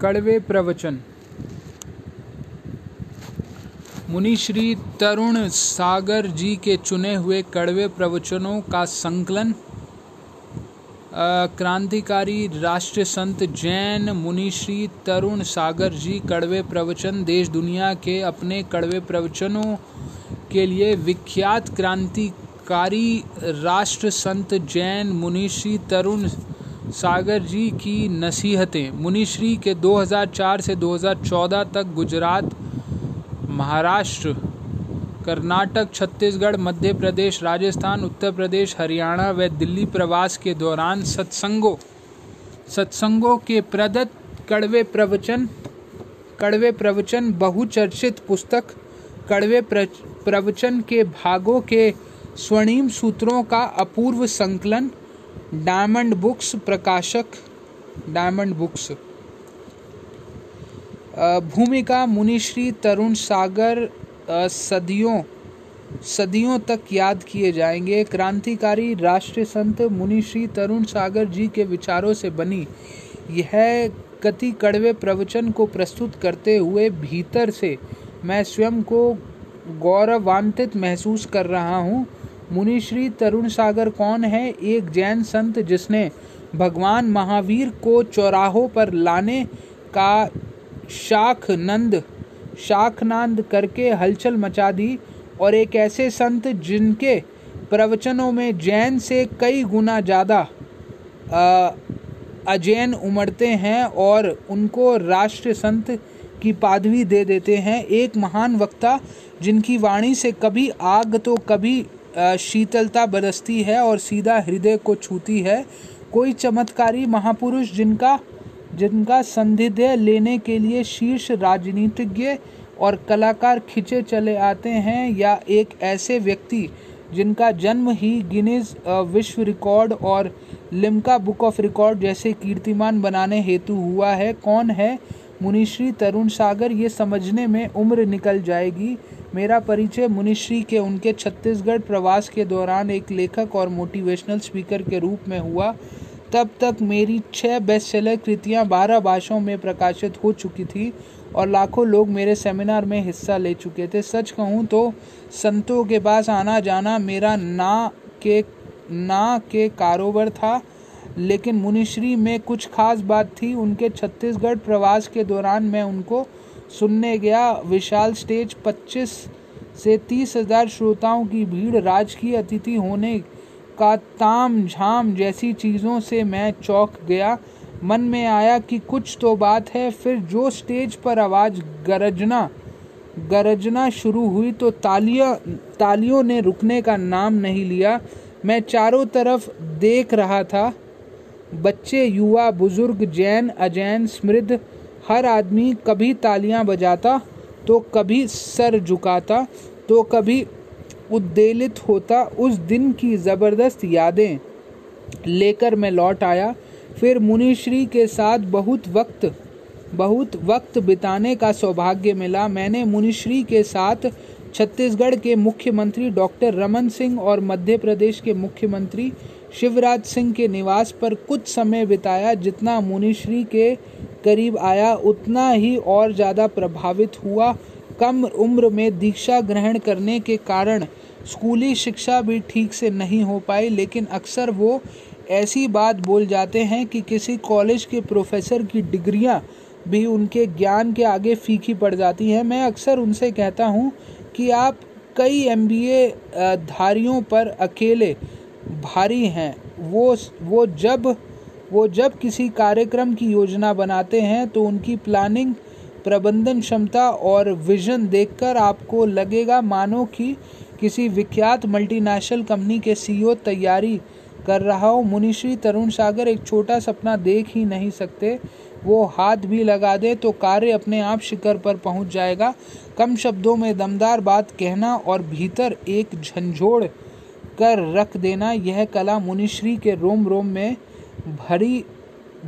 कड़वे प्रवचन। मुनिश्री तरुण सागर जी के चुने हुए कड़वे प्रवचनों का संकलन क्रांतिकारी राष्ट्र संत जैन मुनिश्री तरुण सागर जी कड़वे प्रवचन। देश दुनिया के अपने कड़वे प्रवचनों के लिए विख्यात क्रांतिकारी राष्ट्र संत जैन मुनिश्री तरुण सागर जी की नसीहतें। मुनिश्री के 2004 से 2014 तक गुजरात, महाराष्ट्र, कर्नाटक, छत्तीसगढ़, मध्य प्रदेश, राजस्थान, उत्तर प्रदेश, हरियाणा व दिल्ली प्रवास के दौरान सत्संगों के प्रदत्त कड़वे प्रवचन बहुचर्चित पुस्तक कड़वे प्रवचन के भागों के स्वर्णिम सूत्रों का अपूर्व संकलन डायमंड बुक्स प्रकाशक। Diamond books. भूमिका। मुनिश्री तरुण सागर सदियों तक याद किए जाएंगे। क्रांतिकारी राष्ट्र संत मुनिश्री तरुण सागर जी के विचारों से बनी यह कति कड़वे प्रवचन को प्रस्तुत करते हुए भीतर से मैं स्वयं को गौरवान्वित महसूस कर रहा हूँ। मुनिश्री तरुण सागर कौन है? एक जैन संत जिसने भगवान महावीर को चौराहों पर लाने का शाखनांद करके हलचल मचा दी, और एक ऐसे संत जिनके प्रवचनों में जैन से कई गुना ज़्यादा अजैन उमड़ते हैं और उनको राष्ट्र संत की पदवी दे देते हैं। एक महान वक्ता जिनकी वाणी से कभी आग तो कभी शीतलता बरसती है और सीधा हृदय को छूती है। कोई चमत्कारी महापुरुष जिनका संदिग्ध लेने के लिए शीर्ष राजनीतिज्ञ और कलाकार खिंचे चले आते हैं, या एक ऐसे व्यक्ति जिनका जन्म ही गिनीज विश्व रिकॉर्ड और लिम्का बुक ऑफ रिकॉर्ड जैसे कीर्तिमान बनाने हेतु हुआ है। कौन है मुनिश्री तरुण सागर? ये समझने में उम्र निकल जाएगी। मेरा परिचय मुनिश्री के उनके छत्तीसगढ़ प्रवास के दौरान एक लेखक और मोटिवेशनल स्पीकर के रूप में हुआ। तब तक मेरी 6 बेस्ट सेलर कृतियाँ 12 भाषाओं में प्रकाशित हो चुकी थी और लाखों लोग मेरे सेमिनार में हिस्सा ले चुके थे। सच कहूँ तो संतों के पास आना जाना मेरा ना के कारोबार था, लेकिन मुनिश्री में कुछ खास बात थी। उनके छत्तीसगढ़ प्रवास के दौरान मैं उनको सुनने गया। विशाल स्टेज, 25 से 30 हज़ार श्रोताओं की भीड़, राज की अतिथि होने का ताम झाम जैसी चीज़ों से मैं चौंक गया। मन में आया कि कुछ तो बात है। फिर जो स्टेज पर आवाज़ गरजना शुरू हुई तो तालियों ने रुकने का नाम नहीं लिया। मैं चारों तरफ देख रहा था। बच्चे, युवा, बुजुर्ग, जैन, अजैन, समृद्ध, हर आदमी कभी तालियां बजाता तो कभी सर झुकाता तो कभी उद्वेलित होता। उस दिन की ज़बरदस्त यादें लेकर मैं लौट आया। फिर मुनिश्री के साथ बहुत वक्त बिताने का सौभाग्य मिला। मैंने मुनिश्री के साथ छत्तीसगढ़ के मुख्यमंत्री डॉक्टर रमन सिंह और मध्य प्रदेश के मुख्यमंत्री शिवराज सिंह के निवास पर कुछ समय बिताया। जितना मुनिश्री के करीब आया उतना ही और ज़्यादा प्रभावित हुआ। कम उम्र में दीक्षा ग्रहण करने के कारण स्कूली शिक्षा भी ठीक से नहीं हो पाई, लेकिन अक्सर वो ऐसी बात बोल जाते हैं कि किसी कॉलेज के प्रोफेसर की डिग्रियां भी उनके ज्ञान के आगे फीकी पड़ जाती हैं। मैं अक्सर उनसे कहता हूं कि आप कई MBA धारियों पर अकेले भारी हैं। वो जब किसी कार्यक्रम की योजना बनाते हैं तो उनकी प्लानिंग, प्रबंधन क्षमता और विजन देखकर आपको लगेगा मानो कि किसी विख्यात मल्टीनेशनल कंपनी के CEO तैयारी कर रहा हो। मुनिश्री तरुण सागर एक छोटा सपना देख ही नहीं सकते। वो हाथ भी लगा दे तो कार्य अपने आप शिखर पर पहुंच जाएगा। कम शब्दों में दमदार बात कहना और भीतर एक झंझोड़ कर रख देना, यह कला मुनिश्री के रोम में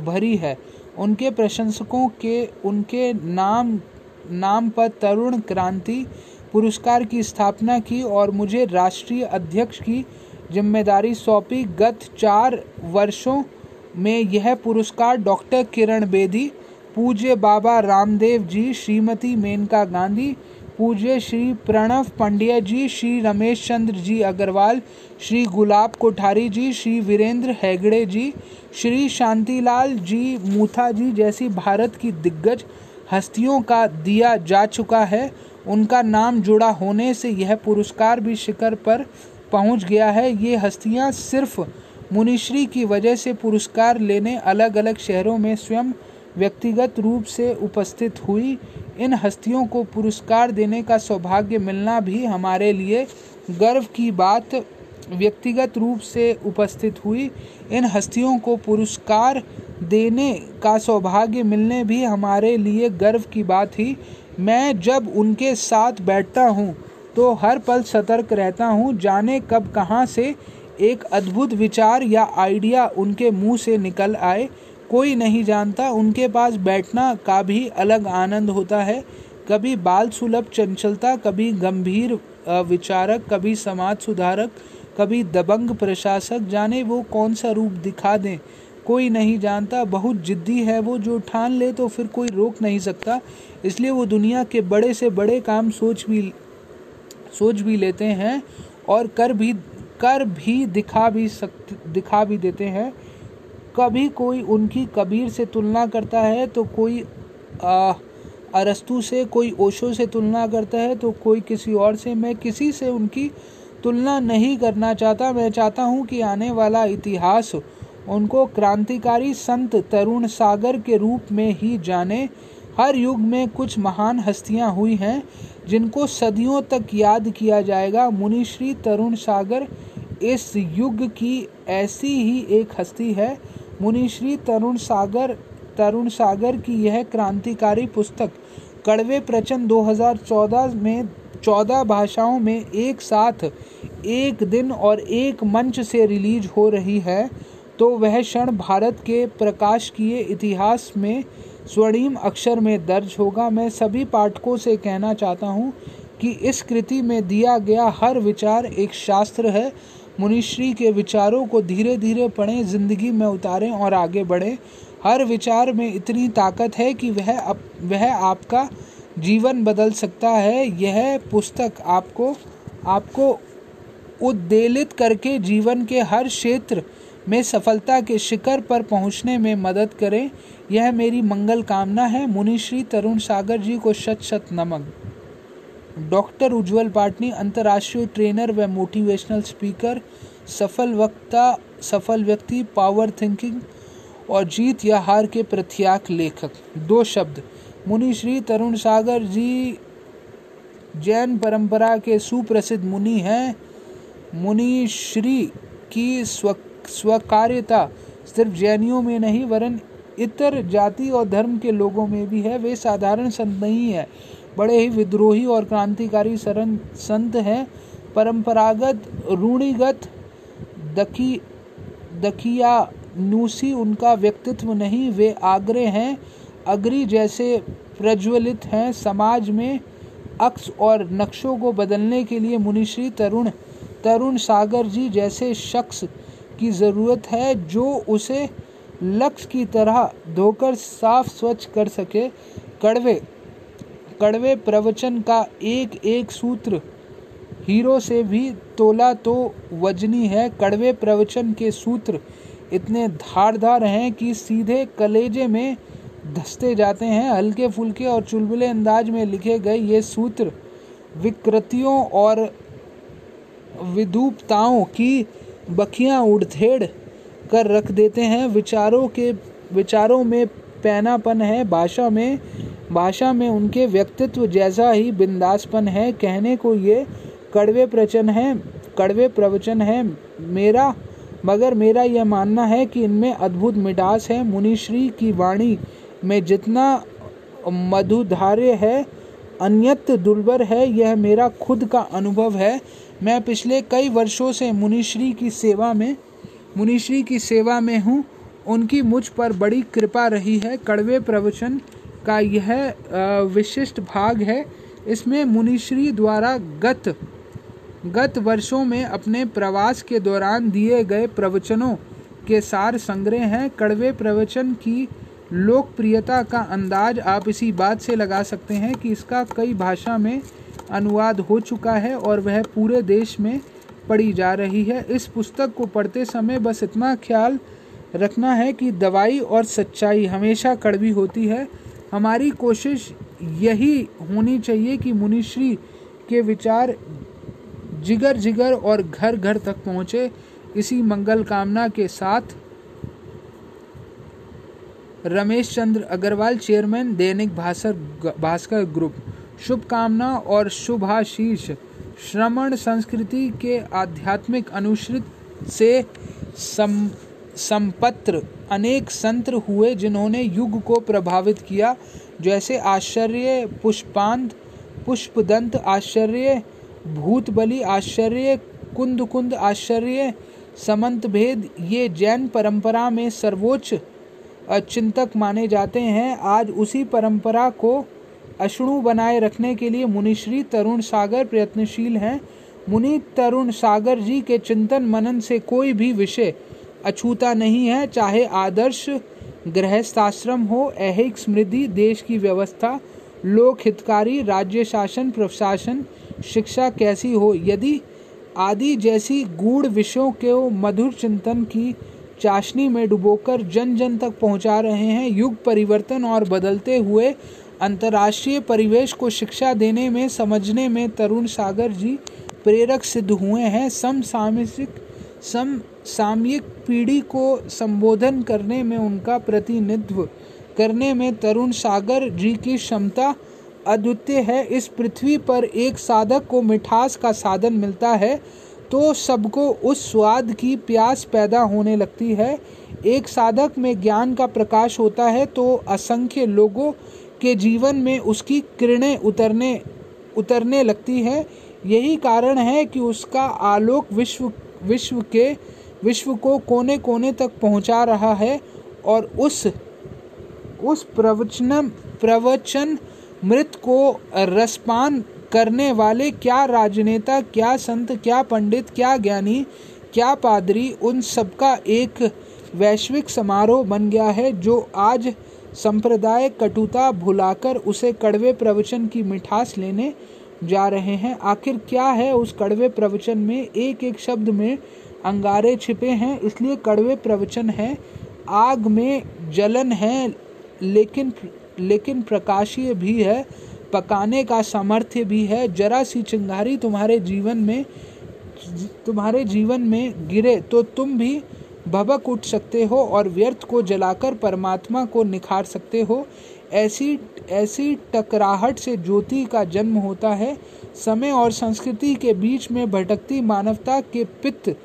भरी है। उनके प्रशंसकों के उनके नाम पर तरुण क्रांति पुरस्कार की स्थापना की और मुझे राष्ट्रीय अध्यक्ष की जिम्मेदारी सौंपी। गत 4 वर्षों में यह पुरस्कार डॉक्टर किरण बेदी, पूज्य बाबा रामदेव जी, श्रीमती मेनका गांधी, पूज्य श्री प्रणव पांड्या जी, श्री रमेश चंद्र जी अग्रवाल, श्री गुलाब कोठारी जी, श्री वीरेंद्र हेगड़े जी, श्री शांतिलाल जी मूथा जी जैसी भारत की दिग्गज हस्तियों का दिया जा चुका है। उनका नाम जुड़ा होने से यह पुरस्कार भी शिखर पर पहुंच गया है। ये हस्तियां सिर्फ मुनिश्री की वजह से पुरस्कार लेने अलग अलग शहरों में स्वयं व्यक्तिगत रूप से उपस्थित हुई। इन हस्तियों को पुरस्कार देने का सौभाग्य मिलना भी हमारे लिए गर्व की बात व्यक्तिगत रूप से उपस्थित हुई इन हस्तियों को पुरस्कार देने का सौभाग्य मिलने भी हमारे लिए गर्व की बात ही। मैं जब उनके साथ बैठता हूँ तो हर पल सतर्क रहता हूँ, जाने कब कहाँ से एक अद्भुत विचार या आइडिया उनके मुंह से निकल आए, कोई नहीं जानता। उनके पास बैठना का भी अलग आनंद होता है, कभी बाल सुलभ चंचलता, कभी गंभीर विचारक, कभी समाज सुधारक, कभी दबंग प्रशासक, जाने वो कौन सा रूप दिखा दें, कोई नहीं जानता। बहुत जिद्दी है वो, जो ठान ले तो फिर कोई रोक नहीं सकता, इसलिए वो दुनिया के बड़े से बड़े काम सोच भी लेते हैं और कर भी दिखा भी देते हैं। कभी कोई उनकी कबीर से तुलना करता है तो कोई अरस्तु से, कोई ओशो से तुलना करता है तो कोई किसी और से। मैं किसी से उनकी तुलना नहीं करना चाहता। मैं चाहता हूं कि आने वाला इतिहास उनको क्रांतिकारी संत तरुण सागर के रूप में ही जाने। हर युग में कुछ महान हस्तियां हुई हैं जिनको सदियों तक याद किया जाएगा। मुनिश्री तरुण सागर इस युग की ऐसी ही एक हस्ती है। मुनिश्री तरुण सागर की यह क्रांतिकारी पुस्तक कड़वे प्रचंड 2014 में 14 भाषाओं में एक साथ, एक दिन और एक मंच से रिलीज हो रही है। तो वह क्षण भारत के प्रकाश किए इतिहास में स्वर्णिम अक्षर में दर्ज होगा। मैं सभी पाठकों से कहना चाहता हूँ कि इस कृति में दिया गया हर विचार एक शास्त्र है। मुनिश्री के विचारों को धीरे धीरे पढ़ें, जिंदगी में उतारें और आगे बढ़ें। हर विचार में इतनी ताकत है कि वह आपका जीवन बदल सकता है। यह पुस्तक आपको उद्वेलित करके जीवन के हर क्षेत्र में सफलता के शिखर पर पहुंचने में मदद करें, यह मेरी मंगल कामना है। मुनिश्री तरुण सागर जी को शत शत नमन। डॉक्टर उज्जवल पाटनी, अंतर्राष्ट्रीय ट्रेनर व मोटिवेशनल स्पीकर, सफल व्यक्ति, पावर थिंकिंग और जीत या हार के प्रख्यात लेखक। दो शब्द। मुनिश्री तरुण सागर जी जैन परंपरा के सुप्रसिद्ध मुनि हैं। मुनिश्री की स्वकार्यता सिर्फ जैनियों में नहीं वरन इतर जाति और धर्म के लोगों में भी है। वे साधारण संत नहीं है, बड़े ही विद्रोही और क्रांतिकारी सरन संत हैं। परंपरागत रूढ़िगत दकियानूसी उनका व्यक्तित्व नहीं, वे आगरे हैं, अग्री जैसे प्रज्वलित हैं। समाज में अक्स और नक्शों को बदलने के लिए मुनिश्री तरुण सागर जी जैसे शख्स की ज़रूरत है जो उसे लक्ष्य की तरह धोकर साफ स्वच्छ कर सके। कड़वे प्रवचन का एक एक सूत्र हीरो से भी तोला तो वजनी है। कड़वे प्रवचन के सूत्र इतने धारदार हैं कि सीधे कलेजे में धंसते जाते हैं। हल्के फुल्के और चुलबुले अंदाज में लिखे गए ये सूत्र विकृतियों और विधुपताओं की बखियां उड़धेड़ कर रख देते हैं। विचारों में पैनापन है, भाषा में उनके व्यक्तित्व जैसा ही बिंदासपन है। कहने को ये कड़वे प्रवचन है मगर मेरा यह मानना है कि इनमें अद्भुत मिठास है। मुनिश्री की वाणी में जितना मधुधार्य है अन्यत दुर्लभ है, यह मेरा खुद का अनुभव है। मैं पिछले कई वर्षों से मुनिश्री की सेवा में हूँ। उनकी मुझ पर बड़ी कृपा रही है। कड़वे प्रवचन का यह विशिष्ट भाग है। इसमें मुनिश्री द्वारा गत वर्षों में अपने प्रवास के दौरान दिए गए प्रवचनों के सार संग्रह हैं। कड़वे प्रवचन की लोकप्रियता का अंदाज आप इसी बात से लगा सकते हैं कि इसका कई भाषा में अनुवाद हो चुका है और वह पूरे देश में पढ़ी जा रही है। इस पुस्तक को पढ़ते समय बस इतना ख्याल रखना है कि दवाई और सच्चाई हमेशा कड़वी होती है। हमारी कोशिश यही होनी चाहिए कि मुनिश्री के विचार जिगर जिगर और घर घर तक पहुँचे। इसी मंगल कामना के साथ रमेश चंद्र अग्रवाल, चेयरमैन दैनिक भास्कर ग्रुप। शुभकामना और शुभाशीष। श्रमण संस्कृति के आध्यात्मिक अनुश्रित से संपत्र अनेक संत हुए जिन्होंने युग को प्रभावित किया, जैसे आचार्य पुष्पदंत, आचार्य भूतबली, आचार्य कुंदकुंद, आचार्य समंतभेद। ये जैन परंपरा में सर्वोच्च चिंतक माने जाते हैं। आज उसी परंपरा को अशुणु बनाए रखने के लिए मुनिश्री तरुण सागर प्रयत्नशील हैं। मुनि तरुण सागर जी के चिंतन मनन से कोई भी विषय अछूता नहीं है, चाहे आदर्श गृहस्थाश्रम हो, ऐहिक समृद्धि, देश की व्यवस्था, लोक हितकारी, राज्य शासन, प्रशासन, शिक्षा कैसी हो यदि आदि जैसी गूढ़ विषयों के मधुर चिंतन की चाशनी में डुबोकर जन जन तक पहुंचा रहे हैं। युग परिवर्तन और बदलते हुए अंतर्राष्ट्रीय परिवेश को शिक्षा देने में, समझने में तरुण सागर जी प्रेरक सिद्ध हुए हैं। समसामयिक पीढ़ी को संबोधन करने में, उनका प्रतिनिधित्व करने में तरुण सागर जी की क्षमता अद्वितीय है। इस पृथ्वी पर एक साधक को मिठास का साधन मिलता है तो सबको उस स्वाद की प्यास पैदा होने लगती है। एक साधक में ज्ञान का प्रकाश होता है तो असंख्य लोगों के जीवन में उसकी किरणें उतरने लगती है। यही कारण है कि उसका आलोक विश्व को कोने कोने तक पहुंचा रहा है और उस प्रवचन मृत को रसपान करने वाले क्या राजनेता, क्या संत, क्या पंडित, क्या ज्ञानी, क्या पादरी, उन सबका एक वैश्विक समारोह बन गया है जो आज संप्रदाय कटुता भुलाकर उसे कड़वे प्रवचन की मिठास लेने जा रहे हैं। आखिर क्या है उस कड़वे प्रवचन में? एक एक शब्द में अंगारे छिपे हैं, इसलिए कड़वे प्रवचन है। आग में जलन है लेकिन प्रकाशीय भी है, पकाने का सामर्थ्य भी है। जरा सी चिंगारी तुम्हारे जीवन में गिरे तो तुम भी भभक उठ सकते हो और व्यर्थ को जलाकर परमात्मा को निखार सकते हो। ऐसी टकराहट से ज्योति का जन्म होता है। समय और संस्कृति के बीच में भटकती मानवता के पित्त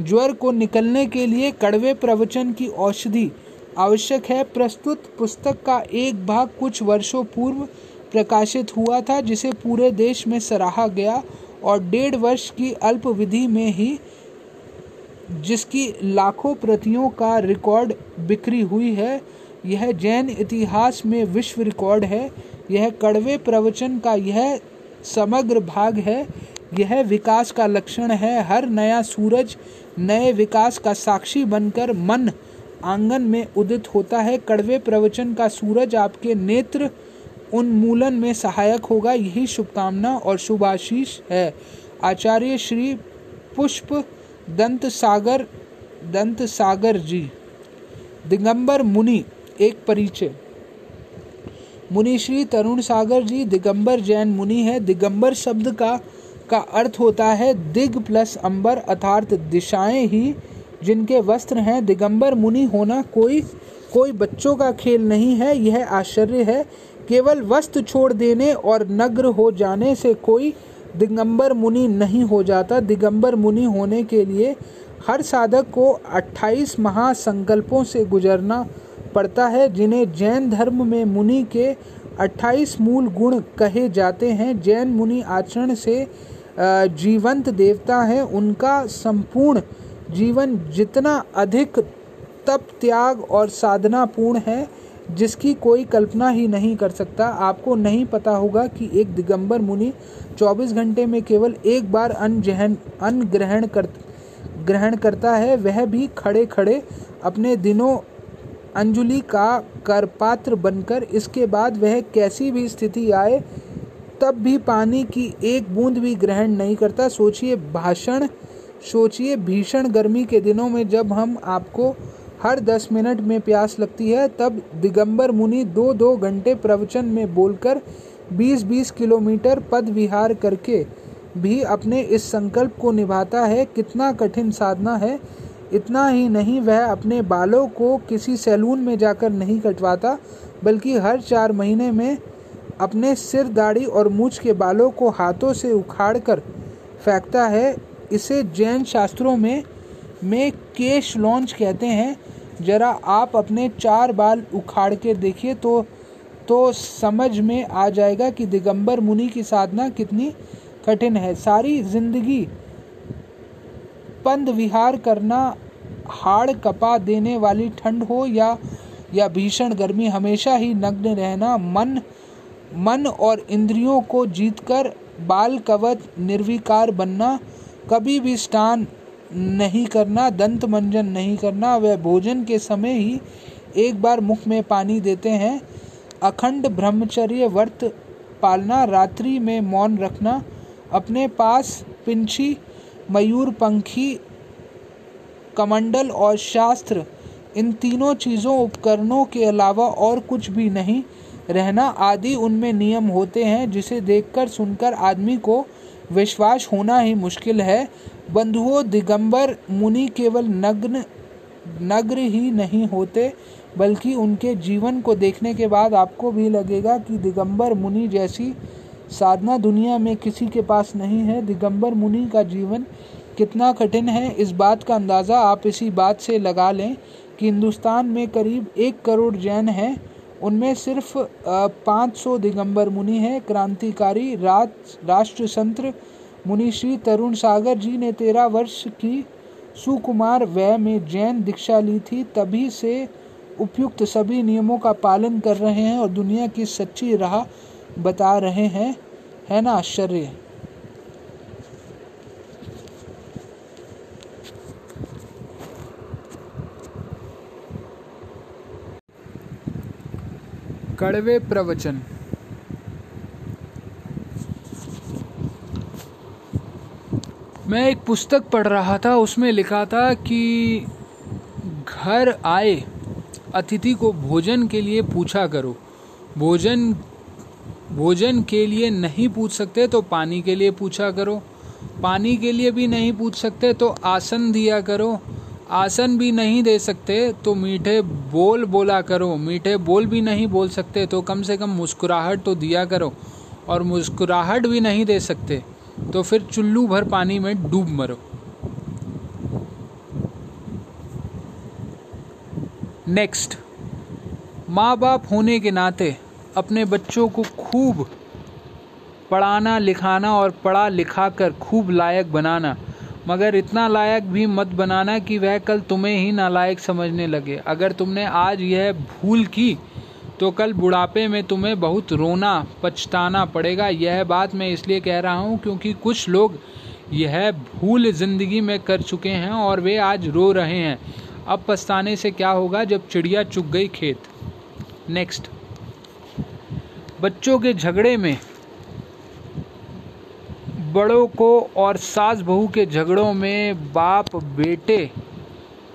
ज्वर को निकलने के लिए कड़वे प्रवचन की औषधि आवश्यक है। प्रस्तुत पुस्तक का एक भाग कुछ वर्षों पूर्व प्रकाशित हुआ था, जिसे पूरे देश में सराहा गया और 1.5 वर्ष की अल्प विधि में ही जिसकी लाखों प्रतियों का रिकॉर्ड बिक्री हुई है। यह जैन इतिहास में विश्व रिकॉर्ड है। यह कड़वे प्रवचन का यह समग्र भाग है। यह विकास का लक्षण है। हर नया सूरज नए विकास का साक्षी बनकर मन आंगन में उदित होता है। कड़वे प्रवचन का सूरज आपके नेत्र उन्मूलन में सहायक होगा। यही शुभकामना और शुभाशीष है। आचार्य श्री पुष्पदंत सागर जी। दिगंबर मुनि एक परिचय। मुनिश्री तरुण सागर जी दिगंबर जैन मुनि है। दिगंबर शब्द का अर्थ होता है दिग प्लस अंबर, अर्थात दिशाएं ही जिनके वस्त्र हैं। दिगंबर मुनि होना कोई बच्चों का खेल नहीं है, यह आश्चर्य है। केवल वस्त्र छोड़ देने और नग्न हो जाने से कोई दिगंबर मुनि नहीं हो जाता। दिगंबर मुनि होने के लिए हर साधक को 28 महासंकल्पों से गुजरना पड़ता है, जिन्हें जैन धर्म में मुनि के 28 मूल गुण कहे जाते हैं। जैन मुनि आचरण से जीवंत देवता हैं। उनका संपूर्ण जीवन जितना अधिक तप, त्याग और साधना पूर्ण है जिसकी कोई कल्पना ही नहीं कर सकता। आपको नहीं पता होगा कि एक दिगंबर मुनि 24 घंटे में केवल एक बार अन्न ग्रहण करता है, वह भी खड़े खड़े। अपने दिनों अंजलि का करपात्र बनकर इसके बाद वह कैसी भी स्थिति आए तब भी पानी की एक बूंद भी ग्रहण नहीं करता। सोचिए भीषण गर्मी के दिनों में जब हम आपको हर 10 मिनट में प्यास लगती है तब दिगंबर मुनि 2-2 घंटे प्रवचन में बोलकर 20-20 किलोमीटर पद विहार करके भी अपने इस संकल्प को निभाता है। कितना कठिन साधना है। इतना ही नहीं, वह अपने बालों को किसी सैलून में जाकर नहीं कटवाता बल्कि हर 4 महीने में अपने सिर, दाढ़ी और मूछ के बालों को हाथों से उखाड़कर फेंकता है। इसे जैन शास्त्रों में केश लॉन्च कहते हैं। जरा आप अपने 4 बाल उखाड़ के देखिए तो समझ में आ जाएगा कि दिगंबर मुनि की साधना कितनी कठिन है। सारी जिंदगी पंद विहार करना, हाड़ कपा देने वाली ठंड हो या भीषण गर्मी, हमेशा ही नग्न रहना, मन और इंद्रियों को जीतकर बाल कवच निर्विकार बनना, कभी भी स्नान नहीं करना, दंत मंजन नहीं करना, वह भोजन के समय ही एक बार मुख में पानी देते हैं, अखंड ब्रह्मचर्य व्रत पालना, रात्रि में मौन रखना, अपने पास पिंछी, मयूर पंखी, कमंडल और शास्त्र, इन तीनों चीज़ों उपकरणों के अलावा और कुछ भी नहीं रहना आदि उनमें नियम होते हैं जिसे देखकर सुनकर आदमी को विश्वास होना ही मुश्किल है। बंधुओं, दिगंबर मुनि केवल नग्न ही नहीं होते बल्कि उनके जीवन को देखने के बाद आपको भी लगेगा कि दिगंबर मुनि जैसी साधना दुनिया में किसी के पास नहीं है। दिगंबर मुनि का जीवन कितना कठिन है, इस बात का अंदाज़ा आप इसी बात से लगा लें कि हिंदुस्तान में करीब 1 करोड़ जैन हैं, उनमें सिर्फ 500 दिगंबर मुनि हैं। क्रांतिकारी राष्ट्र संत मुनिश्री तरुण सागर जी ने 13 वर्ष की सुकुमार वय में जैन दीक्षा ली थी, तभी से उपयुक्त सभी नियमों का पालन कर रहे हैं और दुनिया की सच्ची राह बता रहे हैं, है ना आश्चर्य। कड़वे प्रवचन। मैं एक पुस्तक पढ़ रहा था, उसमें लिखा था कि घर आए अतिथि को भोजन के लिए पूछा करो, भोजन के लिए नहीं पूछ सकते तो पानी के लिए पूछा करो, पानी के लिए भी नहीं पूछ सकते तो आसन दिया करो, आसन भी नहीं दे सकते तो मीठे बोल बोला करो, मीठे बोल भी नहीं बोल सकते तो कम से कम मुस्कुराहट तो दिया करो, और मुस्कुराहट भी नहीं दे सकते तो फिर चुल्लू भर पानी में डूब मरो। नेक्स्ट, माँ बाप होने के नाते अपने बच्चों को खूब पढ़ाना लिखाना और पढ़ा लिखा कर खूब लायक बनाना, मगर इतना लायक भी मत बनाना कि वह कल तुम्हें ही नालायक समझने लगे। अगर तुमने आज यह भूल की तो कल बुढ़ापे में तुम्हें बहुत रोना पछताना पड़ेगा। यह बात मैं इसलिए कह रहा हूँ क्योंकि कुछ लोग यह भूल ज़िंदगी में कर चुके हैं और वे आज रो रहे हैं। अब पछताने से क्या होगा जब चिड़िया चुग गई खेत। नेक्स्ट, बच्चों के झगड़े में बड़ों को और सास बहू के झगड़ों में बाप बेटे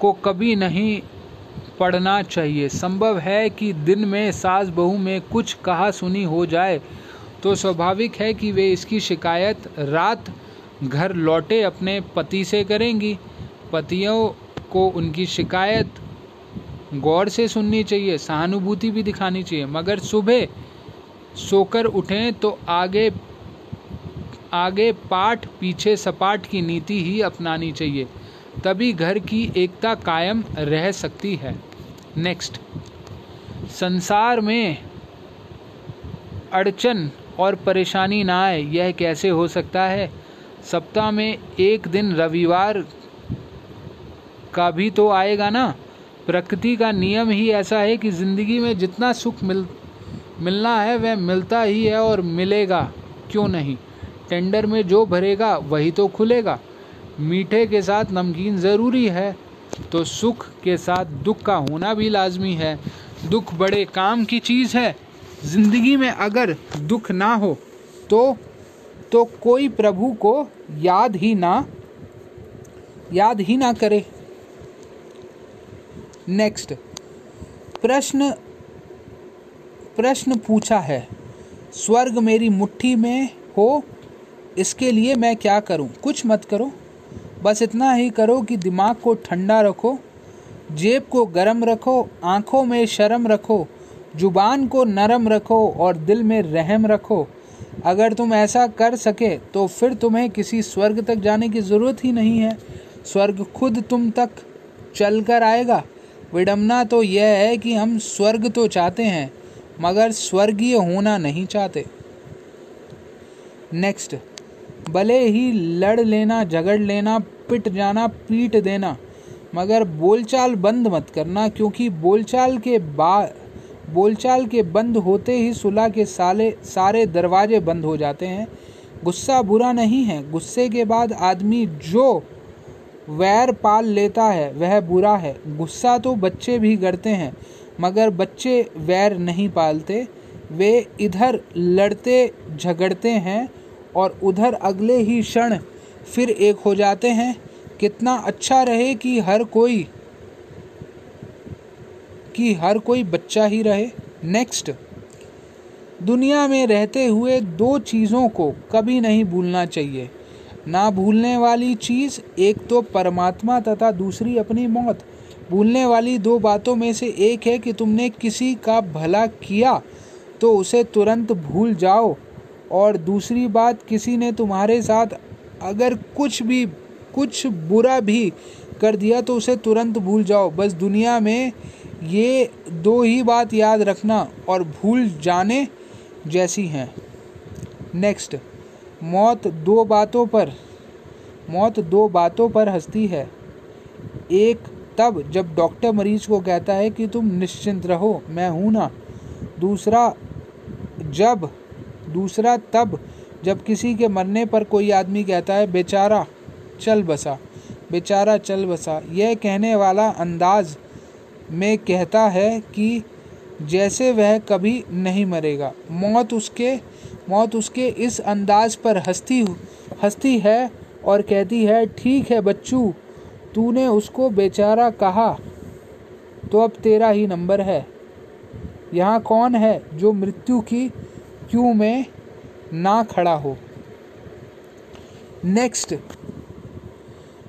को कभी नहीं पढ़ना चाहिए। संभव है कि दिन में सास बहू में कुछ कहा सुनी हो जाए तो स्वाभाविक है कि वे इसकी शिकायत रात घर लौटे अपने पति से करेंगी। पतियों को उनकी शिकायत गौर से सुननी चाहिए, सहानुभूति भी दिखानी चाहिए, मगर सुबह सोकर उठें तो आगे पाठ पीछे सपाट की नीति ही अपनानी चाहिए, तभी घर की एकता कायम रह सकती है। नेक्स्ट, संसार में अड़चन और परेशानी ना आए, यह कैसे हो सकता है? सप्ताह में एक दिन रविवार का भी तो आएगा ना। प्रकृति का नियम ही ऐसा है कि जिंदगी में जितना सुख मिलना है वह मिलता ही है और मिलेगा, क्यों नहीं? टेंडर में जो भरेगा वही तो खुलेगा। मीठे के साथ नमकीन ज़रूरी है, तो सुख के साथ दुख का होना भी लाजमी है। दुख बड़े काम की चीज़ है। जिंदगी में अगर दुख ना हो तो कोई प्रभु को याद ही ना करे। नेक्स्ट प्रश्न पूछा है, स्वर्ग मेरी मुट्ठी में हो इसके लिए मैं क्या करूं? कुछ मत करो, बस इतना ही करो कि दिमाग को ठंडा रखो, जेब को गरम रखो, आंखों में शर्म रखो, जुबान को नरम रखो और दिल में रहम रखो। अगर तुम ऐसा कर सके तो फिर तुम्हें किसी स्वर्ग तक जाने की ज़रूरत ही नहीं है। स्वर्ग खुद तुम तक चल कर आएगा। विडम्बना तो यह है कि हम स्वर्ग तो चाहते हैं मगर स्वर्गीय होना नहीं चाहते। नेक्स्ट, भले ही लड़ लेना, झगड़ लेना, पिट जाना, पीट देना, मगर बोलचाल बंद मत करना, क्योंकि बोलचाल के बंद होते ही सुलह के सारे दरवाजे बंद हो जाते हैं। गुस्सा बुरा नहीं है, गुस्से के बाद आदमी जो वैर पाल लेता है वह बुरा है। गुस्सा तो बच्चे भी करते हैं मगर बच्चे वैर नहीं पालते, वे इधर लड़ते झगड़ते हैं और उधर अगले ही क्षण फिर एक हो जाते हैं। कितना अच्छा रहे कि हर कोई बच्चा ही रहे। नेक्स्ट, दुनिया में रहते हुए दो चीज़ों को कभी नहीं भूलना चाहिए। ना भूलने वाली चीज़ एक तो परमात्मा तथा दूसरी अपनी मौत। भूलने वाली दो बातों में से एक है कि तुमने किसी का भला किया तो उसे तुरंत भूल जाओ, और दूसरी बात किसी ने तुम्हारे साथ अगर कुछ बुरा भी कर दिया तो उसे तुरंत भूल जाओ। बस दुनिया में ये दो ही बात याद रखना और भूल जाने जैसी हैं। नेक्स्ट, मौत दो बातों पर हंसती है। एक तब जब डॉक्टर मरीज को कहता है कि तुम निश्चिंत रहो, मैं हूँ ना। दूसरा तब जब किसी के मरने पर कोई आदमी कहता है बेचारा चल बसा। यह कहने वाला अंदाज में कहता है कि जैसे वह कभी नहीं मरेगा। मौत उसके इस अंदाज पर हंसती है और कहती है, ठीक है बच्चू, तूने उसको बेचारा कहा तो अब तेरा ही नंबर है। यहाँ कौन है जो मृत्यु की क्यों में ना खड़ा हो। नेक्स्ट,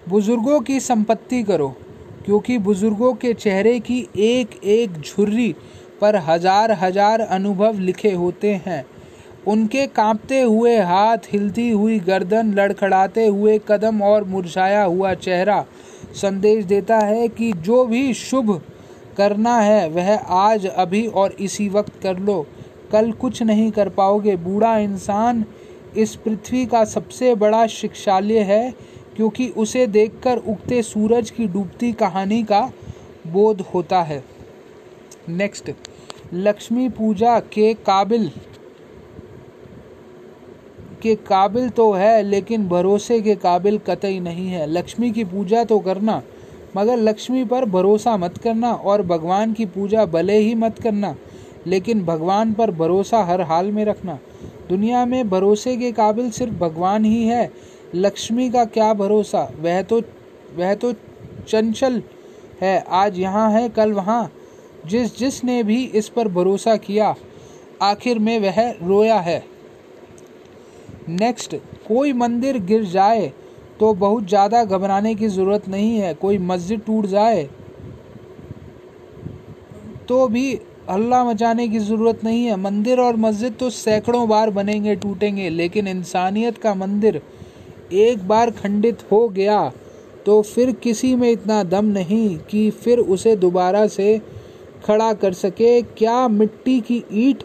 बुजुर्गों की संपत्ति करो, क्योंकि बुजुर्गों के चेहरे की एक एक झुर्री पर हजार हजार अनुभव लिखे होते हैं। उनके कांपते हुए हाथ, हिलती हुई गर्दन, लड़खड़ाते हुए कदम और मुरझाया हुआ चेहरा संदेश देता है कि जो भी शुभ करना है वह आज, अभी और इसी वक्त कर लो, कल कुछ नहीं कर पाओगे। बूढ़ा इंसान इस पृथ्वी का सबसे बड़ा शिक्षालय है, क्योंकि उसे देखकर उगते सूरज की डूबती कहानी का बोध होता है। नेक्स्ट, लक्ष्मी पूजा के काबिल तो है लेकिन भरोसे के काबिल कतई नहीं है। लक्ष्मी की पूजा तो करना मगर लक्ष्मी पर भरोसा मत करना, और भगवान की पूजा भले ही मत करना लेकिन भगवान पर भरोसा हर हाल में रखना। दुनिया में भरोसे के काबिल सिर्फ भगवान ही है, लक्ष्मी का क्या भरोसा। वह तो चंचल है, आज यहाँ है कल वहाँ। जिसने भी इस पर भरोसा किया आखिर में वह रोया है। नेक्स्ट, कोई मंदिर गिर जाए तो बहुत ज़्यादा घबराने की ज़रूरत नहीं है। कोई मस्जिद टूट जाए तो भी हल्ला मचाने की ज़रूरत नहीं है। मंदिर और मस्जिद तो सैकड़ों बार बनेंगे, टूटेंगे, लेकिन इंसानियत का मंदिर एक बार खंडित हो गया तो फिर किसी में इतना दम नहीं कि फिर उसे दोबारा से खड़ा कर सके। क्या मिट्टी की ईंट,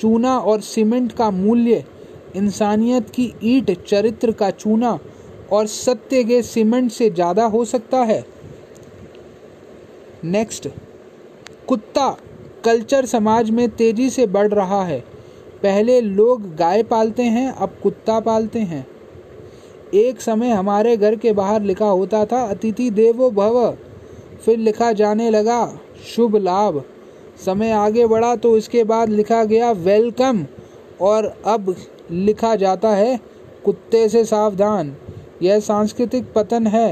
चूना और सीमेंट का मूल्य इंसानियत की ईंट, चरित्र का चूना और सत्य के सीमेंट से ज़्यादा हो सकता है। नेक्स्ट, कुत्ता कल्चर समाज में तेज़ी से बढ़ रहा है। पहले लोग गाय पालते हैं, अब कुत्ता पालते हैं। एक समय हमारे घर के बाहर लिखा होता था, अतिथि देवो भव, फिर लिखा जाने लगा शुभ लाभ। समय आगे बढ़ा तो इसके बाद लिखा गया वेलकम और अब लिखा जाता है कुत्ते से सावधान। यह सांस्कृतिक पतन है।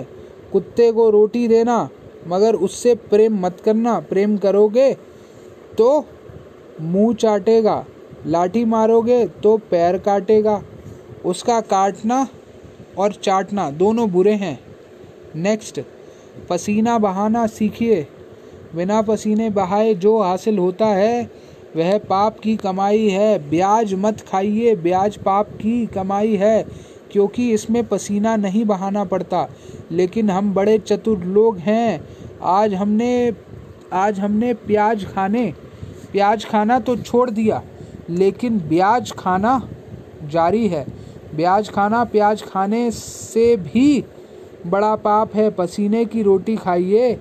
कुत्ते को रोटी देना मगर उससे प्रेम मत करना, प्रेम करोगे तो मुंह चाटेगा, लाठी मारोगे तो पैर काटेगा। उसका काटना और चाटना दोनों बुरे हैं। नेक्स्ट, पसीना बहाना सीखिए। बिना पसीने बहाए जो हासिल होता है वह पाप की कमाई है। ब्याज मत खाइए, ब्याज पाप की कमाई है क्योंकि इसमें पसीना नहीं बहाना पड़ता। लेकिन हम बड़े चतुर लोग हैं। आज हमने प्याज खाना तो छोड़ दिया लेकिन ब्याज खाना जारी है। ब्याज खाना प्याज खाने से भी बड़ा पाप है। पसीने की रोटी खाइए।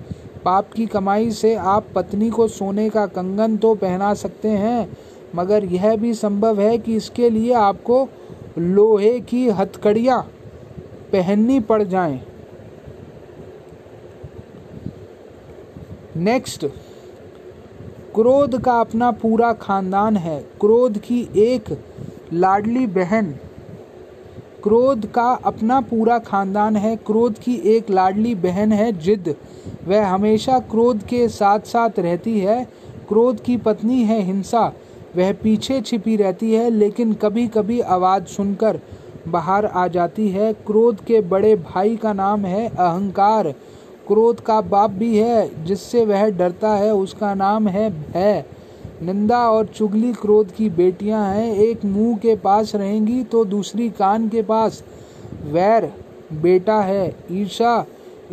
पाप की कमाई से आप पत्नी को सोने का कंगन तो पहना सकते हैं मगर यह भी संभव है कि इसके लिए आपको लोहे की हथकड़ियाँ पहननी पड़ जाएं। नेक्स्ट, क्रोध का अपना पूरा खानदान है। क्रोध की एक लाडली बहन है जिद। वह हमेशा क्रोध के साथ साथ रहती है। क्रोध की पत्नी है हिंसा। वह पीछे छिपी रहती है लेकिन कभी कभी आवाज़ सुनकर बाहर आ जाती है। क्रोध के बड़े भाई का नाम है अहंकार। क्रोध का बाप भी है जिससे वह डरता है, उसका नाम है भय। निंदा और चुगली क्रोध की बेटियां हैं। एक मुंह के पास रहेंगी तो दूसरी कान के पास। वैर बेटा है। ईर्षा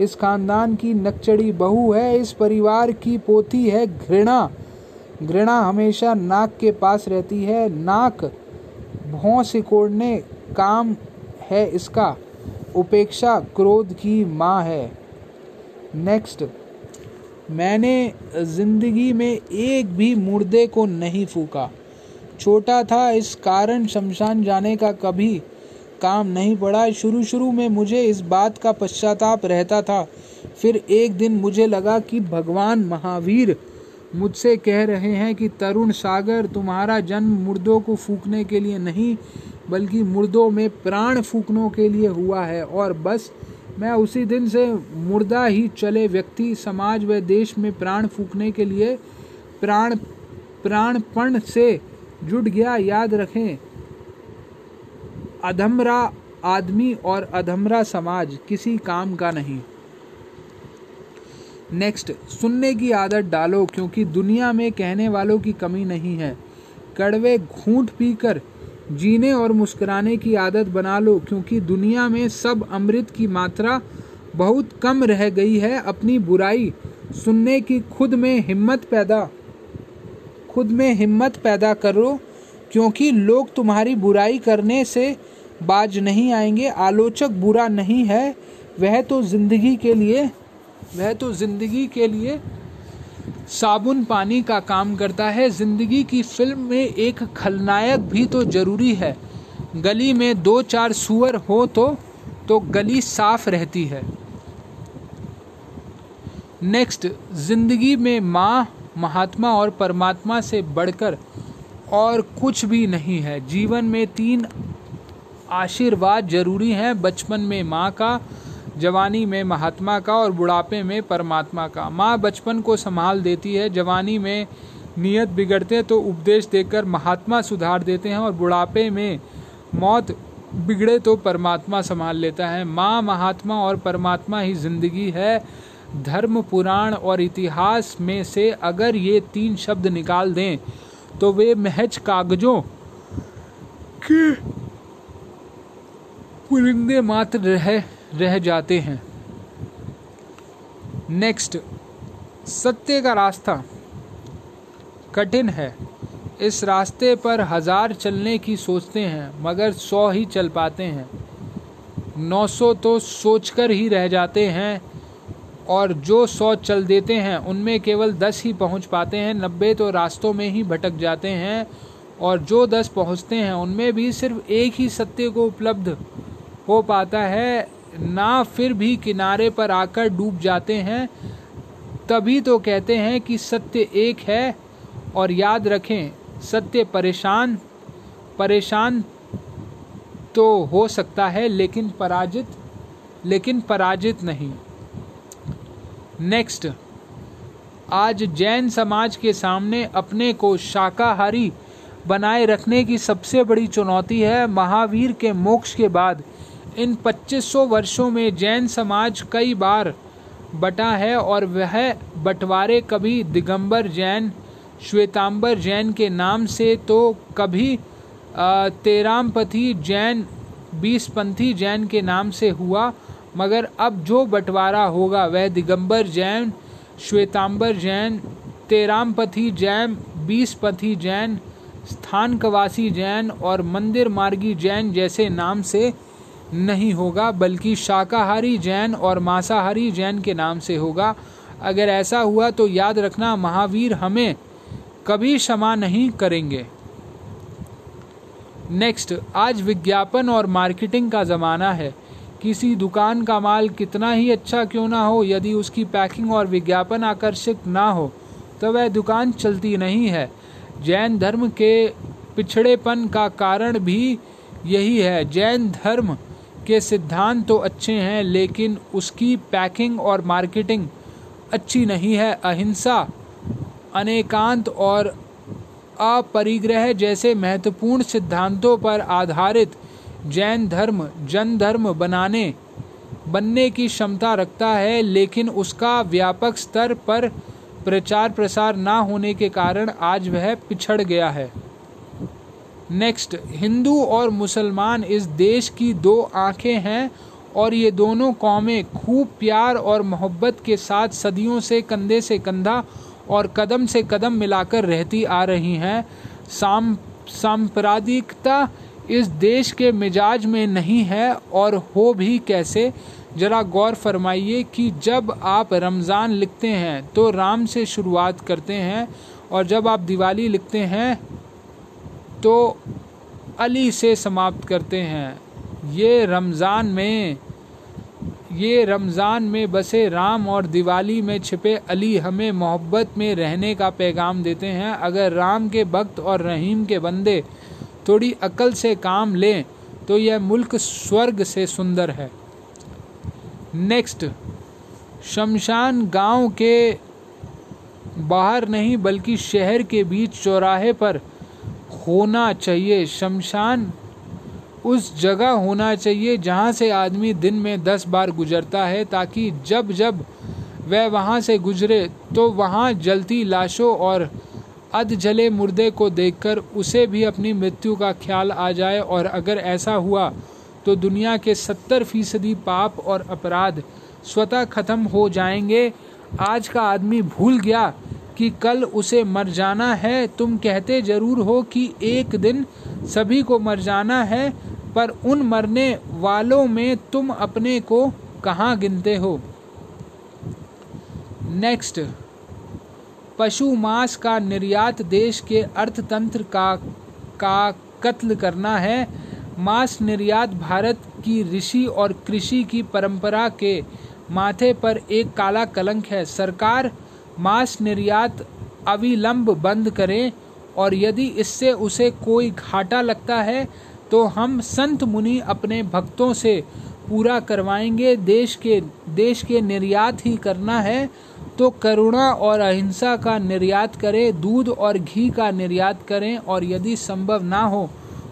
इस खानदान की नकचड़ी बहू है। इस परिवार की पोती है घृणा। घृणा हमेशा नाक के पास रहती है। नाक भौं सिकोड़ने काम है इसका। उपेक्षा क्रोध की माँ है। नेक्स्ट, मैंने जिंदगी में एक भी मुर्दे को नहीं फूका। छोटा था इस कारण शमशान जाने का कभी काम नहीं पड़ा। शुरू में मुझे इस बात का पश्चाताप रहता था। फिर एक दिन मुझे लगा कि भगवान महावीर मुझसे कह रहे हैं कि तरुण सागर, तुम्हारा जन्म मुर्दों को फूकने के लिए नहीं बल्कि मुर्दों में प्राण फूकने के लिए हुआ है। और बस मैं उसी दिन से मुर्दा ही चले व्यक्ति, समाज व देश में प्राण फूकने के लिए प्राणपण से जुट गया। याद रखें, अधमरा आदमी और अधमरा समाज किसी काम का नहीं। नेक्स्ट, सुनने की आदत डालो क्योंकि दुनिया में कहने वालों की कमी नहीं है। कड़वे घूंट पीकर जीने और मुस्कुराने की आदत बना लो क्योंकि दुनिया में सब अमृत की मात्रा बहुत कम रह गई है। अपनी बुराई सुनने की खुद में हिम्मत पैदा करो क्योंकि लोग तुम्हारी बुराई करने से बाज नहीं आएंगे। आलोचक बुरा नहीं है, वह तो जिंदगी के लिए साबुन पानी का काम करता है। जिंदगी की फिल्म में एक खलनायक भी तो जरूरी है। गली में दो चार सुअर हो तो गली साफ रहती है। नेक्स्ट, जिंदगी में माँ, महात्मा और परमात्मा से बढ़कर और कुछ भी नहीं है। जीवन में 3 आशीर्वाद जरूरी हैं। बचपन में माँ का, जवानी में महात्मा का और बुढ़ापे में परमात्मा का। माँ बचपन को संभाल देती है, जवानी में नियत बिगड़ते तो उपदेश देकर महात्मा सुधार देते हैं और बुढ़ापे में मौत बिगड़े तो परमात्मा संभाल लेता है। माँ, महात्मा और परमात्मा ही जिंदगी है। धर्म, पुराण और इतिहास में से अगर ये 3 शब्द निकाल दें तो वे महज कागजों के पुलिंदे मात्र रह जाते हैं। नेक्स्ट, सत्य का रास्ता कठिन है। इस रास्ते पर 1000 चलने की सोचते हैं मगर 100 ही चल पाते हैं। 900 तो सोचकर ही रह जाते हैं और जो 100 चल देते हैं उनमें केवल 10 ही पहुंच पाते हैं। 90 तो रास्तों में ही भटक जाते हैं और जो 10 पहुंचते हैं उनमें भी सिर्फ एक ही सत्य को उपलब्ध हो पाता है। ना फिर भी किनारे पर आकर डूब जाते हैं। तभी तो कहते हैं कि सत्य एक है। और याद रखें, सत्य परेशान तो हो सकता है लेकिन पराजित नहीं। नेक्स्ट, आज जैन समाज के सामने अपने को शाकाहारी बनाए रखने की सबसे बड़ी चुनौती है। महावीर के मोक्ष के बाद इन 2500 वर्षों में जैन समाज कई बार बटा है और वह बंटवारे कभी दिगंबर जैन, श्वेतांबर जैन के नाम से तो कभी तेरामपंथी जैन, 20पंथी जैन के नाम से हुआ। मगर अब जो बंटवारा होगा वह दिगंबर जैन, श्वेतांबर जैन, तेरामपंथी जैन, 20पंथी जैन, स्थानकवासी जैन और मंदिर मार्गी जैन जैसे नाम से नहीं होगा, बल्कि शाकाहारी जैन और मांसाहारी जैन के नाम से होगा। अगर ऐसा हुआ तो याद रखना, महावीर हमें कभी क्षमा नहीं करेंगे। नेक्स्ट, आज विज्ञापन और मार्केटिंग का ज़माना है। किसी दुकान का माल कितना ही अच्छा क्यों ना हो, यदि उसकी पैकिंग और विज्ञापन आकर्षक ना हो तो वह दुकान चलती नहीं है। जैन धर्म के पिछड़ेपन का कारण भी यही है। जैन धर्म के सिद्धांत तो अच्छे हैं लेकिन उसकी पैकिंग और मार्केटिंग अच्छी नहीं है। अहिंसा, अनेकांत और अपरिग्रह जैसे महत्वपूर्ण सिद्धांतों पर आधारित जैन धर्म जन धर्म बनने की क्षमता रखता है, लेकिन उसका व्यापक स्तर पर प्रचार प्रसार ना होने के कारण आज वह पिछड़ गया है। नेक्स्ट, हिंदू और मुसलमान इस देश की दो आंखें हैं और ये दोनों कौमें खूब प्यार और मोहब्बत के साथ सदियों से कंधा और कदम से कदम मिलाकर रहती आ रही हैं। सांप्रदायिकता इस देश के मिजाज में नहीं है, और हो भी कैसे। जरा गौर फरमाइए कि जब आप रमज़ान लिखते हैं तो राम से शुरुआत करते हैं, और जब आप दिवाली लिखते हैं तो अली से समाप्त करते हैं। ये रमज़ान में बसे राम और दिवाली में छिपे अली हमें मोहब्बत में रहने का पैगाम देते हैं। अगर राम के भक्त और रहीम के बंदे थोड़ी अकल से काम लें तो यह मुल्क स्वर्ग से सुंदर है। नेक्स्ट, शमशान गांव के बाहर नहीं बल्कि शहर के बीच चौराहे पर होना चाहिए। शमशान उस जगह होना चाहिए जहाँ से आदमी दिन में 10 बार गुजरता है, ताकि जब जब वह वहाँ से गुजरे तो वहाँ जलती लाशों और अधजले मुर्दे को देखकर उसे भी अपनी मृत्यु का ख्याल आ जाए। और अगर ऐसा हुआ तो दुनिया के 70% पाप और अपराध स्वतः खत्म हो जाएंगे। आज का आदमी भूल गया कि कल उसे मर जाना है। तुम कहते जरूर हो कि एक दिन सभी को मर जाना है, पर उन मरने वालों में तुम अपने को कहाँ गिनते हो। नेक्स्ट, पशु मांस का निर्यात देश के अर्थतंत्र का कत्ल करना है। मांस निर्यात भारत की ऋषि और कृषि की परंपरा के माथे पर एक काला कलंक है। सरकार मांस निर्यात अविलंब बंद करें, और यदि इससे उसे कोई घाटा लगता है तो हम संत मुनि अपने भक्तों से पूरा करवाएंगे। देश के निर्यात ही करना है तो करुणा और अहिंसा का निर्यात करें, दूध और घी का निर्यात करें। और यदि संभव ना हो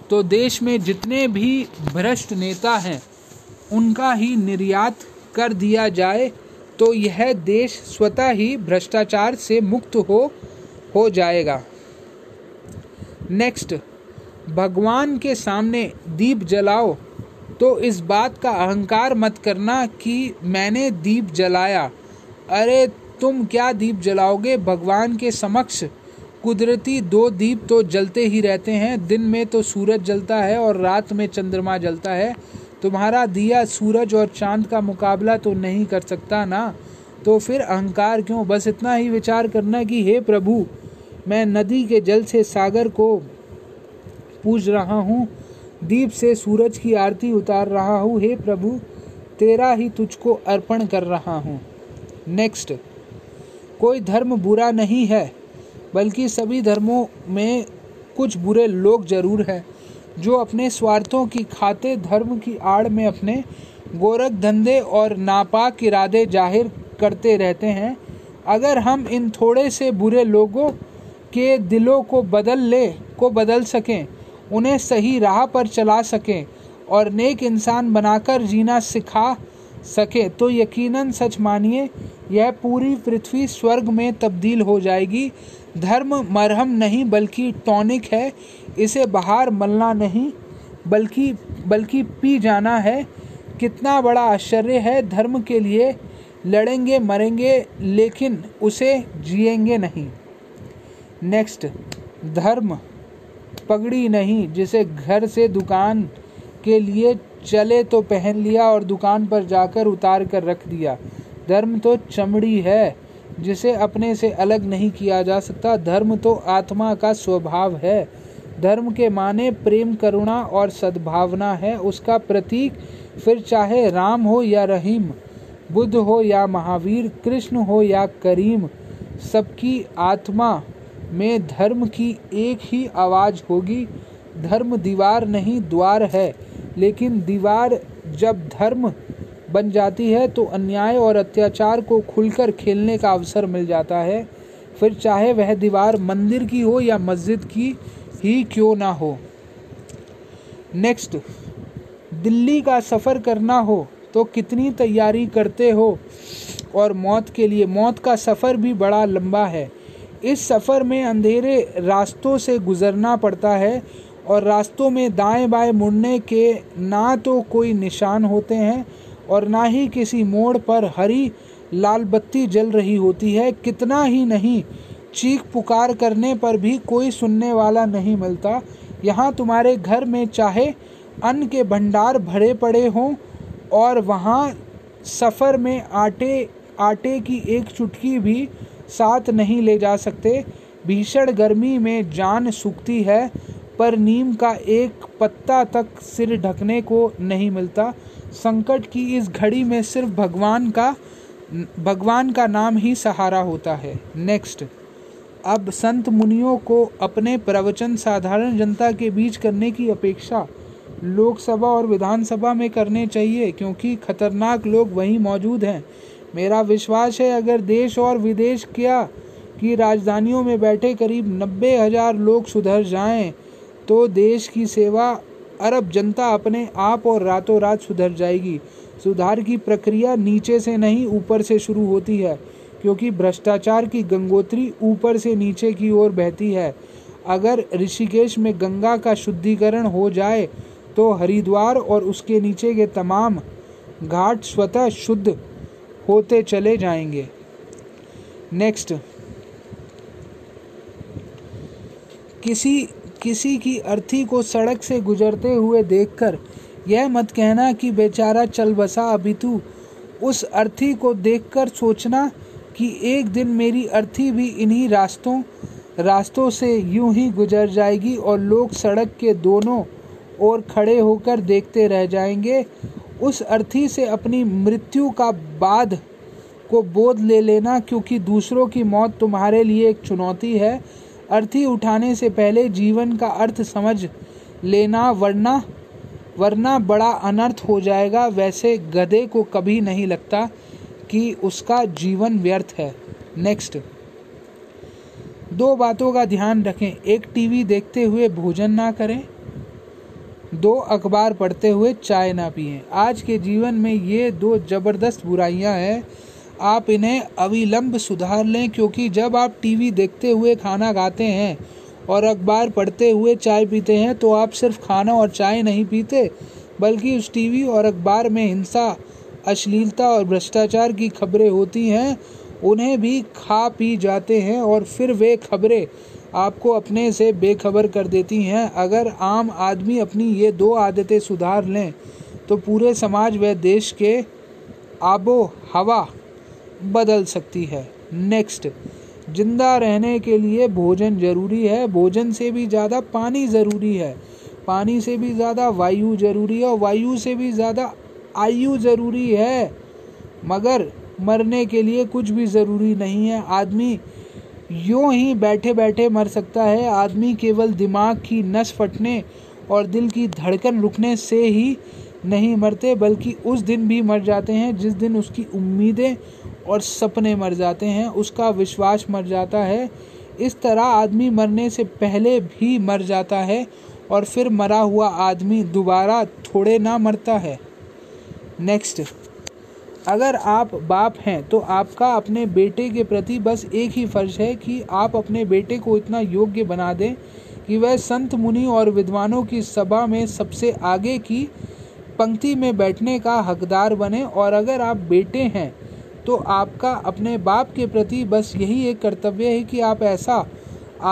तो देश में जितने भी भ्रष्ट नेता हैं उनका ही निर्यात कर दिया जाए, तो यह देश स्वतः ही भ्रष्टाचार से मुक्त हो जाएगा। नेक्स्ट, भगवान के सामने दीप जलाओ तो इस बात का अहंकार मत करना कि मैंने दीप जलाया। अरे तुम क्या दीप जलाओगे, भगवान के समक्ष कुदरती 2 दीप तो जलते ही रहते हैं। दिन में तो सूरज जलता है और रात में चंद्रमा जलता है। तुम्हारा दिया सूरज और चांद का मुकाबला तो नहीं कर सकता ना, तो फिर अहंकार क्यों। बस इतना ही विचार करना कि हे प्रभु, मैं नदी के जल से सागर को पूज रहा हूँ, दीप से सूरज की आरती उतार रहा हूँ। हे प्रभु, तेरा ही तुझको अर्पण कर रहा हूँ। नेक्स्ट, कोई धर्म बुरा नहीं है, बल्कि सभी धर्मों में कुछ बुरे लोग जरूर हैं जो अपने स्वार्थों की खातिर धर्म की आड़ में अपने गोरख धंधे और नापाक इरादे जाहिर करते रहते हैं। अगर हम इन थोड़े से बुरे लोगों के दिलों को बदल सकें, उन्हें सही राह पर चला सकें और नेक इंसान बनाकर जीना सिखा सकें तो यकीनन, सच मानिए, यह पूरी पृथ्वी स्वर्ग में तब्दील हो जाएगी। धर्म मरहम नहीं बल्कि टॉनिक है, इसे बाहर मलना नहीं बल्कि पी जाना है। कितना बड़ा आश्चर्य है, धर्म के लिए लड़ेंगे मरेंगे लेकिन उसे जिएंगे नहीं। नेक्स्ट, धर्म पगड़ी नहीं जिसे घर से दुकान के लिए चले तो पहन लिया और दुकान पर जाकर उतार कर रख दिया। धर्म तो चमड़ी है जिसे अपने से अलग नहीं किया जा सकता। धर्म तो आत्मा का स्वभाव है। धर्म के माने प्रेम, करुणा और सद्भावना है, उसका प्रतीक फिर चाहे राम हो या रहीम, बुद्ध हो या महावीर, कृष्ण हो या करीम, सबकी आत्मा में धर्म की एक ही आवाज़ होगी। धर्म दीवार नहीं द्वार है, लेकिन दीवार जब धर्म बन जाती है तो अन्याय और अत्याचार को खुलकर खेलने का अवसर मिल जाता है, फिर चाहे वह दीवार मंदिर की हो या मस्जिद की ही क्यों ना हो। नेक्स्ट, दिल्ली का सफ़र करना हो तो कितनी तैयारी करते हो और मौत के लिए। मौत का सफ़र भी बड़ा लंबा है। इस सफ़र में अंधेरे रास्तों से गुज़रना पड़ता है और रास्तों में दाएं बाएं मुड़ने के ना तो कोई निशान होते हैं और ना ही किसी मोड़ पर हरी लाल बत्ती जल रही होती है। कितना ही नहीं, चीख पुकार करने पर भी कोई सुनने वाला नहीं मिलता। यहाँ तुम्हारे घर में चाहे अन्न के भंडार भरे पड़े हों और वहाँ सफ़र में आटे की एक चुटकी भी साथ नहीं ले जा सकते। भीषण गर्मी में जान सूखती है पर नीम का एक पत्ता तक सिर ढकने को नहीं मिलता। संकट की इस घड़ी में सिर्फ भगवान का नाम ही सहारा होता है। नेक्स्ट, अब संत मुनियों को अपने प्रवचन साधारण जनता के बीच करने की अपेक्षा लोकसभा और विधानसभा में करने चाहिए, क्योंकि खतरनाक लोग वहीं मौजूद हैं। मेरा विश्वास है अगर देश और विदेश की राजधानियों में बैठे करीब 90,000 लोग सुधर जाएं तो देश की सेवा अरब जनता अपने आप और रातों रात सुधर जाएगी। सुधार की प्रक्रिया नीचे से नहीं ऊपर से शुरू होती है, क्योंकि भ्रष्टाचार की गंगोत्री ऊपर से नीचे की ओर बहती है। अगर ऋषिकेश में गंगा का शुद्धिकरण हो जाए तो हरिद्वार और उसके नीचे के तमाम घाट स्वतः शुद्ध होते चले जाएंगे। नेक्स्ट, किसी की अर्थी को सड़क से गुजरते हुए देखकर यह मत कहना कि बेचारा चल बसा, अपितु उस अर्थी को देखकर सोचना कि एक दिन मेरी अर्थी भी इन्हीं रास्तों से यूं ही गुजर जाएगी और लोग सड़क के दोनों ओर खड़े होकर देखते रह जाएंगे। उस अर्थी से अपनी मृत्यु का बाद को बोध ले लेना, क्योंकि दूसरों की मौत तुम्हारे लिए एक चुनौती है। अर्थी उठाने से पहले जीवन का अर्थ समझ लेना, वरना बड़ा अनर्थ हो जाएगा। वैसे गधे को कभी नहीं लगता कि उसका जीवन व्यर्थ है। नेक्स्ट, दो बातों का ध्यान रखें, एक टीवी देखते हुए भोजन ना करें, दो अखबार पढ़ते हुए चाय ना पिएं। आज के जीवन में ये दो ज़बरदस्त बुराइयां हैं, आप इन्हें अविलंब सुधार लें, क्योंकि जब आप टीवी देखते हुए खाना खाते हैं और अखबार पढ़ते हुए चाय पीते हैं तो आप सिर्फ खाना और चाय नहीं पीते, बल्कि उस टीवी और अखबार में हिंसा, अश्लीलता और भ्रष्टाचार की खबरें होती हैं उन्हें भी खा पी जाते हैं और फिर वे खबरें आपको अपने से बेखबर कर देती हैं। अगर आम आदमी अपनी ये दो आदतें सुधार लें तो पूरे समाज व देश के आबो हवा बदल सकती है। नेक्स्ट, जिंदा रहने के लिए भोजन ज़रूरी है, भोजन से भी ज़्यादा पानी ज़रूरी है, पानी से भी ज़्यादा वायु ज़रूरी है और वायु से भी ज़्यादा आयु ज़रूरी है। मगर मरने के लिए कुछ भी ज़रूरी नहीं है। आदमी यूं ही बैठे बैठे मर सकता है। आदमी केवल दिमाग की नस फटने और दिल की धड़कन रुकने से ही नहीं मरते, बल्कि उस दिन भी मर जाते हैं जिस दिन उसकी उम्मीदें और सपने मर जाते हैं, उसका विश्वास मर जाता है। इस तरह आदमी मरने से पहले भी मर जाता है और फिर मरा हुआ आदमी दोबारा थोड़े ना मरता है। नेक्स्ट, अगर आप बाप हैं तो आपका अपने बेटे के प्रति बस एक ही फ़र्ज़ है कि आप अपने बेटे को इतना योग्य बना दें कि वह संत मुनि और विद्वानों की सभा में सबसे आगे की पंक्ति में बैठने का हकदार बने। और अगर आप बेटे हैं तो आपका अपने बाप के प्रति बस यही एक कर्तव्य है कि आप ऐसा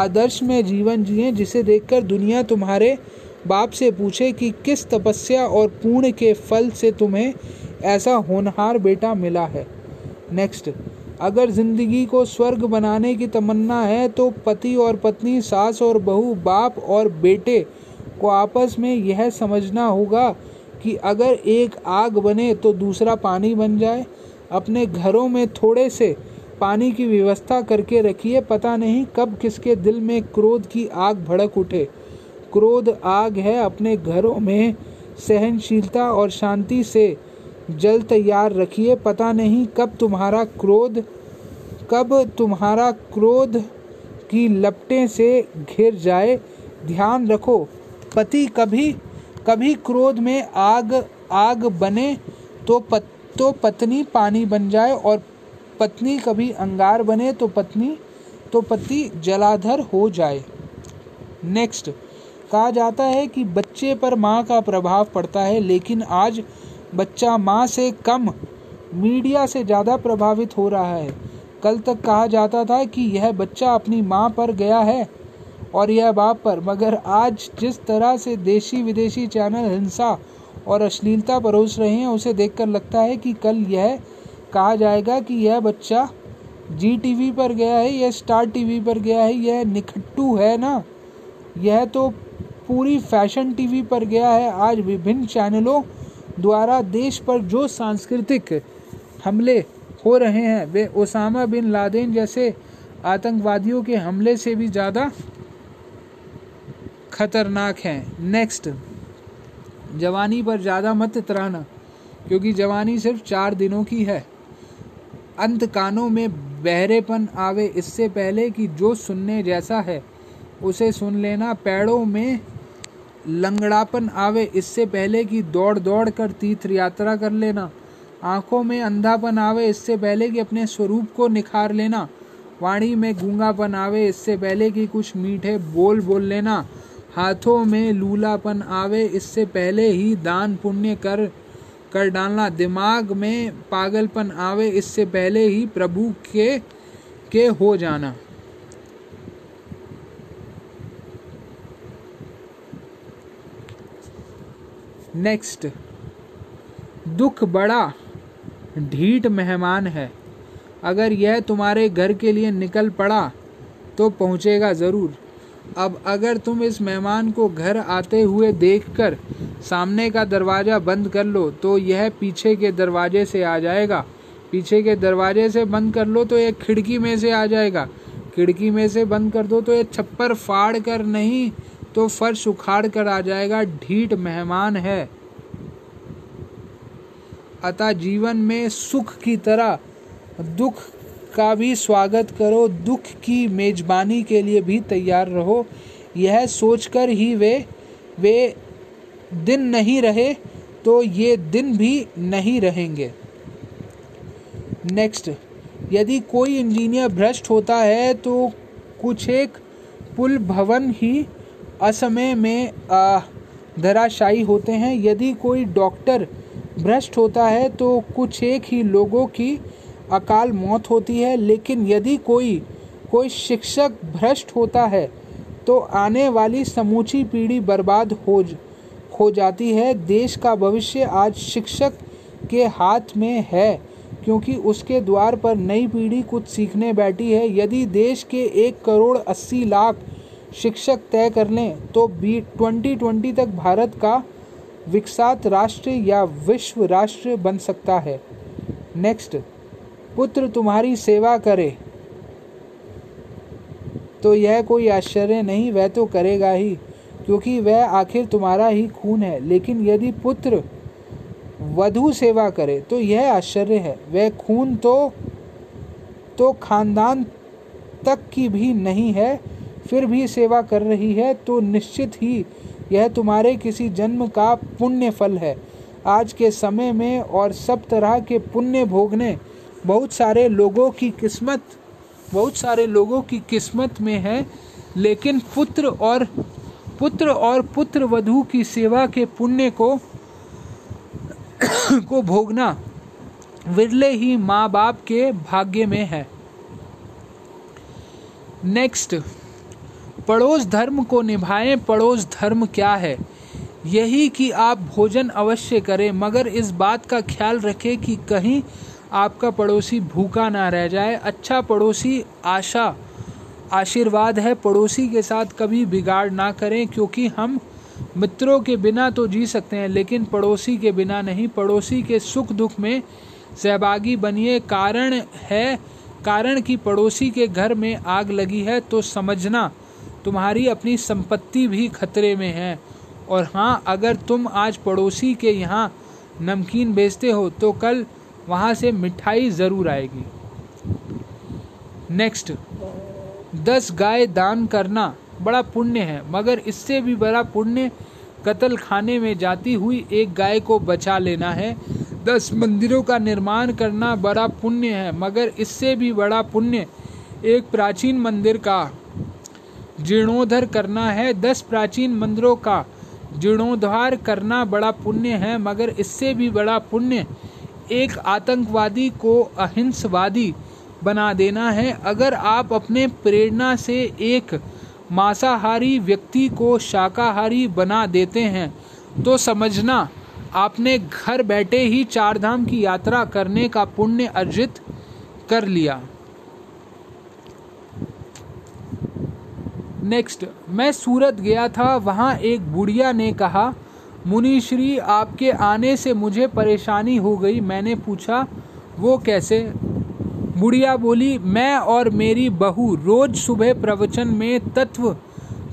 आदर्श में जीवन जिए जिसे देखकर दुनिया तुम्हारे बाप से पूछे कि किस तपस्या और पुण्य के फल से तुम्हें ऐसा होनहार बेटा मिला है। नेक्स्ट, अगर ज़िंदगी को स्वर्ग बनाने की तमन्ना है तो पति और पत्नी, सास और बहू, बाप और बेटे को आपस में यह समझना होगा कि अगर एक आग बने तो दूसरा पानी बन जाए। अपने घरों में थोड़े से पानी की व्यवस्था करके रखिए, पता नहीं कब किसके दिल में क्रोध की आग भड़क उठे। क्रोध आग है, अपने घरों में सहनशीलता और शांति से जल तैयार रखिए, पता नहीं कब तुम्हारा क्रोध की लपटें से घिर जाए। ध्यान रखो, पति कभी क्रोध में आग बने तो पत्नी पानी बन जाए, और पत्नी कभी अंगार बने तो पति जलाधर हो जाए। नेक्स्ट, कहा जाता है कि बच्चे पर माँ का प्रभाव पड़ता है, लेकिन आज बच्चा माँ से कम मीडिया से ज़्यादा प्रभावित हो रहा है। कल तक कहा जाता था कि यह बच्चा अपनी माँ पर गया है और यह बाप पर, मगर आज जिस तरह से देशी विदेशी चैनल हिंसा और अश्लीलता परोस रहे हैं उसे देखकर लगता है कि कल यह कहा जाएगा कि यह बच्चा GTV पर गया है, यह Star TV पर गया है, यह निकट्टू है ना, यह तो पूरी Fashion TV पर गया है। आज विभिन्न चैनलों द्वारा देश पर जो सांस्कृतिक हमले हो रहे हैं वे ओसामा बिन लादेन जैसे आतंकवादियों के हमले से भी ज़्यादा खतरनाक हैं। नेक्स्ट, जवानी पर ज़्यादा मत तराना, क्योंकि जवानी सिर्फ 4 दिनों की है। अंत कानों में बहरेपन आवे इससे पहले कि जो सुनने जैसा है उसे सुन लेना। पैड़ों में लंगड़ापन आवे इससे पहले कि दौड़ दौड़ कर तीर्थ यात्रा कर लेना। आँखों में अंधापन आवे इससे पहले कि अपने स्वरूप को निखार लेना। वाणी में गूंगापन आवे इससे पहले कि कुछ मीठे बोल बोल लेना। हाथों में लूलापन आवे इससे पहले ही दान पुण्य कर डालना। दिमाग में पागलपन आवे इससे पहले ही प्रभु के हो जाना। नेक्स्ट, दुख बड़ा ढीठ मेहमान है, अगर यह तुम्हारे घर के लिए निकल पड़ा तो पहुँचेगा ज़रूर। अब अगर तुम इस मेहमान को घर आते हुए देखकर सामने का दरवाज़ा बंद कर लो तो यह पीछे के दरवाजे से आ जाएगा। पीछे के दरवाजे से बंद कर लो तो यह खिड़की में से आ जाएगा। खिड़की में से बंद कर दो तो यह छप्पर फाड़ कर नहीं तो फर्श उखाड़ कर आ जाएगा। ढीठ मेहमान है। अतः जीवन में सुख की तरह दुख का भी स्वागत करो, दुख की मेजबानी के लिए भी तैयार रहो। यह सोचकर ही वे दिन नहीं रहे तो ये दिन भी नहीं रहेंगे। नेक्स्ट, यदि कोई इंजीनियर भ्रष्ट होता है तो कुछ एक पुल भवन ही असमय में धराशायी होते हैं। यदि कोई डॉक्टर भ्रष्ट होता है तो कुछ एक ही लोगों की अकाल मौत होती है। लेकिन यदि कोई शिक्षक भ्रष्ट होता है तो आने वाली समूची पीढ़ी बर्बाद हो जाती है। देश का भविष्य आज शिक्षक के हाथ में है, क्योंकि उसके द्वार पर नई पीढ़ी कुछ सीखने बैठी है। यदि देश के 1,80,00,000 शिक्षक तय कर लें तो 2020 तक भारत का विकसित राष्ट्र या विश्व राष्ट्र बन सकता है। नेक्स्ट, पुत्र तुम्हारी सेवा करे तो यह कोई आश्चर्य नहीं, वह तो करेगा ही, क्योंकि वह आखिर तुम्हारा ही खून है। लेकिन यदि पुत्र वधू सेवा करे तो यह आश्चर्य है, वह खून तो खानदान तक की भी नहीं है, फिर भी सेवा कर रही है, तो निश्चित ही यह तुम्हारे किसी जन्म का पुण्य फल है। आज के समय में और सब तरह के पुण्य भोगने बहुत सारे लोगों की किस्मत में है, लेकिन पुत्र और पुत्र वधू की सेवा के पुण्य को भोगना विरले ही माँ बाप के भाग्य में है। नेक्स्ट, पड़ोस धर्म को निभाएं। पड़ोस धर्म क्या है? यही कि आप भोजन अवश्य करें, मगर इस बात का ख्याल रखें कि कहीं आपका पड़ोसी भूखा ना रह जाए। अच्छा पड़ोसी आशा आशीर्वाद है। पड़ोसी के साथ कभी बिगाड़ ना करें, क्योंकि हम मित्रों के बिना तो जी सकते हैं लेकिन पड़ोसी के बिना नहीं। पड़ोसी के सुख दुख में सहभागी बनिए। कारण कि पड़ोसी के घर में आग लगी है तो समझना तुम्हारी अपनी संपत्ति भी खतरे में है। और हाँ, अगर तुम आज पड़ोसी के यहाँ नमकीन बेचते हो तो कल वहाँ से मिठाई ज़रूर आएगी। नेक्स्ट, 10 गाय दान करना बड़ा पुण्य है, मगर इससे भी बड़ा पुण्य कत्ल खाने में जाती हुई 1 गाय को बचा लेना है। 10 मंदिरों का निर्माण करना बड़ा पुण्य है, मगर इससे भी बड़ा पुण्य एक प्राचीन मंदिर का जीर्णोद्धार करना है। 10 प्राचीन मंदिरों का जीर्णोद्धार करना बड़ा पुण्य है, मगर इससे भी बड़ा पुण्य एक आतंकवादी को अहिंसवादी बना देना है। अगर आप अपने प्रेरणा से एक मांसाहारी व्यक्ति को शाकाहारी बना देते हैं तो समझना आपने घर बैठे ही 4 धाम की यात्रा करने का पुण्य अर्जित कर लिया। नेक्स्ट, मैं सूरत गया था, वहाँ एक बुढ़िया ने कहा, मुनिश्री आपके आने से मुझे परेशानी हो गई। मैंने पूछा वो कैसे? बुढ़िया बोली, मैं और मेरी बहू रोज सुबह प्रवचन में, तत्व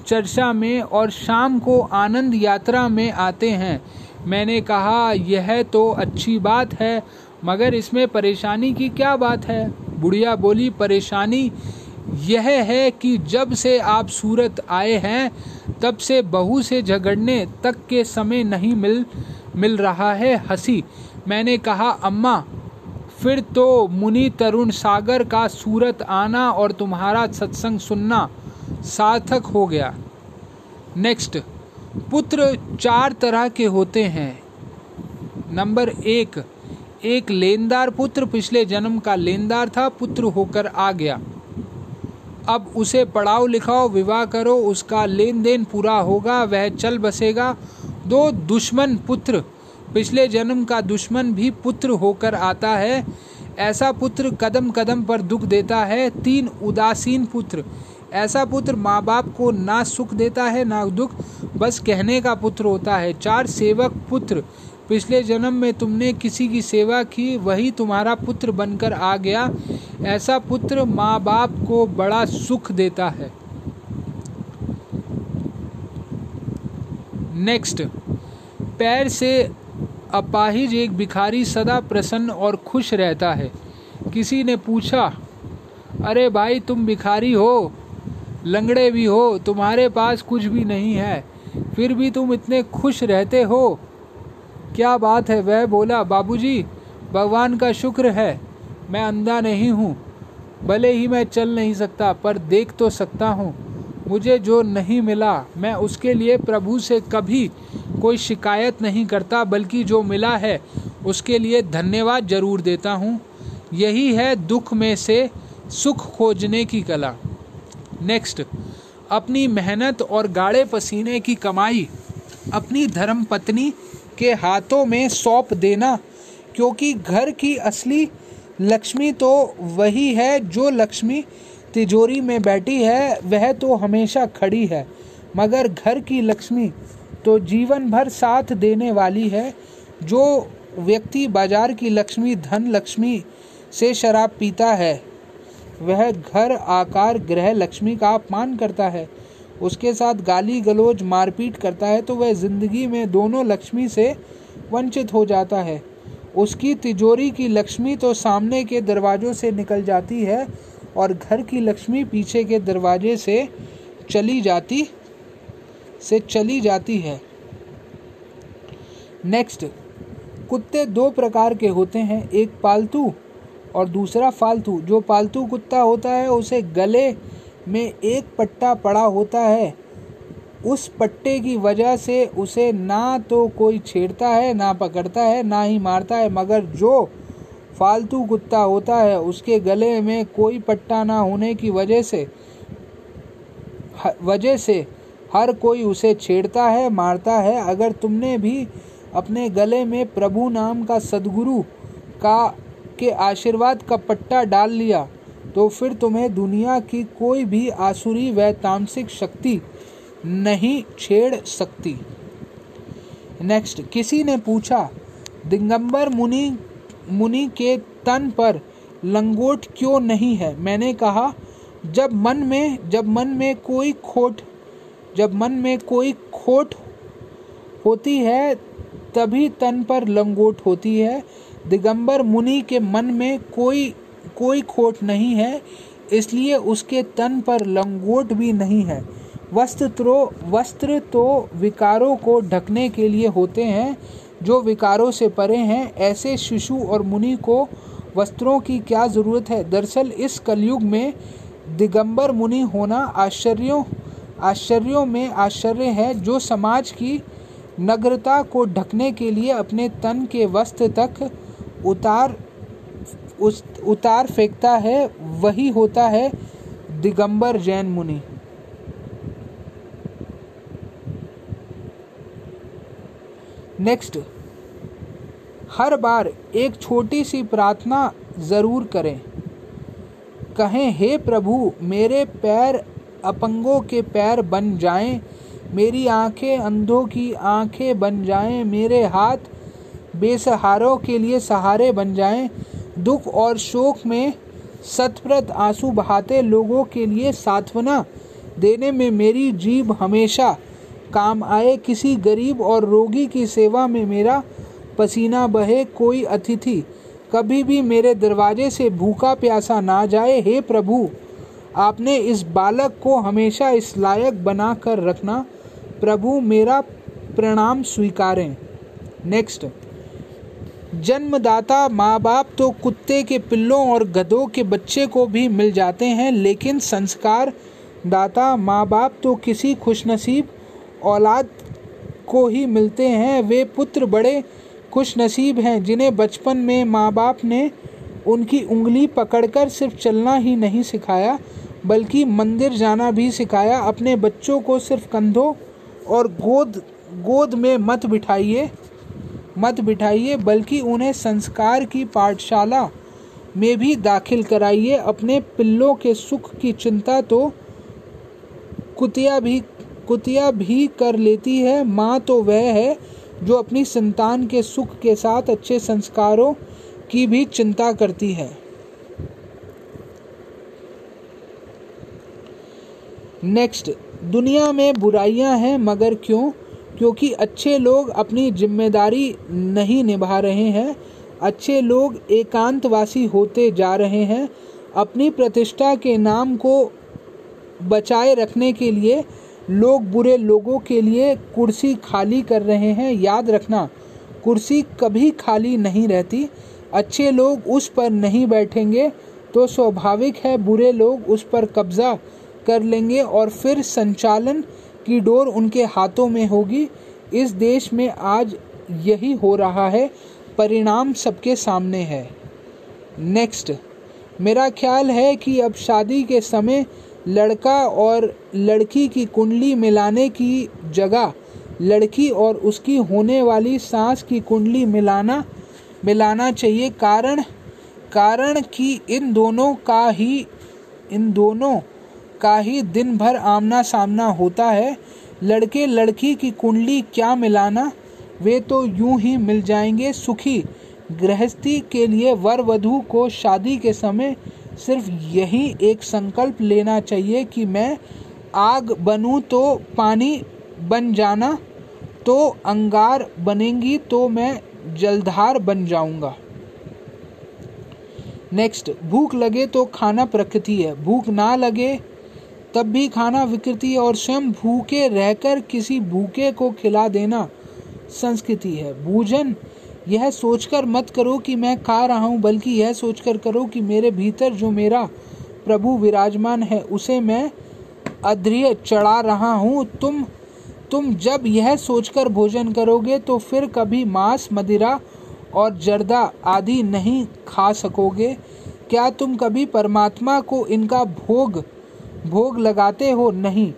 चर्चा में और शाम को आनंद यात्रा में आते हैं। मैंने कहा यह तो अच्छी बात है, मगर इसमें परेशानी की क्या बात है? बुढ़िया बोली, परेशानी यह है कि जब से आप सूरत आए हैं तब से बहू से झगड़ने तक के समय नहीं मिल रहा है। हंसी। मैंने कहा, अम्मा फिर तो मुनि तरुण सागर का सूरत आना और तुम्हारा सत्संग सुनना सार्थक हो गया। नेक्स्ट, पुत्र 4 तरह के होते हैं। नंबर 1, एक लेनदार पुत्र, पिछले जन्म का लेनदार था, पुत्र होकर आ गया, अब उसे पढ़ाओ लिखाओ, विवाह करो, उसका लेन देन पूरा होगा, वह चल बसेगा। 2, दुश्मन पुत्र, पिछले जन्म का दुश्मन भी पुत्र होकर आता है, ऐसा पुत्र कदम कदम पर दुख देता है। 3, उदासीन पुत्र, ऐसा पुत्र माँ बाप को ना सुख देता है ना दुख, बस कहने का पुत्र होता है। 4, सेवक पुत्र, पिछले जन्म में तुमने किसी की सेवा की, वही तुम्हारा पुत्र बनकर आ गया, ऐसा पुत्र माँ बाप को बड़ा सुख देता है। नेक्स्ट, पैर से अपाहिज एक भिखारी सदा प्रसन्न और खुश रहता है। किसी ने पूछा, अरे भाई तुम भिखारी हो, लंगड़े भी हो, तुम्हारे पास कुछ भी नहीं है, फिर भी तुम इतने खुश रहते हो, क्या बात है? वह बोला, बाबूजी भगवान का शुक्र है मैं अंधा नहीं हूँ, भले ही मैं चल नहीं सकता पर देख तो सकता हूँ, मुझे जो नहीं मिला मैं उसके लिए प्रभु से कभी कोई शिकायत नहीं करता, बल्कि जो मिला है उसके लिए धन्यवाद जरूर देता हूँ। यही है दुख में से सुख खोजने की कला। नेक्स्ट, अपनी मेहनत और गाढ़े पसीने की कमाई अपनी धर्मपत्नी के हाथों में सौंप देना, क्योंकि घर की असली लक्ष्मी तो वही है, जो लक्ष्मी तिजोरी में बैठी है वह तो हमेशा खड़ी है, मगर घर की लक्ष्मी तो जीवन भर साथ देने वाली है। जो व्यक्ति बाजार की लक्ष्मी, धन लक्ष्मी से शराब पीता है, वह घर आकार ग्रह लक्ष्मी का अपमान करता है, उसके साथ गाली गलौज मारपीट करता है, तो वह जिंदगी में दोनों लक्ष्मी से वंचित हो जाता है। उसकी तिजोरी की लक्ष्मी तो सामने के दरवाजों से निकल जाती है और घर की लक्ष्मी पीछे के दरवाजे से चली जाती है। नेक्स्ट, कुत्ते दो प्रकार के होते हैं, एक पालतू और दूसरा फालतू। जो पालतू कुत्ता होता है उसे गले में एक पट्टा पड़ा होता है, उस पट्टे की वजह से उसे ना तो कोई छेड़ता है, ना पकड़ता है, ना ही मारता है। मगर जो फालतू कुत्ता होता है उसके गले में कोई पट्टा ना होने की वजह से हर कोई उसे छेड़ता है, मारता है। अगर तुमने भी अपने गले में प्रभु नाम का सद्गुरु का के आशीर्वाद का पट्टा डाल लिया तो फिर तुम्हें दुनिया की कोई भी आसुरी व तामसिक शक्ति नहीं छेड़ सकती। नेक्स्ट, किसी ने पूछा, दिगंबर मुनि के तन पर लंगोट क्यों नहीं है? मैंने कहा, जब मन में कोई खोट होती है तभी तन पर लंगोट होती है। दिगंबर मुनि के मन में कोई खोट नहीं है, इसलिए उसके तन पर लंगोट भी नहीं है। वस्त्र तो विकारों को ढकने के लिए होते हैं जो विकारों से परे हैं, ऐसे शिशु और मुनि को वस्त्रों की क्या ज़रूरत है। दरअसल इस कलयुग में दिगंबर मुनि होना आश्चर्यों में आश्चर्य है, जो समाज की नग्नता को ढकने के लिए अपने तन के वस्त्र तक उतार फेंकता है, वही होता है दिगंबर जैन मुनि। नेक्स्ट, हर बार एक छोटी सी प्रार्थना ज़रूर करें, कहें, हे प्रभु, मेरे पैर अपंगों के पैर बन जाएं, मेरी आंखें अंधों की आंखें बन जाएं, मेरे हाथ बेसहारों के लिए सहारे बन जाएं, दुख और शोक में सतप्रत आंसू बहाते लोगों के लिए सांत्वना देने में मेरी जीभ हमेशा काम आए, किसी गरीब और रोगी की सेवा में मेरा पसीना बहे, कोई अतिथि कभी भी मेरे दरवाजे से भूखा प्यासा ना जाए। हे प्रभु, आपने इस बालक को हमेशा इस लायक बना कर रखना, प्रभु मेरा प्रणाम स्वीकारें। नेक्स्ट, जन्मदाता माँ बाप तो कुत्ते के पिल्लों और गधों के बच्चे को भी मिल जाते हैं, लेकिन संस्कार दाता माँ बाप तो किसी खुशनसीब औलाद को ही मिलते हैं। वे पुत्र बड़े खुशनसीब हैं जिन्हें बचपन में माँ बाप ने उनकी उंगली पकड़कर सिर्फ चलना ही नहीं सिखाया बल्कि मंदिर जाना भी सिखाया। अपने बच्चों को सिर्फ कंधों और गोद में मत बिठाइए बल्कि उन्हें संस्कार की पाठशाला में भी दाखिल कराइए। अपने पिल्लों के सुख की चिंता तो कुतिया भी कर लेती है, माँ तो वह है जो अपनी संतान के सुख के साथ अच्छे संस्कारों की भी चिंता करती है। नेक्स्ट, दुनिया में बुराइयां हैं, मगर क्यों? क्योंकि अच्छे लोग अपनी जिम्मेदारी नहीं निभा रहे हैं, अच्छे लोग एकांतवासी होते जा रहे हैं। अपनी प्रतिष्ठा के नाम को बचाए रखने के लिए लोग बुरे लोगों के लिए कुर्सी खाली कर रहे हैं। याद रखना, कुर्सी कभी खाली नहीं रहती। अच्छे लोग उस पर नहीं बैठेंगे तो स्वाभाविक है बुरे लोग उस पर कब्जा कर लेंगे और फिर संचालन की डोर उनके हाथों में होगी। इस देश में आज यही हो रहा है, परिणाम सबके सामने है। नेक्स्ट, मेरा ख्याल है कि अब शादी के समय लड़का और लड़की की कुंडली मिलाने की जगह लड़की और उसकी होने वाली सास की कुंडली मिलाना चाहिए। कारण कि इन दोनों का ही दिन भर आमना सामना होता है। लड़के लड़की की कुंडली क्या मिलाना, वे तो यूं ही मिल जाएंगे। सुखी गृहस्थी के लिए वर वधू को शादी के समय सिर्फ यही एक संकल्प लेना चाहिए कि मैं आग बनूं तो पानी बन जाना, तो अंगार बनेंगी तो मैं जलधार बन जाऊंगा। नेक्स्ट, भूख लगे तो खाना प्रकृति है, भूख ना लगे तब भी खाना विकृति है और स्वयं भूखे रहकर किसी भूखे को खिला देना संस्कृति है। भोजन यह सोचकर मत करो कि मैं खा रहा हूँ, बल्कि यह सोचकर करो कि मेरे भीतर जो मेरा प्रभु विराजमान है उसे मैं अधर्य चढ़ा रहा हूँ। तुम जब यह सोचकर भोजन करोगे तो फिर कभी मांस, मदिरा और जर्दा आदि नहीं खा सकोगे। क्या तुम कभी परमात्मा को इनका भोग लगाते हो? नहीं।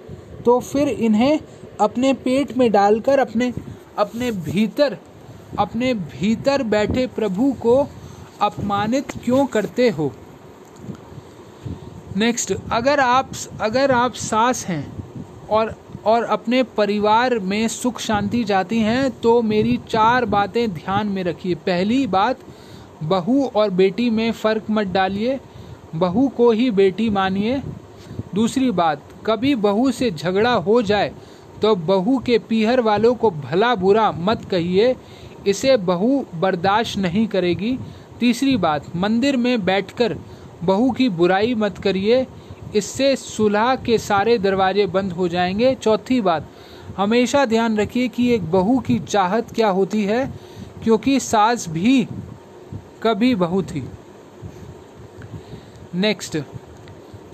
तो फिर इन्हें अपने पेट में डालकर अपने भीतर बैठे प्रभु को अपमानित क्यों करते हो? नेक्स्ट, अगर आप सास हैं और अपने परिवार में सुख शांति चाहती हैं तो मेरी 4 बातें ध्यान में रखिए। पहली बात, बहू और बेटी में फ़र्क मत डालिए, बहू को ही बेटी मानिए। दूसरी बात, कभी बहू से झगड़ा हो जाए तो बहू के पीहर वालों को भला बुरा मत कहिए, इसे बहू बर्दाश्त नहीं करेगी। तीसरी बात, मंदिर में बैठकर बहू की बुराई मत करिए, इससे सुलह के सारे दरवाजे बंद हो जाएंगे। चौथी बात, हमेशा ध्यान रखिए कि एक बहू की चाहत क्या होती है, क्योंकि सास भी कभी बहू थी। नेक्स्ट,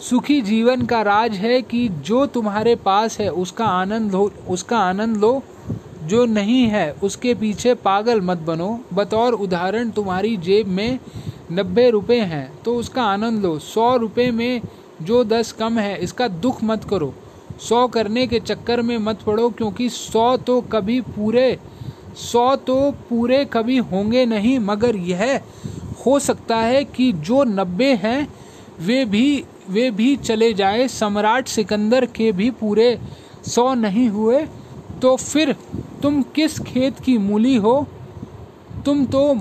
सुखी जीवन का राज है कि जो तुम्हारे पास है उसका आनंद लो, जो नहीं है उसके पीछे पागल मत बनो। बतौर उदाहरण, तुम्हारी जेब में 90 रुपये हैं तो उसका आनंद लो, 100 रुपये में जो 10 कम है इसका दुख मत करो, 100 करने के चक्कर में मत पड़ो, क्योंकि 100 तो पूरे कभी होंगे नहीं, मगर यह हो सकता है कि जो 90 हैं वे भी चले जाए। सम्राट सिकंदर के भी पूरे 100 नहीं हुए, तो फिर तुम किस खेत की मूली हो? तुम तो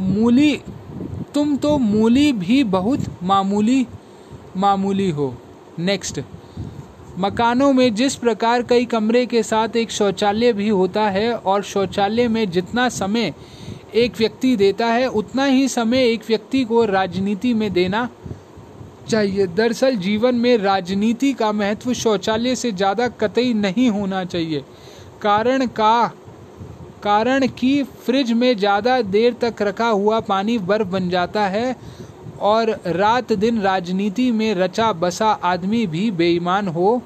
मूली भी बहुत मामूली हो। नेक्स्ट, मकानों में जिस प्रकार कई कमरे के साथ एक शौचालय भी होता है और शौचालय में जितना समय एक व्यक्ति देता है उतना ही समय एक व्यक्ति को राजनीति में देना चाहिए। दरअसल जीवन में राजनीति का महत्व शौचालय से ज़्यादा कतई नहीं होना चाहिए। कारण कि फ्रिज में ज़्यादा देर तक रखा हुआ पानी बर्फ बन जाता है और रात दिन राजनीति में रचा बसा आदमी भी बेईमान हो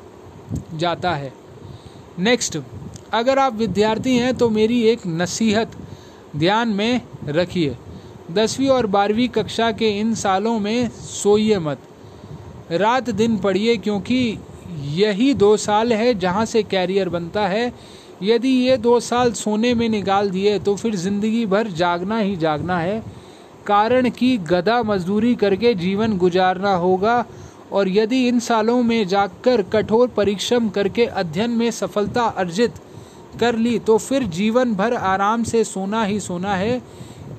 जाता है। नेक्स्ट, अगर आप विद्यार्थी हैं तो मेरी एक नसीहत ध्यान में रखिए। 10वीं और 12वीं कक्षा के इन सालों में सोइए मत, रात दिन पढ़िए, क्योंकि यही 2 साल है जहाँ से कैरियर बनता है। यदि ये 2 साल सोने में निकाल दिए तो फिर ज़िंदगी भर जागना ही जागना है। कारण कि गधा मजदूरी करके जीवन गुजारना होगा और यदि इन सालों में जागकर कठोर परिश्रम करके अध्ययन में सफलता अर्जित कर ली तो फिर जीवन भर आराम से सोना ही सोना है।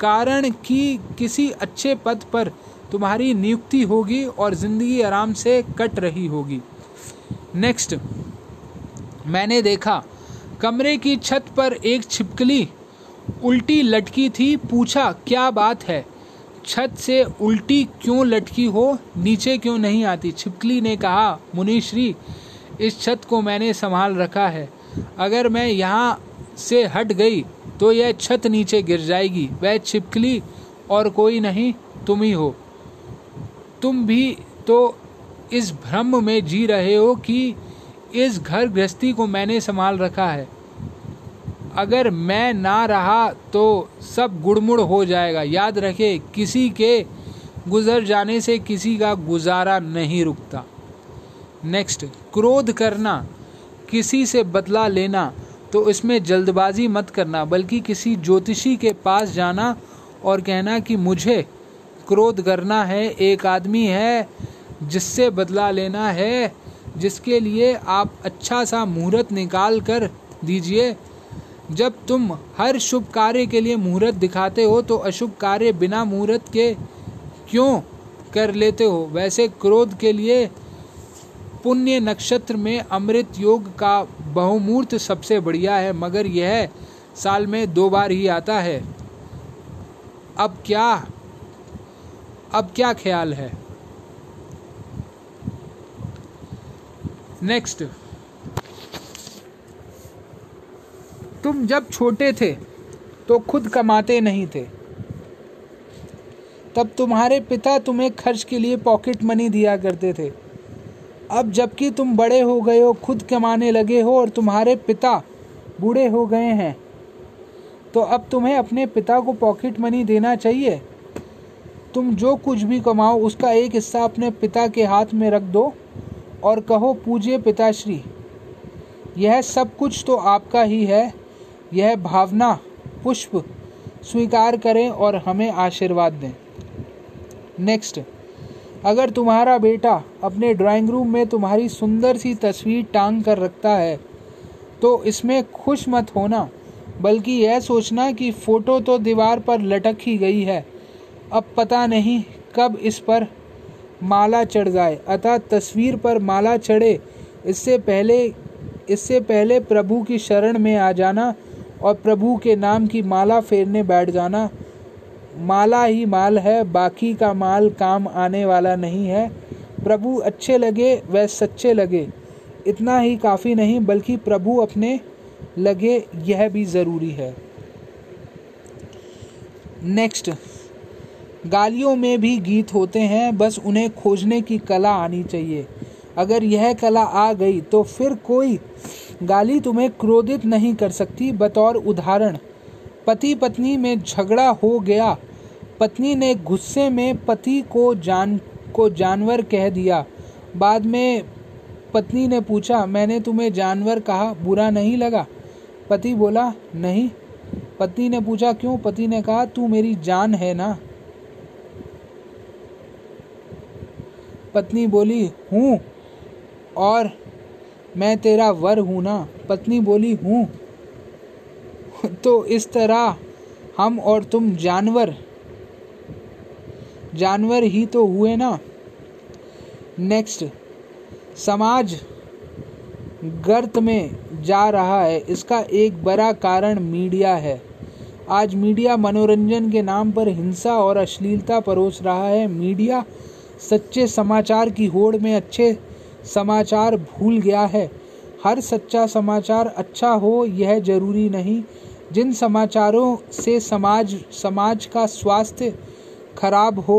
कारण कि किसी अच्छे पद पर तुम्हारी नियुक्ति होगी और ज़िंदगी आराम से कट रही होगी। नेक्स्ट, मैंने देखा कमरे की छत पर एक छिपकली उल्टी लटकी थी, पूछा क्या बात है, छत से उल्टी क्यों लटकी हो, नीचे क्यों नहीं आती? छिपकली ने कहा, मुनिश्री, इस छत को मैंने संभाल रखा है, अगर मैं यहाँ से हट गई तो यह छत नीचे गिर जाएगी। वह छिपकली और कोई नहीं तुम ही हो। तुम भी तो इस भ्रम में जी रहे हो कि इस घर गृहस्थी को मैंने संभाल रखा है, अगर मैं ना रहा तो सब गुड़मुड़ हो जाएगा। याद रखें, किसी के गुजर जाने से किसी का गुजारा नहीं रुकता। नेक्स्ट, क्रोध करना, किसी से बदला लेना, तो इसमें जल्दबाजी मत करना, बल्कि किसी ज्योतिषी के पास जाना और कहना कि मुझे क्रोध करना है, एक आदमी है जिससे बदला लेना है, जिसके लिए आप अच्छा सा मुहूर्त निकाल कर दीजिए, जब तुम हर शुभ कार्य के लिए मुहूर्त दिखाते हो तो अशुभ कार्य बिना मुहूर्त के क्यों कर लेते हो। वैसे क्रोध के लिए पुण्य नक्षत्र में अमृत योग का बहुमूर्त सबसे बढ़िया है, मगर यह साल में 2 बार ही आता है। अब क्या ख्याल है। नेक्स्ट, तुम जब छोटे थे तो खुद कमाते नहीं थे, तब तुम्हारे पिता तुम्हें खर्च के लिए पॉकेट मनी दिया करते थे। अब जबकि तुम बड़े हो गए हो, खुद कमाने लगे हो और तुम्हारे पिता बूढ़े हो गए हैं, तो अब तुम्हें अपने पिता को पॉकेट मनी देना चाहिए। तुम जो कुछ भी कमाओ उसका एक हिस्सा अपने पिता के हाथ में रख दो और कहो, पूज्य पिताश्री, यह सब कुछ तो आपका ही है। यह भावना पुष्प स्वीकार करें और हमें आशीर्वाद दें। नेक्स्ट, अगर तुम्हारा बेटा अपने ड्राइंग रूम में तुम्हारी सुंदर सी तस्वीर टांग कर रखता है तो इसमें खुश मत होना, बल्कि यह सोचना कि फ़ोटो तो दीवार पर लटक ही गई है, अब पता नहीं कब इस पर माला चढ़ जाए। अतः तस्वीर पर माला चढ़े इससे पहले प्रभु की शरण में आ जाना और प्रभु के नाम की माला फेरने बैठ जाना। माला ही माल है, बाकी का माल काम आने वाला नहीं है। प्रभु अच्छे लगे व सच्चे लगे, इतना ही काफ़ी नहीं, बल्कि प्रभु अपने लगे, यह भी ज़रूरी है। नेक्स्ट, गालियों में भी गीत होते हैं, बस उन्हें खोजने की कला आनी चाहिए। अगर यह कला आ गई तो फिर कोई गाली तुम्हें क्रोधित नहीं कर सकती। बतौर उदाहरण, पति पत्नी में झगड़ा हो गया, पत्नी ने गुस्से में पति को जानवर कह दिया। बाद में पत्नी ने पूछा, मैंने तुम्हें जानवर कहा, बुरा नहीं लगा? पति बोला, नहीं। पत्नी ने पूछा, क्यों? पति ने कहा, तू मेरी जान है ना। पत्नी बोली, हूँ। और मैं तेरा वर हूँ ना? पत्नी बोली, हूँ। तो इस तरह हम और तुम जानवर ही तो हुए ना। नेक्स्ट, समाज गर्त में जा रहा है, इसका एक बड़ा कारण मीडिया है। आज मीडिया मनोरंजन के नाम पर हिंसा और अश्लीलता परोस रहा है। मीडिया सच्चे समाचार की होड़ में अच्छे समाचार भूल गया है। हर सच्चा समाचार अच्छा हो यह जरूरी नहीं। जिन समाचारों से समाज का स्वास्थ्य खराब हो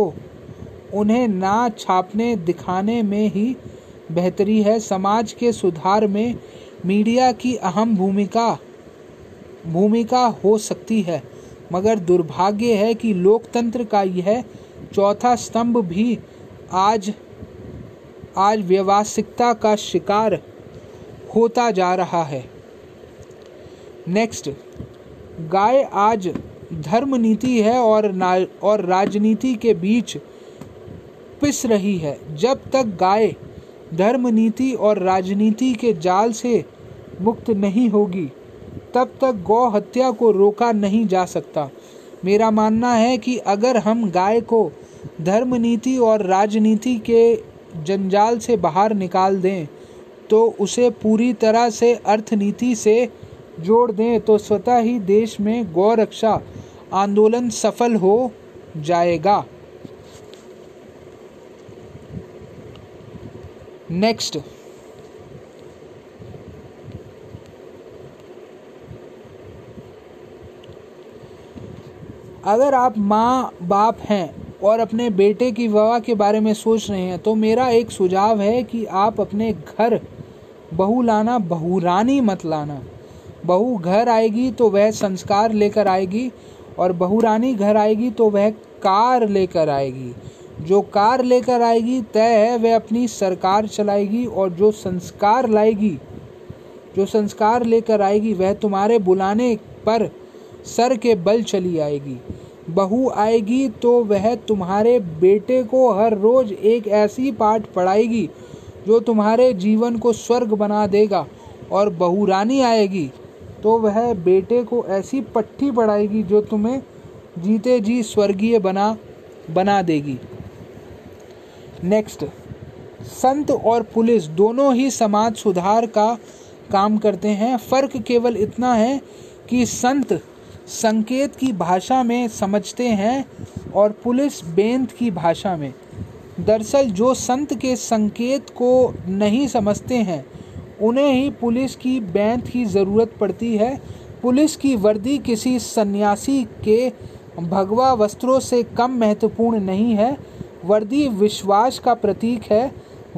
उन्हें ना छापने दिखाने में ही बेहतरी है। समाज के सुधार में मीडिया की अहम भूमिका हो सकती है, मगर दुर्भाग्य है कि लोकतंत्र का यह चौथा स्तंभ भी आज व्यावसायिकता का शिकार होता जा रहा है। नेक्स्ट, गाय आज धर्म नीति है और राजनीति के बीच पिस रही है। जब तक गाय धर्म नीति और राजनीति के जाल से मुक्त नहीं होगी तब तक गौ हत्या को रोका नहीं जा सकता। मेरा मानना है कि अगर हम गाय को धर्म नीति और राजनीति के जंजाल से बाहर निकाल दें तो उसे पूरी तरह से अर्थनीति से जोड़ दें तो स्वतः ही देश में गौ रक्षा आंदोलन सफल हो जाएगा। नेक्स्ट, अगर आप माँ बाप हैं और अपने बेटे की विवाह के बारे में सोच रहे हैं तो मेरा एक सुझाव है कि आप अपने घर बहू लाना, बहू रानी मत लाना। बहू घर आएगी तो वह संस्कार लेकर आएगी और बहू रानी घर आएगी तो वह कार लेकर आएगी। जो कार लेकर आएगी तय है वह अपनी सरकार चलाएगी, और जो संस्कार लेकर आएगी वह तुम्हारे बुलाने पर सर के बल चली आएगी। बहू आएगी तो वह तुम्हारे बेटे को हर रोज एक ऐसी पाठ पढ़ाएगी जो तुम्हारे जीवन को स्वर्ग बना देगा, और बहू रानी आएगी तो वह बेटे को ऐसी पट्टी पढ़ाएगी जो तुम्हें जीते जी स्वर्गीय बना देगी। नेक्स्ट, संत और पुलिस दोनों ही समाज सुधार का काम करते हैं। फर्क केवल इतना है कि संत संकेत की भाषा में समझते हैं और पुलिस बेंत की भाषा में। दरअसल जो संत के संकेत को नहीं समझते हैं उन्हें ही पुलिस की बेंत की ज़रूरत पड़ती है। पुलिस की वर्दी किसी सन्यासी के भगवा वस्त्रों से कम महत्वपूर्ण नहीं है। वर्दी विश्वास का प्रतीक है।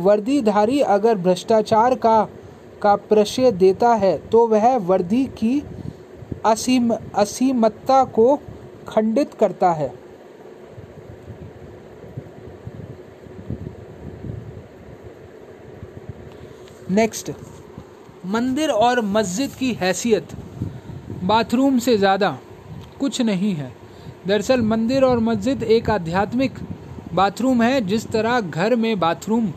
वर्दीधारी अगर भ्रष्टाचार का प्रश्रय देता है तो वह वर्दी की असीमता को खंडित करता है। नेक्स्ट, मंदिर और मस्जिद की हैसियत बाथरूम से ज़्यादा कुछ नहीं है। दरअसल मंदिर और मस्जिद एक आध्यात्मिक बाथरूम है। जिस तरह घर में बाथरूम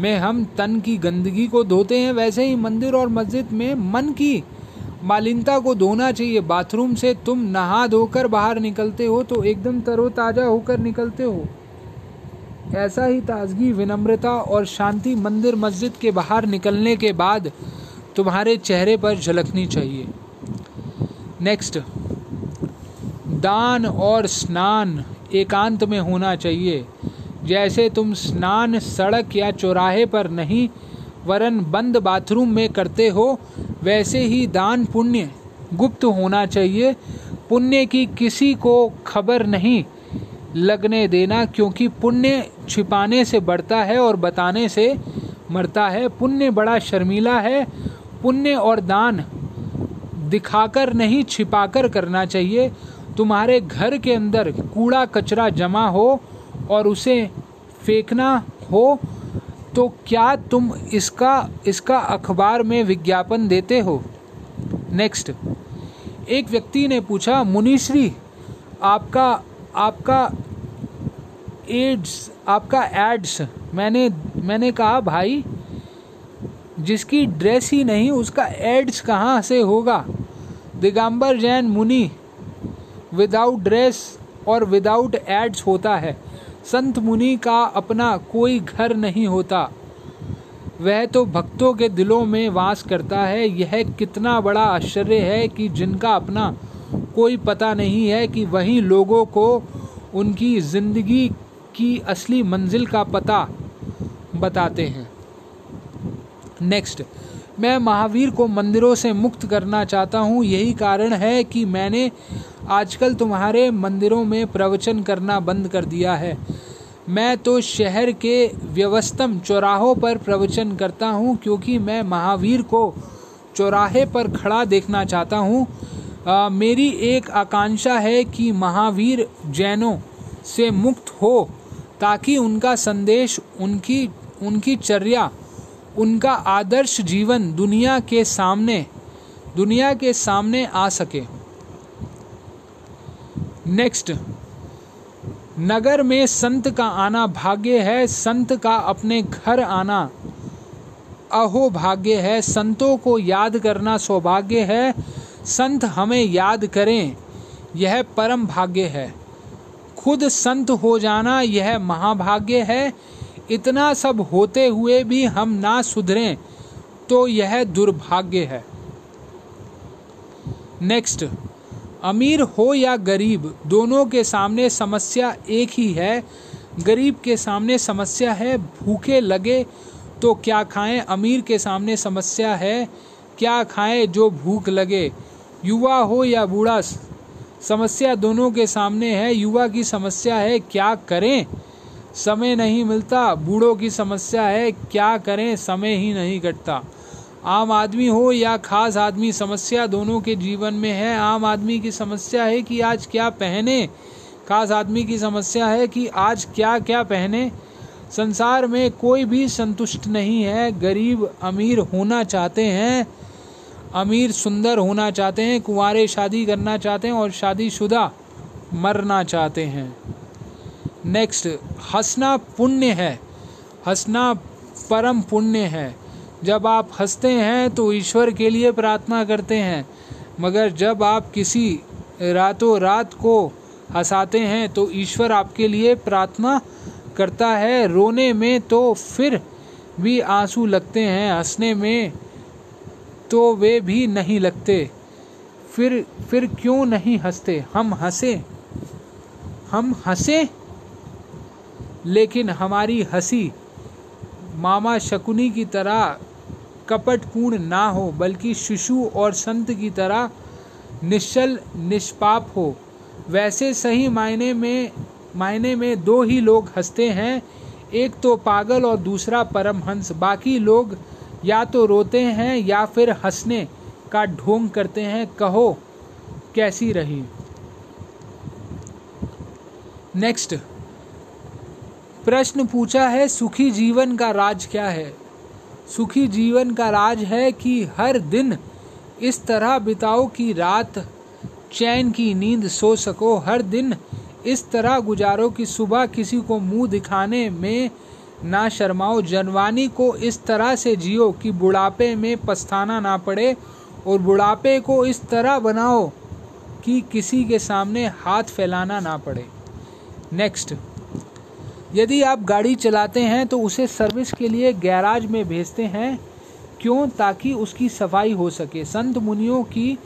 में हम तन की गंदगी को धोते हैं, वैसे ही मंदिर और मस्जिद में मन की मालिनता को धोना चाहिए। बाथरूम से तुम नहा धोकर बाहर निकलते हो तो एकदम तरोताज़ा होकर निकलते हो। ऐसा ही ताजगी, विनम्रता और शांति मंदिर मस्जिद के बाहर निकलने के बाद तुम्हारे चेहरे पर झलकनी चाहिए। नेक्स्ट, दान और स्नान एकांत में होना चाहिए। जैसे तुम स्नान सड़क या चौराहे पर नहीं वरन बंद बाथरूम में करते हो, वैसे ही दान पुण्य गुप्त होना चाहिए। पुण्य की किसी को खबर नहीं लगने देना, क्योंकि पुण्य छिपाने से बढ़ता है और बताने से मरता है। पुण्य बड़ा शर्मीला है। पुण्य और दान दिखाकर नहीं छिपाकर करना चाहिए। तुम्हारे घर के अंदर कूड़ा कचरा जमा हो और उसे फेंकना हो तो क्या तुम इसका अखबार में विज्ञापन देते हो? नेक्स्ट, एक व्यक्ति ने पूछा, मुनिश्री आपका एड्स मैंने कहा, भाई जिसकी ड्रेस ही नहीं उसका एड्स कहाँ से होगा? दिगंबर जैन मुनि विदाउट ड्रेस और विदाउट एड्स होता है। संत मुनि का अपना कोई घर नहीं होता, वह तो भक्तों के दिलों में वास करता है। यह कितना बड़ा आश्चर्य है कि जिनका अपना कोई पता नहीं है कि वहीं लोगों को उनकी जिंदगी की असली मंजिल का पता बताते हैं। नेक्स्ट, मैं महावीर को मंदिरों से मुक्त करना चाहता हूँ। यही कारण है कि मैंने आजकल तुम्हारे मंदिरों में प्रवचन करना बंद कर दिया है। मैं तो शहर के व्यवस्थम चौराहों पर प्रवचन करता हूँ, क्योंकि मैं महावीर को चौराहे पर खड़ा देखना चाहता हूँ। मेरी एक आकांक्षा है कि महावीर जैनों से मुक्त हो, ताकि उनका संदेश, उनकी चर्या, उनका आदर्श जीवन दुनिया के सामने आ सके। नेक्स्ट, नगर में संत का आना भाग्य है। संत का अपने घर आना अहो भाग्य है। संतों को याद करना सौभाग्य है। संत हमें याद करें, यह परम भाग्य है। खुद संत हो जाना, यह महाभाग्य है। इतना सब होते हुए भी हम ना सुधरें तो यह दुर्भाग्य है। नेक्स्ट, अमीर हो या गरीब, दोनों के सामने समस्या एक ही है। गरीब के सामने समस्या है भूखे लगे तो क्या खाएं। अमीर के सामने समस्या है क्या खाएं जो भूख लगे। युवा हो या बूढ़ा, समस्या दोनों के सामने है। युवा की समस्या है क्या करें, समय नहीं मिलता। बूढ़ों की समस्या है क्या करें, समय ही नहीं कटता। आम आदमी हो या खास आदमी, समस्या दोनों के जीवन में है। आम आदमी की समस्या है कि आज क्या पहने, खास आदमी की समस्या है कि आज क्या क्या पहने। संसार में कोई भी संतुष्ट नहीं है। गरीब अमीर होना चाहते हैं, अमीर सुंदर होना चाहते हैं, कुंवारे शादी करना चाहते हैं और शादीशुदा मरना चाहते हैं। नेक्स्ट, हंसना पुण्य है, हंसना परम पुण्य है। जब आप हंसते हैं तो ईश्वर के लिए प्रार्थना करते हैं। मगर जब आप किसी रातों रात को हंसाते हैं तो ईश्वर आपके लिए प्रार्थना करता है। रोने में तो फिर भी आंसू लगते हैं, हंसने में तो वे भी नहीं लगते। फिर क्यों नहीं हंसते? हम हंसे लेकिन हमारी हंसी मामा शकुनी की तरह कपटपूर्ण ना हो, बल्कि शिशु और संत की तरह निश्चल निष्पाप हो। वैसे सही मायने में दो ही लोग हंसते हैं, एक तो पागल और दूसरा परमहंस। बाकी लोग या तो रोते हैं या फिर हंसने का ढोंग करते हैं। कहो कैसी रही। नेक्स्ट प्रश्न पूछा है, सुखी जीवन का राज क्या है? सुखी जीवन का राज है कि हर दिन इस तरह बिताओ कि रात चैन की नींद सो सको। हर दिन इस तरह गुजारो कि सुबह किसी को मुंह दिखाने में ना शर्माओ। जवानी को इस तरह से जियो कि बुढ़ापे में पछताना ना पड़े, और बुढ़ापे को इस तरह बनाओ कि किसी के सामने हाथ फैलाना ना पड़े। नेक्स्ट, यदि आप गाड़ी चलाते हैं तो उसे सर्विस के लिए गैराज में भेजते हैं क्यों? ताकि उसकी सफाई हो सके। संत मुनियों की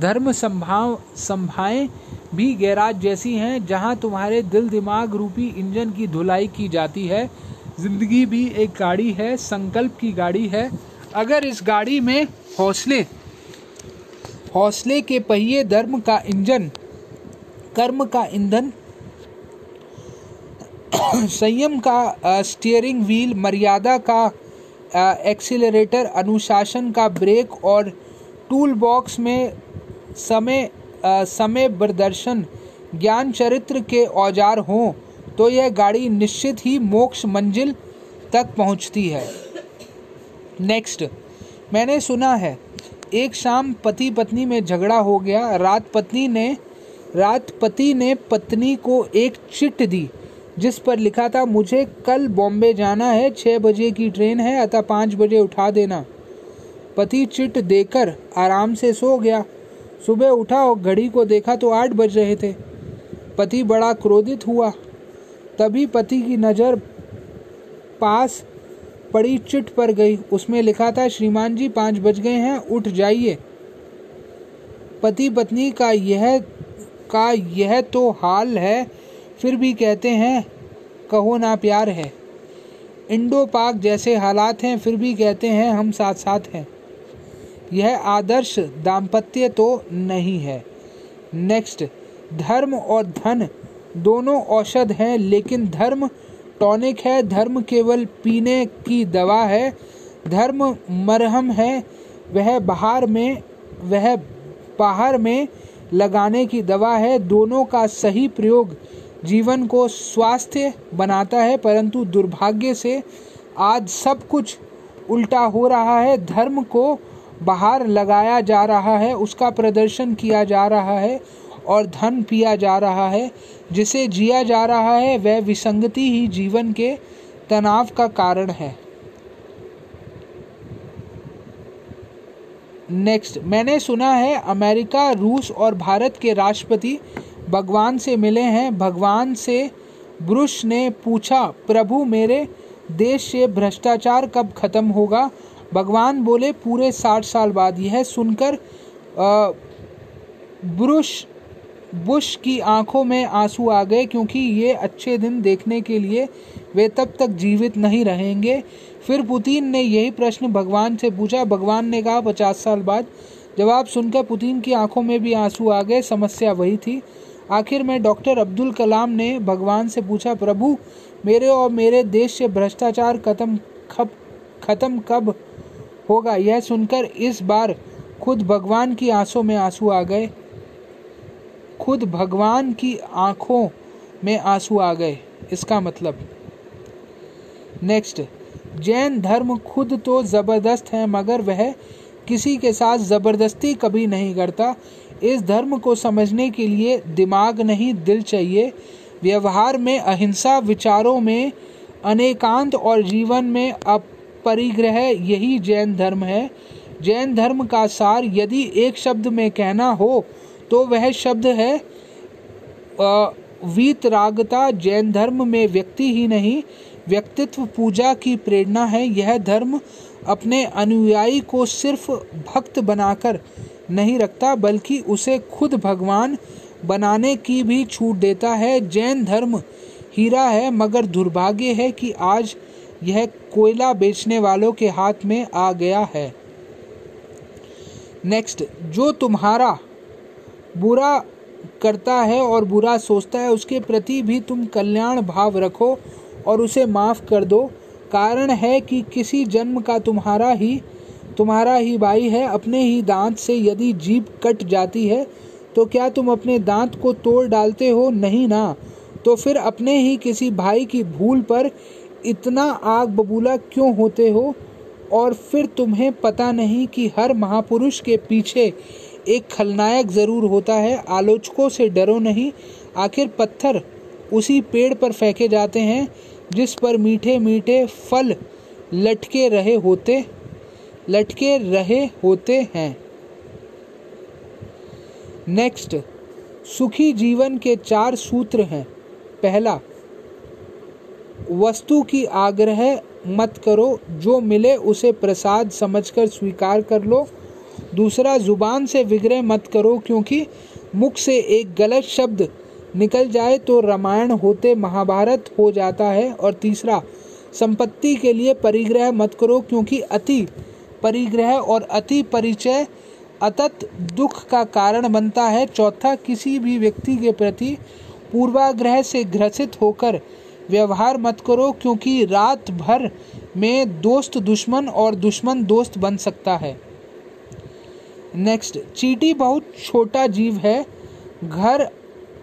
धर्म संभाएं भी गैराज जैसी हैं, जहां तुम्हारे दिल दिमाग रूपी इंजन की धुलाई की जाती है। जिंदगी भी एक गाड़ी है, संकल्प की गाड़ी है। अगर इस गाड़ी में हौसले के पहिए, धर्म का इंजन, कर्म का ईंधन, संयम का स्टीयरिंग व्हील, मर्यादा का एक्सीलरेटर, अनुशासन का ब्रेक और टूल बॉक्स में समय प्रदर्शन ज्ञान चरित्र के औजार हों तो यह गाड़ी निश्चित ही मोक्ष मंजिल तक पहुंचती है। नेक्स्ट, मैंने सुना है एक शाम पति पत्नी में झगड़ा हो गया। रात पति ने पत्नी को एक चिट्ठी दी जिस पर लिखा था, मुझे कल बॉम्बे जाना है, 6 बजे की ट्रेन है, अतः 5 बजे उठा देना। पति चिट देकर आराम से सो गया। सुबह उठा और घड़ी को देखा तो 8 बज रहे थे। पति बड़ा क्रोधित हुआ। तभी पति की नज़र पास पड़ी चिट पर गई। उसमें लिखा था, श्रीमान जी 5 बज गए हैं, उठ जाइए। पति पत्नी का यह तो हाल है, फिर भी कहते हैं कहो ना प्यार है। इंडो पाक जैसे हालात हैं, फिर भी कहते हैं हम साथ साथ हैं। यह आदर्श दाम्पत्य तो नहीं है। नेक्स्ट, धर्म और धन दोनों औषध हैं, लेकिन धर्म टॉनिक है, धर्म केवल पीने की दवा है। धर्म मरहम है, वह बाहर में लगाने की दवा है। दोनों का सही प्रयोग जीवन को स्वास्थ्य बनाता है, परंतु दुर्भाग्य से आज सब कुछ उल्टा हो रहा है। धर्म को बाहर लगाया जा रहा है, उसका प्रदर्शन किया जा रहा है, और धन पिया जा रहा है, जिसे जिया जा रहा है। वह विसंगति ही जीवन के तनाव का कारण है। नेक्स्ट, मैंने सुना है अमेरिका, रूस और भारत के राष्ट्रपति भगवान से मिले हैं। भगवान से ब्रुश ने पूछा, प्रभु मेरे देश से भ्रष्टाचार कब खत्म होगा? भगवान बोले, पूरे 60 साल बाद। यह सुनकर बुश की आंखों में आंसू आ गए, क्योंकि ये अच्छे दिन देखने के लिए वे तब तक जीवित नहीं रहेंगे। फिर पुतिन ने यही प्रश्न भगवान से पूछा। भगवान ने कहा, 50 साल बाद। जवाब सुनकर पुतिन की आंखों में भी आंसू आ गए। समस्या वही थी। आखिर में डॉक्टर अब्दुल कलाम ने भगवान से पूछा, प्रभु मेरे और मेरे देश से भ्रष्टाचार खत्म कब होगा? यह सुनकर इस बार खुद भगवान की आंखों में आंसू आ गए। इसका मतलब। नेक्स्ट, जैन धर्म खुद तो ज़बरदस्त है, मगर वह किसी के साथ ज़बरदस्ती कभी नहीं करता। इस धर्म को समझने के लिए दिमाग नहीं, दिल चाहिए। व्यवहार में अहिंसा, विचारों में अनेकांत और जीवन में अपरिग्रह, यही जैन धर्म है। जैन धर्म का सार यदि एक शब्द में कहना हो तो वह शब्द है वीतरागता। जैन धर्म में व्यक्ति ही नहीं, व्यक्तित्व पूजा की प्रेरणा है। यह धर्म अपने अनुयायी को सिर्फ भक्त बनाकर नहीं रखता, बल्कि उसे खुद भगवान बनाने की भी छूट देता है। जैन धर्म हीरा है, मगर दुर्भाग्य है कि आज यह कोयला बेचने वालों के हाथ में आ गया है। नेक्स्ट, जो तुम्हारा बुरा करता है और बुरा सोचता है उसके प्रति भी तुम कल्याण भाव रखो और उसे माफ़ कर दो। कारण है कि किसी जन्म का तुम्हारा ही भाई है। अपने ही दांत से यदि जीभ कट जाती है तो क्या तुम अपने दांत को तोड़ डालते हो? नहीं ना। तो फिर अपने ही किसी भाई की भूल पर इतना आग बबूला क्यों होते हो? और फिर तुम्हें पता नहीं कि हर महापुरुष के पीछे एक खलनायक ज़रूर होता है। आलोचकों से डरो नहीं, आखिर पत्थर उसी पेड़ पर फेंके जाते हैं जिस पर मीठे मीठे फल लटके रहे होते हैं। नेक्स्ट, सुखी जीवन के 4 सूत्र हैं। पहला, वस्तु की आग्रह मत करो, जो मिले उसे प्रसाद समझकर स्वीकार कर लो। दूसरा, जुबान से विग्रह मत करो, क्योंकि मुख से एक गलत शब्द निकल जाए तो रामायण होते महाभारत हो जाता है। और तीसरा, संपत्ति के लिए परिग्रह मत करो, क्योंकि अति परिग्रह और अति परिचय अतत दुख का कारण बनता है। चौथा, किसी भी व्यक्ति के प्रति पूर्वाग्रह से ग्रसित होकर व्यवहार मत करो, क्योंकि रात भर में दोस्त दुश्मन और दुश्मन दोस्त बन सकता है। नेक्स्ट, चींटी बहुत छोटा जीव है। घर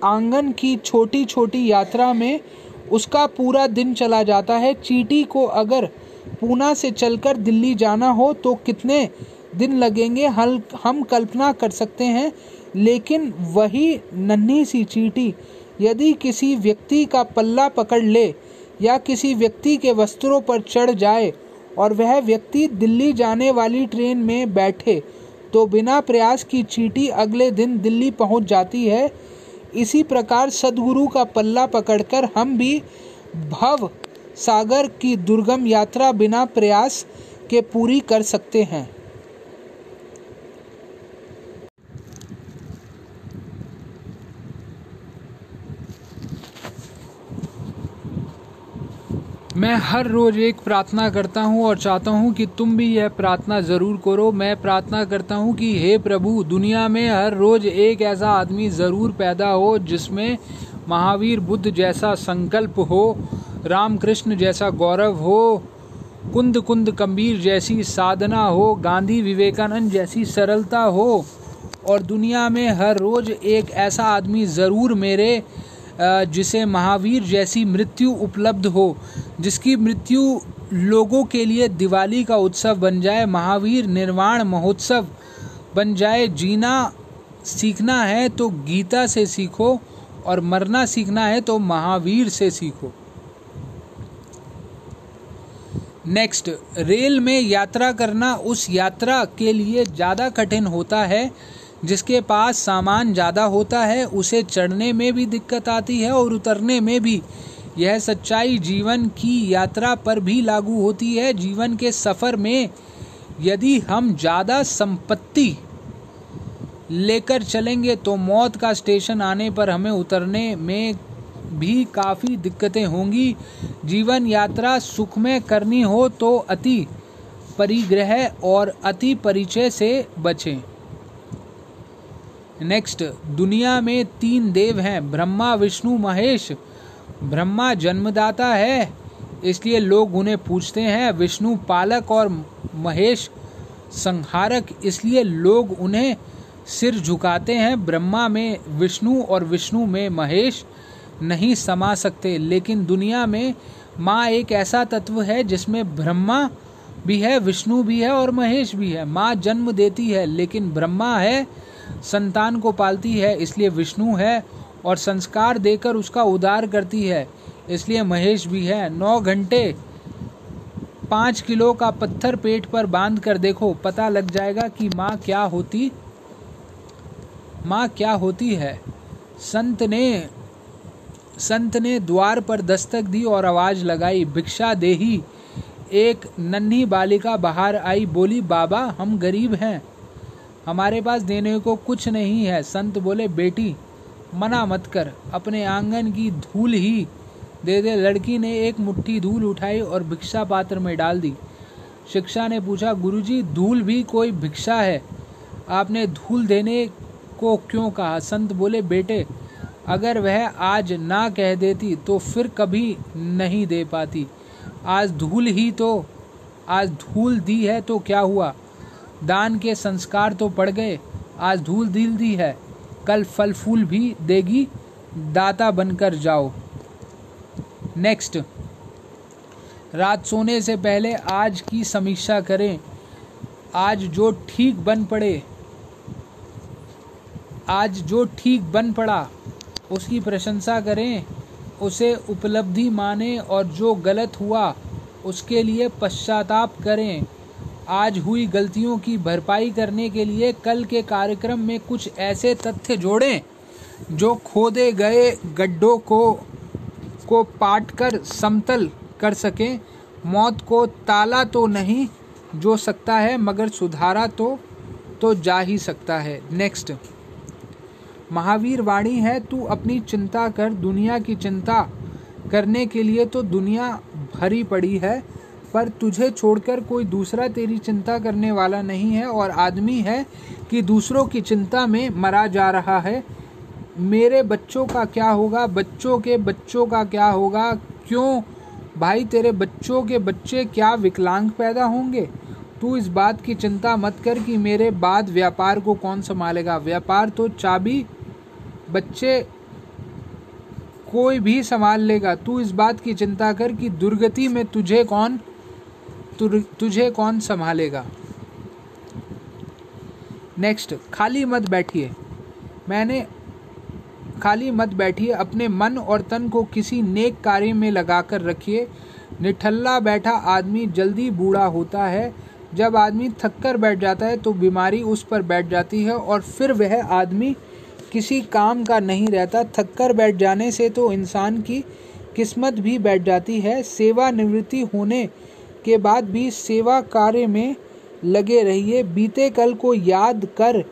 आंगन की छोटी छोटी यात्रा में उसका पूरा दिन चला जाता है। चींटी को अगर पूना से चलकर दिल्ली जाना हो तो कितने दिन लगेंगे हम कल्पना कर सकते हैं। लेकिन वही नन्ही सी चींटी यदि किसी व्यक्ति का पल्ला पकड़ ले या किसी व्यक्ति के वस्त्रों पर चढ़ जाए और वह व्यक्ति दिल्ली जाने वाली ट्रेन में बैठे तो बिना प्रयास की चींटी अगले दिन दिल्ली पहुंच जाती है। इसी प्रकार सदगुरु का पल्ला पकड़कर हम भी भव सागर की दुर्गम यात्रा बिना प्रयास के पूरी कर सकते हैं। मैं हर रोज़ एक प्रार्थना करता हूँ और चाहता हूँ कि तुम भी यह प्रार्थना ज़रूर करो। मैं प्रार्थना करता हूँ कि हे प्रभु, दुनिया में हर रोज़ एक ऐसा आदमी ज़रूर पैदा हो जिसमें महावीर बुद्ध जैसा संकल्प हो, रामकृष्ण जैसा गौरव हो, कुंदकुंद कबीर जैसी साधना हो, गांधी विवेकानंद जैसी सरलता हो। और दुनिया में हर रोज़ एक ऐसा आदमी ज़रूर मेरे जिसे महावीर जैसी मृत्यु उपलब्ध हो, जिसकी मृत्यु लोगों के लिए दिवाली का उत्सव बन जाए, महावीर निर्वाण महोत्सव बन जाए। जीना सीखना है तो गीता से सीखो और मरना सीखना है तो महावीर से सीखो। नेक्स्ट, रेल में यात्रा करना उस यात्रा के लिए ज़्यादा कठिन होता है जिसके पास सामान ज़्यादा होता है। उसे चढ़ने में भी दिक्कत आती है और उतरने में भी। यह सच्चाई जीवन की यात्रा पर भी लागू होती है। जीवन के सफ़र में यदि हम ज़्यादा संपत्ति लेकर चलेंगे तो मौत का स्टेशन आने पर हमें उतरने में भी काफ़ी दिक्कतें होंगी। जीवन यात्रा सुखमय करनी हो तो अति परिग्रह और अति परिचय से बचें। नेक्स्ट, दुनिया में 3 देव हैं, ब्रह्मा विष्णु महेश। ब्रह्मा जन्मदाता है इसलिए लोग उन्हें पूछते हैं, विष्णु पालक और महेश संहारक इसलिए लोग उन्हें सिर झुकाते हैं। ब्रह्मा में विष्णु और विष्णु में महेश नहीं समा सकते। लेकिन दुनिया में माँ एक ऐसा तत्व है जिसमें ब्रह्मा भी है, विष्णु भी है और महेश भी है। माँ जन्म देती है लेकिन ब्रह्मा है, संतान को पालती है इसलिए विष्णु है, और संस्कार देकर उसका उद्धार करती है इसलिए महेश भी है। 9 घंटे 5 किलो का पत्थर पेट पर बांध कर देखो, पता लग जाएगा कि माँ क्या होती है। संत ने द्वार पर दस्तक दी और आवाज लगाई, भिक्षा देही। एक नन्ही बालिका बाहर आई, बोली बाबा हम गरीब हैं, हमारे पास देने को कुछ नहीं है। संत बोले बेटी मना मत कर, अपने आंगन की धूल ही दे दे। लड़की ने एक मुट्ठी धूल उठाई और भिक्षा पात्र में डाल दी। शिक्षा ने पूछा गुरुजी धूल भी कोई भिक्षा है, आपने धूल देने को क्यों कहा? संत बोले बेटे अगर वह आज ना कह देती तो फिर कभी नहीं दे पाती, आज धूल दी है तो क्या हुआ? दान के संस्कार तो पड़ गए, आज धूल दिल दी है, कल फल फूल भी देगी, दाता बनकर जाओ। नेक्स्ट, रात सोने से पहले आज की समीक्षा करें, आज जो ठीक बन पड़ा उसकी प्रशंसा करें, उसे उपलब्धि माने और जो गलत हुआ उसके लिए पश्चाताप करें। आज हुई गलतियों की भरपाई करने के लिए कल के कार्यक्रम में कुछ ऐसे तथ्य जोड़ें जो खोदे गए गड्ढों को पाट कर समतल कर सकें। मौत को ताला तो नहीं जो सकता है, मगर सुधारा तो जा ही सकता है। नेक्स्ट, महावीर वाणी है तू अपनी चिंता कर, दुनिया की चिंता करने के लिए तो दुनिया भरी पड़ी है, पर तुझे छोड़कर कोई दूसरा तेरी चिंता करने वाला नहीं है, और आदमी है कि दूसरों की चिंता में मरा जा रहा है। मेरे बच्चों का क्या होगा, बच्चों के बच्चों का क्या होगा? क्यों भाई तेरे बच्चों के बच्चे क्या विकलांग पैदा होंगे? तू इस बात की चिंता मत कर कि मेरे बाद व्यापार को कौन संभालेगा, व्यापार तो चाबी बच्चे कोई भी संभाल लेगा। तू इस बात की चिंता कर कि दुर्गति में तुझे कौन संभालेगा। नेक्स्ट, खाली मत बैठिए, अपने मन और तन को किसी नेक कार्य में लगा कर रखिए। निठल्ला बैठा आदमी जल्दी बूढ़ा होता है, जब आदमी थककर बैठ जाता है तो बीमारी उस पर बैठ जाती है और फिर वह आदमी किसी काम का नहीं रहता। थककर बैठ जाने से तो इंसान की किस्मत भी बैठ जाती है। सेवानिवृत्ति होने के बाद भी सेवा कार्य में लगे रहिए, बीते कल को याद कर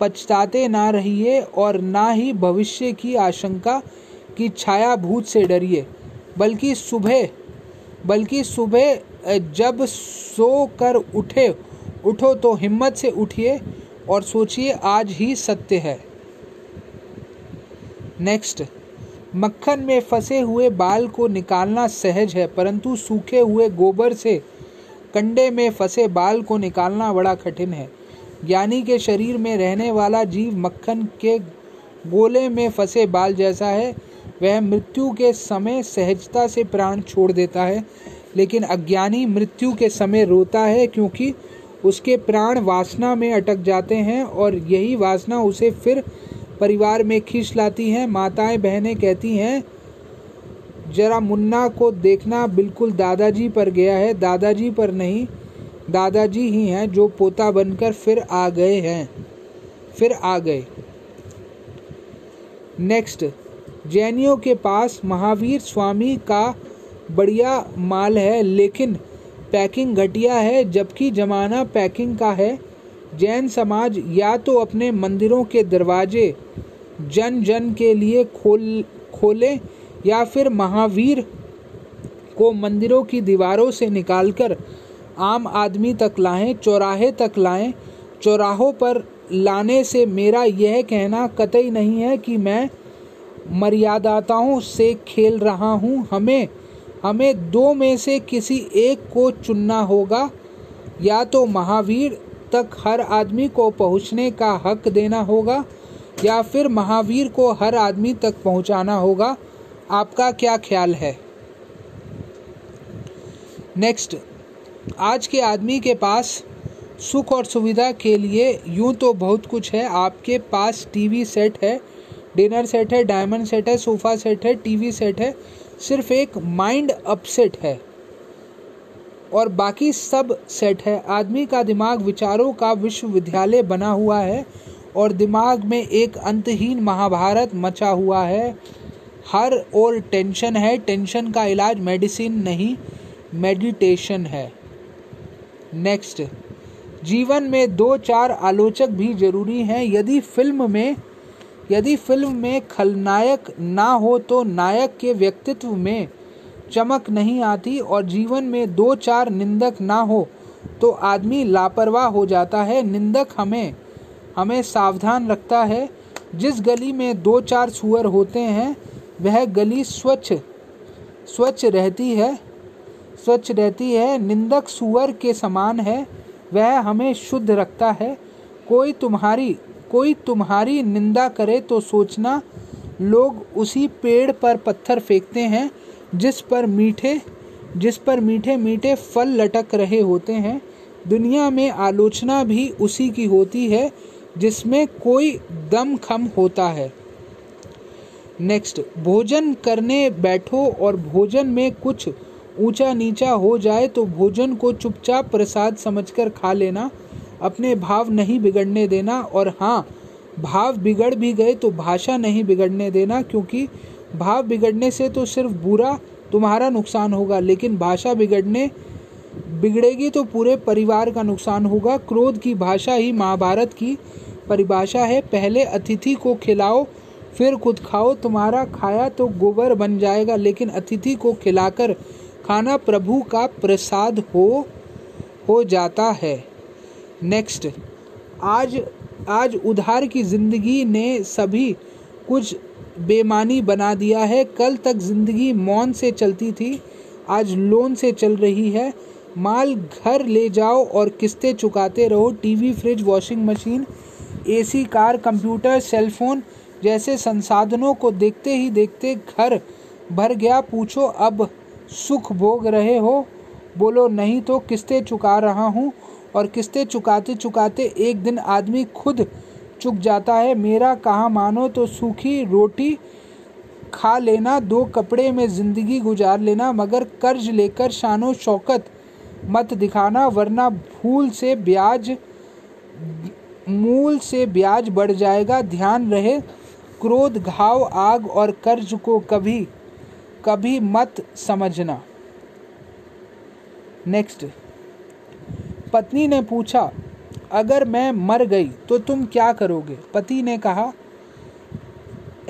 पछताते ना रहिए और ना ही भविष्य की आशंका की छाया भूत से डरिए, बल्कि सुबह जब सो कर उठो तो हिम्मत से उठिए और सोचिए आज ही सत्य है। नेक्स्ट, मक्खन में फंसे हुए बाल को निकालना सहज है, परंतु सूखे हुए गोबर से कंडे में फंसे बाल को निकालना बड़ा कठिन है। ज्ञानी के शरीर में रहने वाला जीव मक्खन के गोले में फंसे बाल जैसा है, वह मृत्यु के समय सहजता से प्राण छोड़ देता है, लेकिन अज्ञानी मृत्यु के समय रोता है क्योंकि उसके प्राण वासना में अटक जाते हैं और यही वासना उसे फिर परिवार में खींच लाती है। माताएं बहनें कहती हैं जरा मुन्ना को देखना, बिल्कुल दादाजी पर गया है, दादाजी पर नहीं, दादाजी ही हैं जो पोता बनकर फिर आ गए। नेक्स्ट, जैनियों के पास महावीर स्वामी का बढ़िया माल है लेकिन पैकिंग घटिया है, जबकि जमाना पैकिंग का है। जैन समाज या तो अपने मंदिरों के दरवाजे जन जन के लिए खोले या फिर महावीर को मंदिरों की दीवारों से निकालकर आम आदमी तक लाएं, चौराहों पर लाने से मेरा यह कहना कतई नहीं है कि मैं मर्यादाताओं से खेल रहा हूँ। हमें दो में से किसी एक को चुनना होगा, या तो महावीर तक हर आदमी को पहुँचने का हक देना होगा या फिर महावीर को हर आदमी तक पहुँचाना होगा। आपका क्या ख्याल है? नेक्स्ट, आज के आदमी के पास सुख और सुविधा के लिए यूं तो बहुत कुछ है, आपके पास टीवी सेट है, डिनर सेट है, डायमंड सेट है, सोफ़ा सेट है, टीवी सेट है, सिर्फ एक माइंड अपसेट है और बाकी सब सेट है। आदमी का दिमाग विचारों का विश्वविद्यालय बना हुआ है और दिमाग में एक अंतहीन महाभारत मचा हुआ है। हर ओर टेंशन है, टेंशन का इलाज मेडिसिन नहीं मेडिटेशन है। नेक्स्ट, जीवन में दो चार आलोचक भी जरूरी हैं। यदि फिल्म में खलनायक ना हो तो नायक के व्यक्तित्व में चमक नहीं आती, और जीवन में दो चार निंदक ना हो तो आदमी लापरवाह हो जाता है। निंदक हमें सावधान रखता है। जिस गली में दो चार सुअर होते हैं वह गली स्वच्छ रहती है। निंदक सुअर के समान है, वह हमें शुद्ध रखता है। कोई तुम्हारी निंदा करे तो सोचना लोग उसी पेड़ पर पत्थर फेंकते हैं जिस पर मीठे मीठे फल लटक रहे होते हैं। दुनिया में आलोचना भी उसी की होती है जिसमें कोई दम खम होता है। नेक्स्ट, भोजन करने बैठो और भोजन में कुछ ऊंचा नीचा हो जाए तो भोजन को चुपचाप प्रसाद समझकर खा लेना, अपने भाव नहीं बिगड़ने देना। और हाँ, भाव बिगड़ भी गए तो भाषा नहीं बिगड़ने देना, क्योंकि भाव बिगड़ने से तो सिर्फ बुरा तुम्हारा नुकसान होगा, लेकिन भाषा बिगड़ेगी तो पूरे परिवार का नुकसान होगा। क्रोध की भाषा ही महाभारत की परिभाषा है। पहले अतिथि को खिलाओ फिर खुद खाओ। तुम्हारा खाया तो गोबर बन जाएगा, लेकिन अतिथि को खिलाकर खाना प्रभु का प्रसाद हो जाता है। नेक्स्ट, आज उधार की जिंदगी ने सभी कुछ बेमानी बना दिया है। कल तक जिंदगी मौन से चलती थी, आज लोन से चल रही है। माल घर ले जाओ और किस्तें चुकाते रहो। TV, fridge, washing machine, AC, car, computer, cellphone जैसे संसाधनों को देखते ही देखते घर भर गया। पूछो अब सुख भोग रहे हो? बोलो नहीं तो किस्तें चुका रहा हूँ। और किस्तें चुकाते चुकाते एक दिन आदमी खुद चुक जाता है। मेरा कहा मानो तो सूखी रोटी खा लेना, दो कपड़े में ज़िंदगी गुजार लेना, मगर कर्ज लेकर शानो शौकत मत दिखाना, वरना मूल से ब्याज बढ़ जाएगा। ध्यान रहे, क्रोध, घाव, आग और कर्ज को कभी कभी मत समझना। नेक्स्ट, पत्नी ने पूछा, अगर मैं मर गई तो तुम क्या करोगे? पति ने कहा,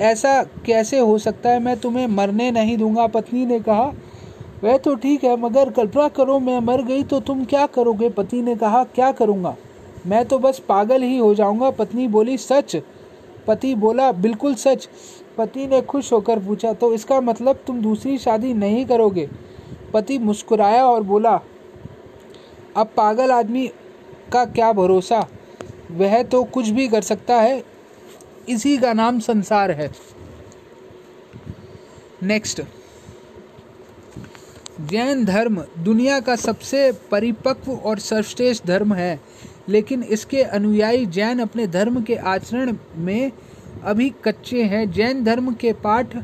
ऐसा कैसे हो सकता है, मैं तुम्हें मरने नहीं दूंगा। पत्नी ने कहा, वह तो ठीक है, मगर कल्पना करो मैं मर गई तो तुम क्या करोगे? पति ने कहा, क्या करूंगा, मैं तो बस पागल ही हो जाऊंगा। पत्नी बोली, सच? पति बोला, बिल्कुल सच। पति ने खुश होकर पूछा, तो इसका मतलब तुम दूसरी शादी नहीं करोगे? पति मुस्कुराया और बोला, अब पागल आदमी का क्या भरोसा, वह तो कुछ भी कर सकता है, इसी का नाम संसार है। नेक्स्ट, जैन धर्म दुनिया का सबसे परिपक्व और सर्वश्रेष्ठ धर्म है, लेकिन इसके अनुयायी जैन अपने धर्म के आचरण में अभी कच्चे हैं। जैन धर्म के पाठ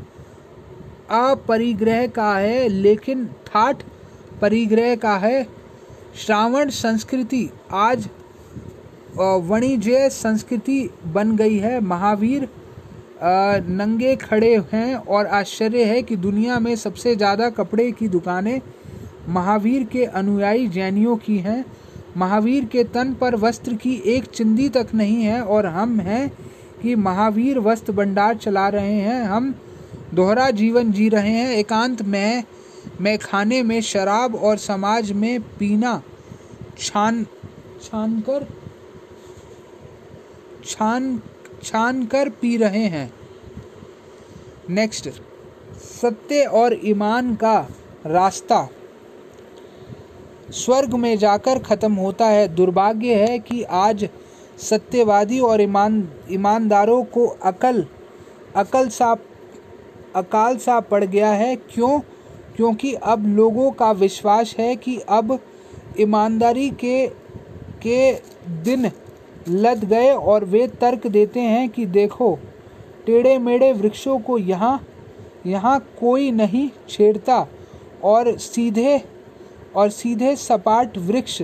अपरिग्रह का है, लेकिन ठाठ परिग्रह का है। श्रावण संस्कृति आज वाणिज्य संस्कृति बन गई है। महावीर नंगे खड़े हैं और आश्चर्य है कि दुनिया में सबसे ज़्यादा कपड़े की दुकानें महावीर के अनुयायी जैनियों की हैं। महावीर के तन पर वस्त्र की एक चिंदी तक नहीं है, और हम हैं कि महावीर वस्त्र भंडार चला रहे हैं। हम दोहरा जीवन जी रहे हैं, एकांत में खाने में शराब और समाज में पीना, छान कर पी रहे हैं। नेक्स्ट, सत्य और ईमान का रास्ता स्वर्ग में जाकर ख़त्म होता है। दुर्भाग्य है कि आज सत्यवादी और ईमानदारों को अकाल सा पड़ गया है। क्योंकि अब लोगों का विश्वास है कि अब ईमानदारी के दिन लद गए, और वे तर्क देते हैं कि देखो टेढ़े मेढ़े वृक्षों को यहाँ कोई नहीं छेड़ता, और सीधे और सीधे सपाट वृक्ष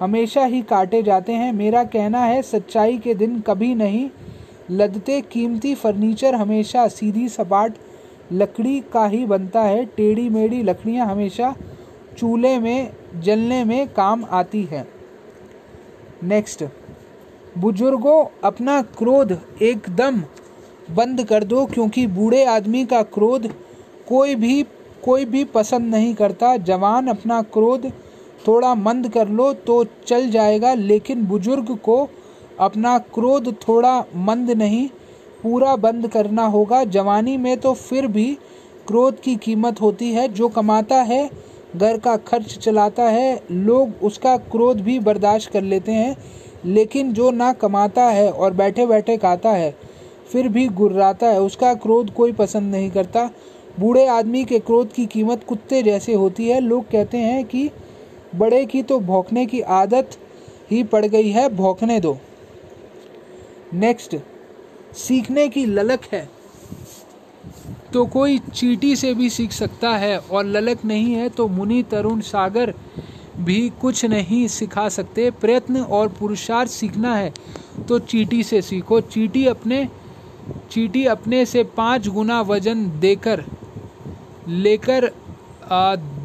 हमेशा ही काटे जाते हैं। मेरा कहना है सच्चाई के दिन कभी नहीं लदते। कीमती फर्नीचर हमेशा सीधी सपाट लकड़ी का ही बनता है। टेढ़ी मेढ़ी लकड़ियाँ हमेशा चूल्हे में जलने में काम आती है। नेक्स्ट, बुजुर्गों अपना क्रोध एकदम बंद कर दो क्योंकि बूढ़े आदमी का क्रोध कोई भी पसंद नहीं करता। जवान अपना क्रोध थोड़ा मंद कर लो तो चल जाएगा, लेकिन बुजुर्ग को अपना क्रोध थोड़ा मंद नहीं पूरा बंद करना होगा। जवानी में तो फिर भी क्रोध की कीमत होती है। जो कमाता है घर का खर्च चलाता है, लोग उसका क्रोध भी बर्दाश्त कर लेते हैं, लेकिन जो ना कमाता है और बैठे बैठे खाता है फिर भी गुर्राता है, उसका क्रोध कोई पसंद नहीं करता। बूढ़े आदमी के क्रोध की कीमत कुत्ते जैसे होती है। लोग कहते हैं कि बड़े की तो भौंकने की आदत ही पड़ गई है, भौंकने दो। नेक्स्ट, सीखने की ललक है तो कोई चींटी से भी सीख सकता है, और ललक नहीं है तो मुनि तरुण सागर भी कुछ नहीं सिखा सकते। प्रयत्न और पुरुषार्थ सीखना है तो चींटी से सीखो। चींटी अपने से 5 गुना वजन देकर लेकर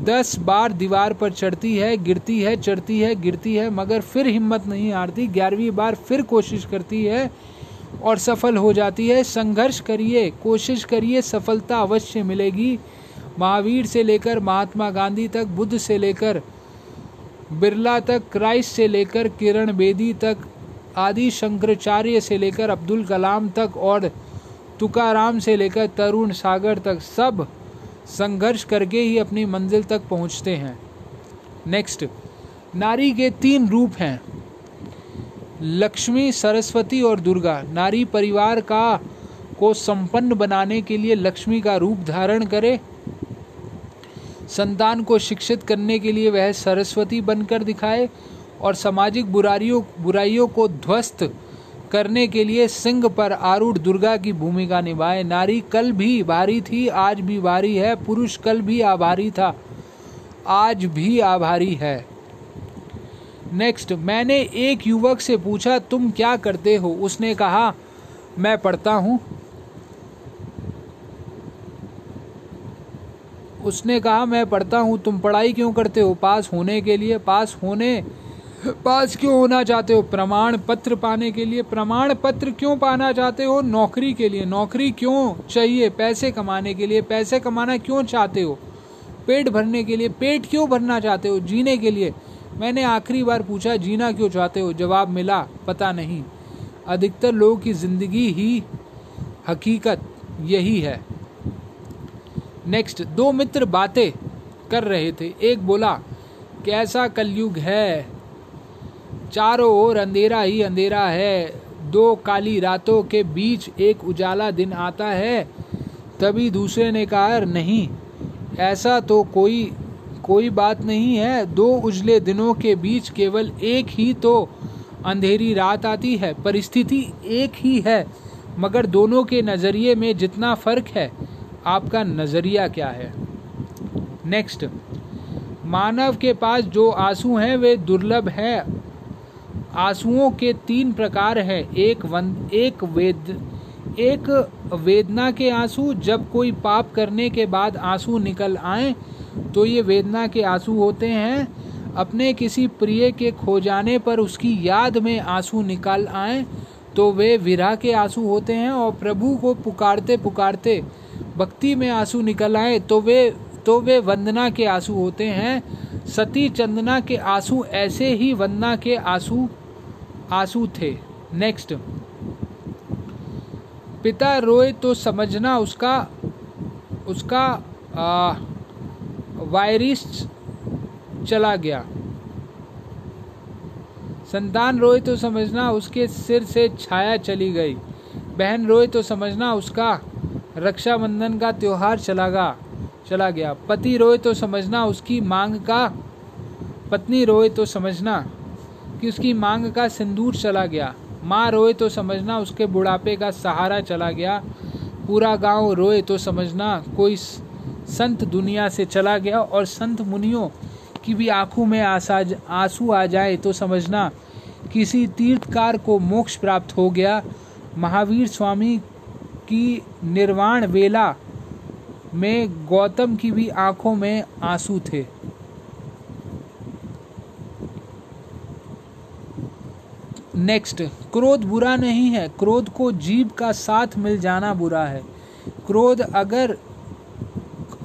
10 बार दीवार पर चढ़ती है, गिरती है, चढ़ती है, गिरती है, मगर फिर हिम्मत नहीं हारती। 11वीं बार फिर कोशिश करती है और सफल हो जाती है। संघर्ष करिए, कोशिश करिए, सफलता अवश्य मिलेगी। महावीर से लेकर महात्मा गांधी तक, बुद्ध से लेकर बिरला तक, क्राइस्ट से लेकर किरण बेदी तक, आदि शंकराचार्य से लेकर अब्दुल कलाम तक और तुकाराम से लेकर तरुण सागर तक, सब संघर्ष करके ही अपनी मंजिल तक पहुंचते हैं। नेक्स्ट, नारी के 3 रूप हैं, लक्ष्मी, सरस्वती और दुर्गा। नारी परिवार का को संपन्न बनाने के लिए लक्ष्मी का रूप धारण करे। संतान को शिक्षित करने के लिए वह सरस्वती बनकर दिखाए और सामाजिक बुराइयों को ध्वस्त करने के लिए सिंह पर आरूढ़ दुर्गा की भूमिका निभाए। नारी कल भी भारी थी, आज भी भारी है। पुरुष कल भी आभारी था, आज भी आभारी है। नेक्स्ट, मैंने एक युवक से पूछा तुम क्या करते हो, उसने कहा मैं पढ़ता हूँ। तुम पढ़ाई क्यों करते हो? पास होने के लिए। पास क्यों होना चाहते हो? प्रमाण पत्र पाने के लिए। प्रमाण पत्र क्यों पाना चाहते हो? नौकरी के लिए। नौकरी क्यों चाहिए? पैसे कमाने के लिए। पैसे कमाना क्यों चाहते हो? पेट भरने के लिए। पेट क्यों भरना चाहते हो? जीने के लिए। मैंने आखिरी बार पूछा जीना क्यों चाहते हो? जवाब मिला पता नहीं। अधिकतर लोगों की जिंदगी ही हकीकत यही है। नेक्स्ट, 2 मित्र बातें कर रहे थे। एक बोला कैसा कलयुग है, चारों ओर अंधेरा ही अंधेरा है, 2 काली रातों के बीच एक उजाला दिन आता है। तभी दूसरे ने कहा नहीं, ऐसा तो कोई बात नहीं है, 2 उजले दिनों के बीच केवल एक ही तो अंधेरी रात आती है। परिस्थिति एक ही है मगर दोनों के नज़रिए में जितना फ़र्क है, आपका नज़रिया क्या है? नेक्स्ट, मानव के पास जो आंसू हैं वे दुर्लभ हैं। आंसुओं के 3 प्रकार हैं। एक वेदना के आंसू, जब कोई पाप करने के बाद आंसू निकल आए तो ये वेदना के आंसू होते हैं। अपने किसी प्रिय के खो जाने पर उसकी याद में आंसू निकल आए तो वे विरह के आंसू होते हैं। और प्रभु को पुकारते पुकारते भक्ति में आंसू निकल आए तो वे वंदना के आंसू होते हैं। सती चंदना के आंसू ऐसे ही वंदना के आंसू थे। नेक्स्ट, पिता रोए तो समझना उसका वायरस चला गया। संतान रोए तो समझना उसके सिर से छाया चली गई। बहन रोए तो समझना उसका रक्षाबंधन का त्यौहार चला गया। पति रोए तो समझना उसकी मांग का पत्नी रोए तो समझना कि उसकी मांग का सिंदूर चला गया। माँ रोए तो समझना उसके बुढ़ापे का सहारा चला गया। पूरा गांव रोए तो समझना कोई संत दुनिया से चला गया। और संत मुनियों की भी आंखों में आंसू आ जाए तो समझना किसी तीर्थकार को मोक्ष प्राप्त हो गया। महावीर स्वामी की निर्वाण वेला में गौतम की भी आंखों में आंसू थे। नेक्स्ट, क्रोध बुरा नहीं है, क्रोध को जीभ का साथ मिल जाना बुरा है।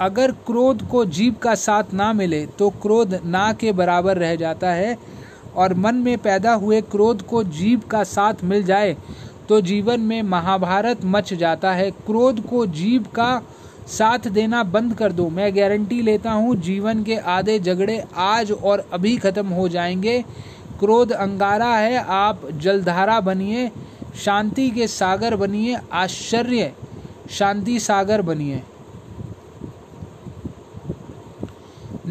अगर क्रोध को जीभ का साथ ना मिले तो क्रोध ना के बराबर रह जाता है, और मन में पैदा हुए क्रोध को जीभ का साथ मिल जाए तो जीवन में महाभारत मच जाता है। क्रोध को जीभ का साथ देना बंद कर दो, मैं गारंटी लेता हूँ जीवन के आधे झगड़े आज और अभी खत्म हो जाएंगे। क्रोध अंगारा है, आप जलधारा बनिए, शांति के सागर बनिए, आश्चर्य शांति सागर बनिए।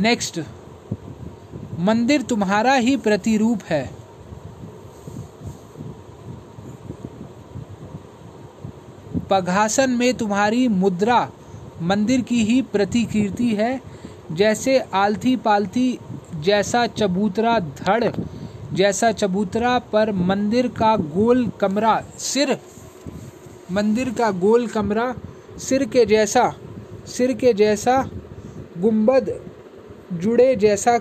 नेक्स्ट, मंदिर तुम्हारा ही प्रतिरूप है। पघासन में तुम्हारी मुद्रा मंदिर की ही प्रतिकृति है। जैसे आलथी पालथी जैसा चबूतरा, धड़ जैसा चबूतरा पर मंदिर का गोल कमरा, सिर के जैसा गुंबद, जुड़े जैसा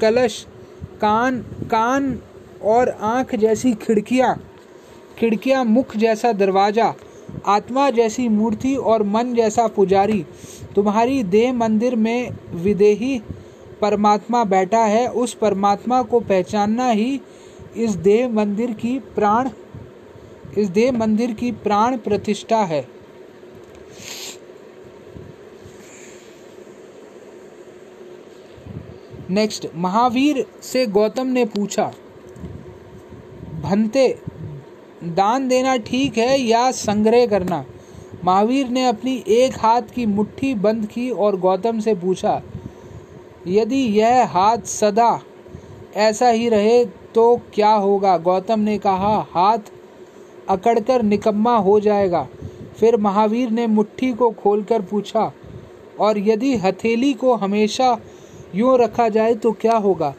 कलश, कान और आँख जैसी खिड़कियाँ, मुख जैसा दरवाज़ा, आत्मा जैसी मूर्ति और मन जैसा पुजारी। तुम्हारी देह मंदिर में विदेही परमात्मा बैठा है, उस परमात्मा को पहचानना ही इस देह मंदिर की प्राण प्रतिष्ठा है। नेक्स्ट, महावीर से गौतम ने पूछा, भंते दान देना ठीक है या संग्रह करना? महावीर ने अपनी एक हाथ की मुट्ठी बंद की और गौतम से पूछा, यदि यह हाथ सदा ऐसा ही रहे तो क्या होगा? गौतम ने कहा, हाथ अकड़कर निकम्मा हो जाएगा। फिर महावीर ने मुट्ठी को खोलकर पूछा, और यदि हथेली को हमेशा यूँ रखा जाए तो क्या होगा?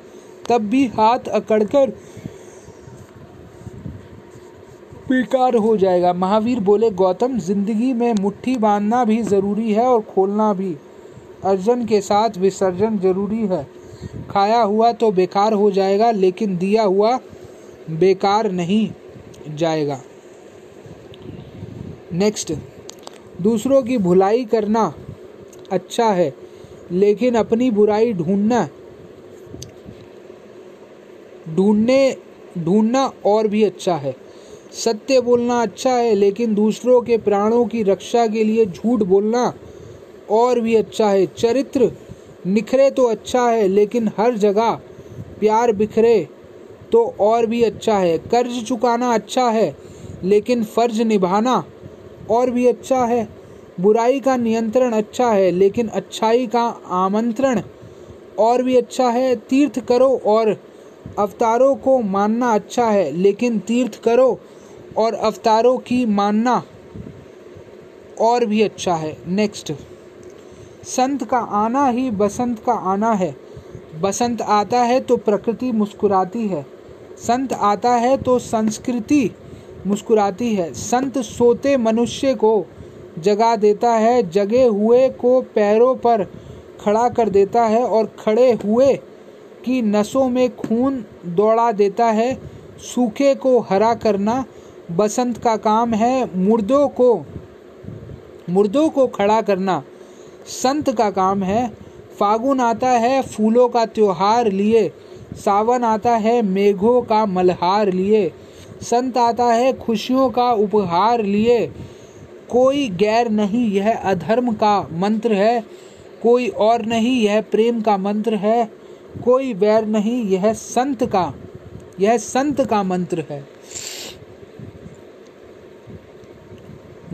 तब भी हाथ अकड़कर बेकार हो जाएगा। महावीर बोले, गौतम, जिंदगी में मुट्ठी बांधना भी ज़रूरी है और खोलना भी, अर्जन के साथ विसर्जन जरूरी है। खाया हुआ तो बेकार हो जाएगा, लेकिन दिया हुआ बेकार नहीं जाएगा। नेक्स्ट, दूसरों की भुलाई करना अच्छा है, लेकिन अपनी बुराई ढूंढना और भी अच्छा है। सत्य बोलना अच्छा है, लेकिन दूसरों के प्राणों की रक्षा के लिए झूठ बोलना और भी अच्छा है। चरित्र निखरे तो अच्छा है, लेकिन हर जगह प्यार बिखरे तो और भी अच्छा है। कर्ज चुकाना अच्छा है, लेकिन फर्ज निभाना और भी अच्छा है। बुराई का नियंत्रण अच्छा है, लेकिन अच्छाई का आमंत्रण और भी अच्छा है। तीर्थ करो और अवतारों को मानना अच्छा है, लेकिन तीर्थ करो और अवतारों की मानना और भी अच्छा है। नेक्स्ट, संत का आना ही बसंत का आना है। बसंत आता है तो प्रकृति मुस्कुराती है, संत आता है तो संस्कृति मुस्कुराती है। संत सोते मनुष्य को जगा देता है, जगे हुए को पैरों पर खड़ा कर देता है, और खड़े हुए की नसों में खून दौड़ा देता है। सूखे को हरा करना बसंत का काम है, मुर्दों को खड़ा करना संत का काम है। फागुन आता है फूलों का त्योहार लिए, सावन आता है मेघों का मल्हार लिए, संत आता है खुशियों का उपहार लिए। कोई गैर नहीं, यह अधर्म का मंत्र है, कोई और नहीं, यह प्रेम का मंत्र है, कोई वैर नहीं, यह संत का मंत्र है।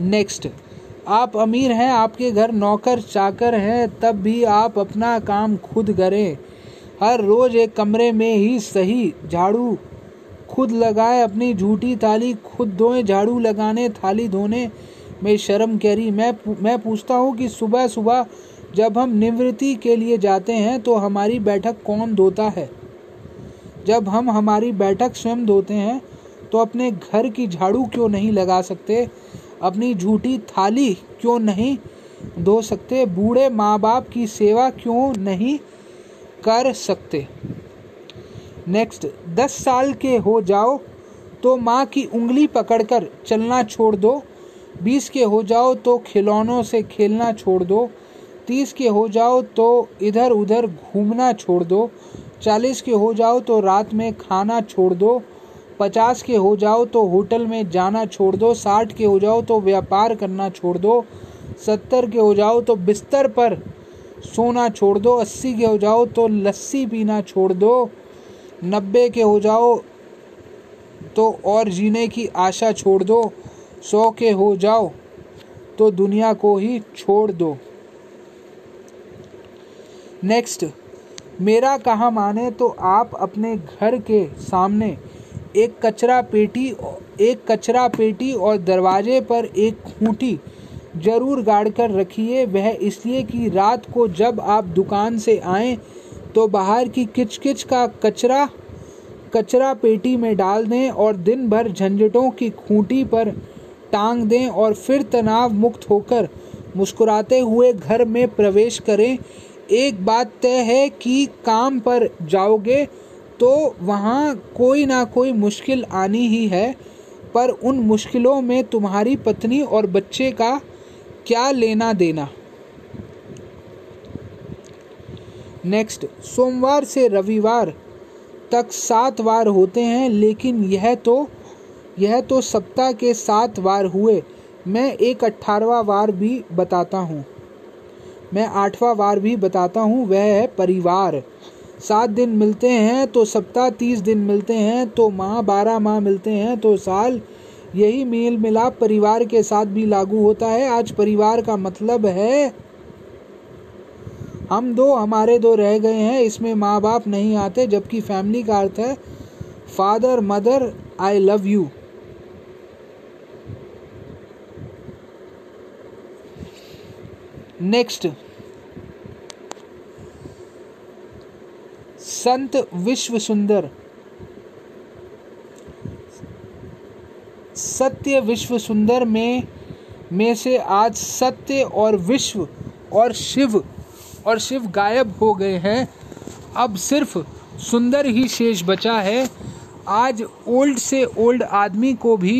नेक्स्ट, आप अमीर हैं, आपके घर नौकर चाकर हैं, तब भी आप अपना काम खुद करें। हर रोज़ एक कमरे में ही सही झाड़ू खुद लगाएं, अपनी झूठी थाली खुद धोएं। झाड़ू लगाने थाली धोने में शर्म करी। मैं पूछता हूँ कि सुबह सुबह जब हम निवृत्ति के लिए जाते हैं तो हमारी बैठक कौन धोता है? जब हम हमारी बैठक स्वयं धोते हैं तो अपने घर की झाड़ू क्यों नहीं लगा सकते? अपनी झूठी थाली क्यों नहीं धो सकते? बूढ़े माँ बाप की सेवा क्यों नहीं कर सकते? नेक्स्ट, 10 साल के हो जाओ तो माँ की उंगली पकड़कर चलना छोड़ दो। 20 के हो जाओ तो खिलौनों से खेलना छोड़ दो। 30 के हो जाओ तो इधर उधर घूमना छोड़ दो। 40 के हो जाओ तो रात में खाना छोड़ दो। 50 के हो जाओ तो होटल में जाना छोड़ दो। 60 के हो जाओ तो व्यापार करना छोड़ दो। 70 के हो जाओ तो बिस्तर पर सोना छोड़ दो। 80 के हो जाओ तो लस्सी पीना छोड़ दो। 90 के हो जाओ तो और जीने की आशा छोड़ दो। 100 के हो जाओ तो दुनिया को ही छोड़ दो। नेक्स्ट, मेरा कहा माने तो आप अपने घर के सामने एक कचरा पेटी और दरवाजे पर एक खूंटी जरूर गाड़ कर रखिए। वह इसलिए कि रात को जब आप दुकान से आएं तो बाहर की किचकिच का कचरा पेटी में डाल दें और दिन भर झंझटों की खूंटी पर टांग दें और फिर तनाव मुक्त होकर मुस्कुराते हुए घर में प्रवेश करें। एक बात तय है कि काम पर जाओगे तो वहाँ कोई ना कोई मुश्किल आनी ही है, पर उन मुश्किलों में तुम्हारी पत्नी और बच्चे का क्या लेना देना। नेक्स्ट, सोमवार से रविवार तक 7 बार होते हैं, लेकिन यह तो सप्ताह के 7 बार हुए। मैं एक 18वां बार भी बताता हूँ, मैं 8वां बार भी बताता हूँ, वह है परिवार। 7 दिन मिलते हैं तो सप्ताह, 30 दिन मिलते हैं तो माह, 12 माह मिलते हैं तो साल। यही मेल मिलाप परिवार के साथ भी लागू होता है। आज परिवार का मतलब है हम दो हमारे दो रह गए हैं, इसमें माँ बाप नहीं आते, जबकि फैमिली का अर्थ है father mother I love you. Next, सत्य विश्व सुंदर में से आज सत्य और विश्व और शिव गायब हो गए हैं। अब सिर्फ सुंदर ही शेष बचा है। आज ओल्ड से ओल्ड आदमी को भी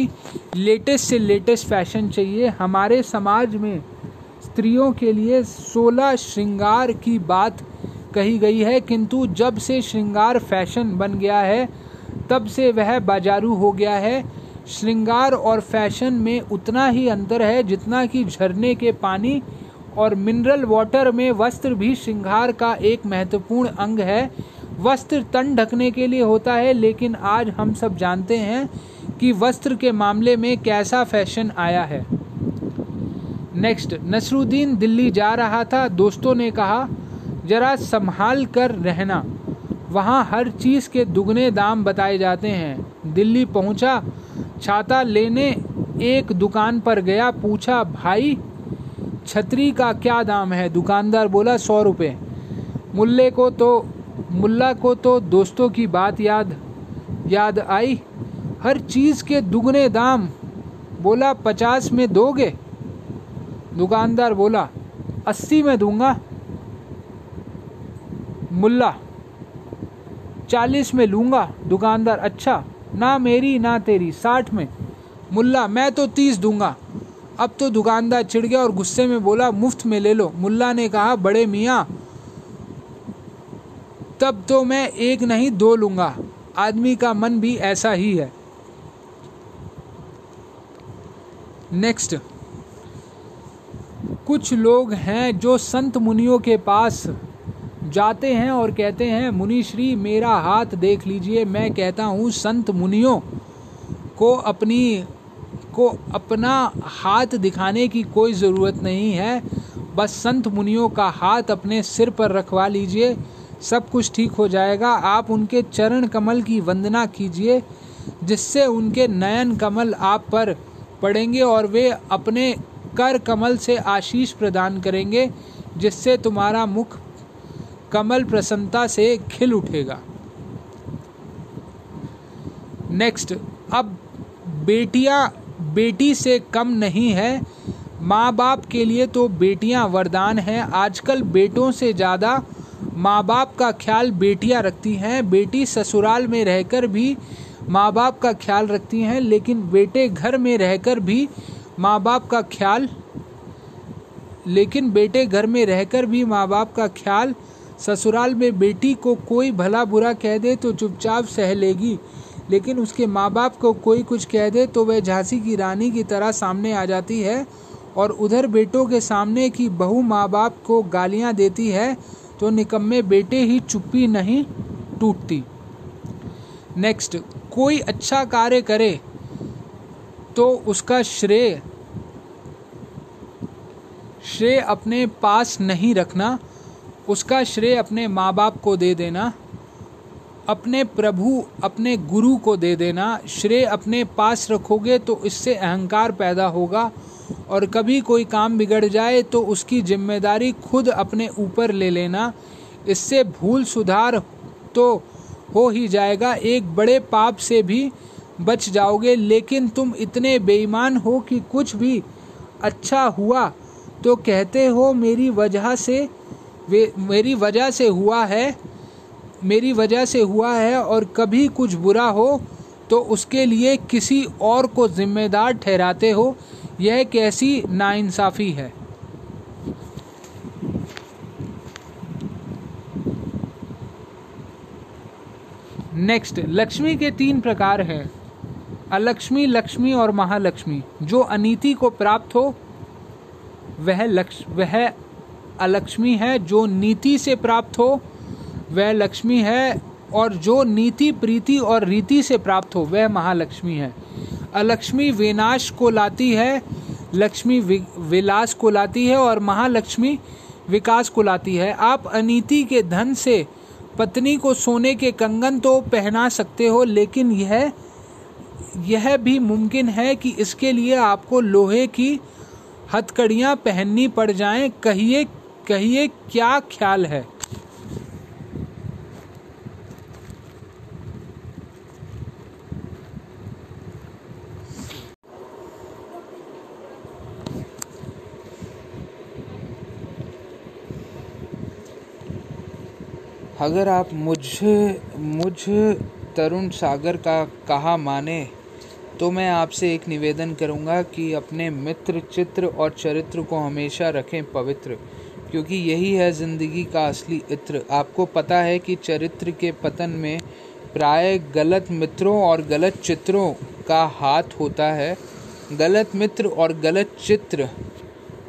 लेटेस्ट से लेटेस्ट फैशन चाहिए। हमारे समाज में स्त्रियों के लिए 16 श्रृंगार की बात कही गई है, किंतु जब से श्रृंगार फैशन बन गया है तब से वह बाजारू हो गया है। श्रृंगार और फैशन में उतना ही अंतर है जितना कि झरने के पानी और मिनरल वाटर में। वस्त्र भी श्रृंगार का एक महत्वपूर्ण अंग है। वस्त्र तन ढकने के लिए होता है, लेकिन आज हम सब जानते हैं कि वस्त्र के मामले में कैसा फैशन आया है। नेक्स्ट, नसरुद्दीन दिल्ली जा रहा था, दोस्तों ने कहा जरा संभाल कर रहना, वहाँ हर चीज़ के दुगने दाम बताए जाते हैं। दिल्ली पहुँचा, छाता लेने एक दुकान पर गया, पूछा भाई छतरी का क्या दाम है? दुकानदार बोला 100 रुपये। मुल्ला को तो दोस्तों की बात याद आई, हर चीज़ के दुगने दाम, बोला 50 में दोगे? दुकानदार बोला 80 में दूंगा। मुल्ला 40 में लूँगा। दुकानदार अच्छा, ना मेरी ना तेरी। 60 में। मुल्ला मैं तो 30 दूंगा। अब तो दुकानदार चिढ़ गया और गुस्से में बोला मुफ्त में ले लो। मुल्ला ने कहा बड़े मियाँ तब तो मैं एक नहीं दो लूँगा। आदमी का मन भी ऐसा ही है। नेक्स्ट, कुछ लोग हैं जो संत मुनियों के पास जाते हैं और कहते हैं मुनिश्री मेरा हाथ देख लीजिए। मैं कहता हूँ संत मुनियों को अपना हाथ दिखाने की कोई ज़रूरत नहीं है, बस संत मुनियों का हाथ अपने सिर पर रखवा लीजिए, सब कुछ ठीक हो जाएगा। आप उनके चरण कमल की वंदना कीजिए, जिससे उनके नयन कमल आप पर पड़ेंगे और वे अपने कर कमल से आशीष प्रदान करेंगे। जिससे तुम्हारा मुख कमल प्रसन्नता से खिल उठेगा। नेक्स्ट, अब बेटियां बेटी से कम नहीं है। माँ बाप के लिए तो बेटियां वरदान हैं। आजकल बेटों से ज़्यादा माँ बाप का ख्याल बेटियां रखती हैं। बेटी ससुराल में रहकर भी माँ बाप का ख्याल रखती हैं, लेकिन बेटे घर में रहकर भी माँ बाप का ख्याल ससुराल में बेटी को कोई भला बुरा कह दे तो चुपचाप सह लेगी, लेकिन उसके माँ बाप को कोई कुछ कह दे तो वह झांसी की रानी की तरह सामने आ जाती है। और उधर बेटों के सामने की बहू माँ बाप को गालियाँ देती है तो निकम्मे बेटे ही चुप्पी नहीं टूटती। नेक्स्ट, कोई अच्छा कार्य करे तो उसका श्रेय अपने पास नहीं रखना, उसका श्रेय अपने माँ बाप को दे देना, अपने प्रभु अपने गुरु को दे देना। श्रेय अपने पास रखोगे तो इससे अहंकार पैदा होगा और कभी कोई काम बिगड़ जाए तो उसकी जिम्मेदारी खुद अपने ऊपर ले लेना। इससे भूल सुधार तो हो ही जाएगा, एक बड़े पाप से भी बच जाओगे। लेकिन तुम इतने बेईमान हो कि कुछ भी अच्छा हुआ तो कहते हो मेरी वजह से हुआ है, और कभी कुछ बुरा हो तो उसके लिए किसी और को जिम्मेदार ठहराते हो। यह कैसी नाइंसाफी है। नेक्स्ट, लक्ष्मी के 3 प्रकार हैं, अलक्ष्मी, लक्ष्मी और महालक्ष्मी। जो अनीति को प्राप्त हो वह अलक्ष्मी है, जो नीति से प्राप्त हो वह लक्ष्मी है, और जो नीति प्रीति और रीति से प्राप्त हो वह महालक्ष्मी है। अलक्ष्मी विनाश को लाती है, लक्ष्मी विलास को लाती है और महालक्ष्मी विकास को लाती है। आप अनीति के धन से पत्नी को सोने के कंगन तो पहना सकते हो, लेकिन यह भी मुमकिन है कि इसके लिए आपको लोहे की हथकड़ियाँ पहननी पड़ जाएं। कहिए क्या ख्याल है। अगर आप मुझ तरुण सागर का कहा माने तो मैं आपसे एक निवेदन करूंगा कि अपने मित्र, चित्र और चरित्र को हमेशा रखें पवित्र, क्योंकि यही है जिंदगी का असली इत्र। आपको पता है कि चरित्र के पतन में प्राय गलत मित्रों और गलत चित्रों का हाथ होता है। गलत मित्र और गलत चित्र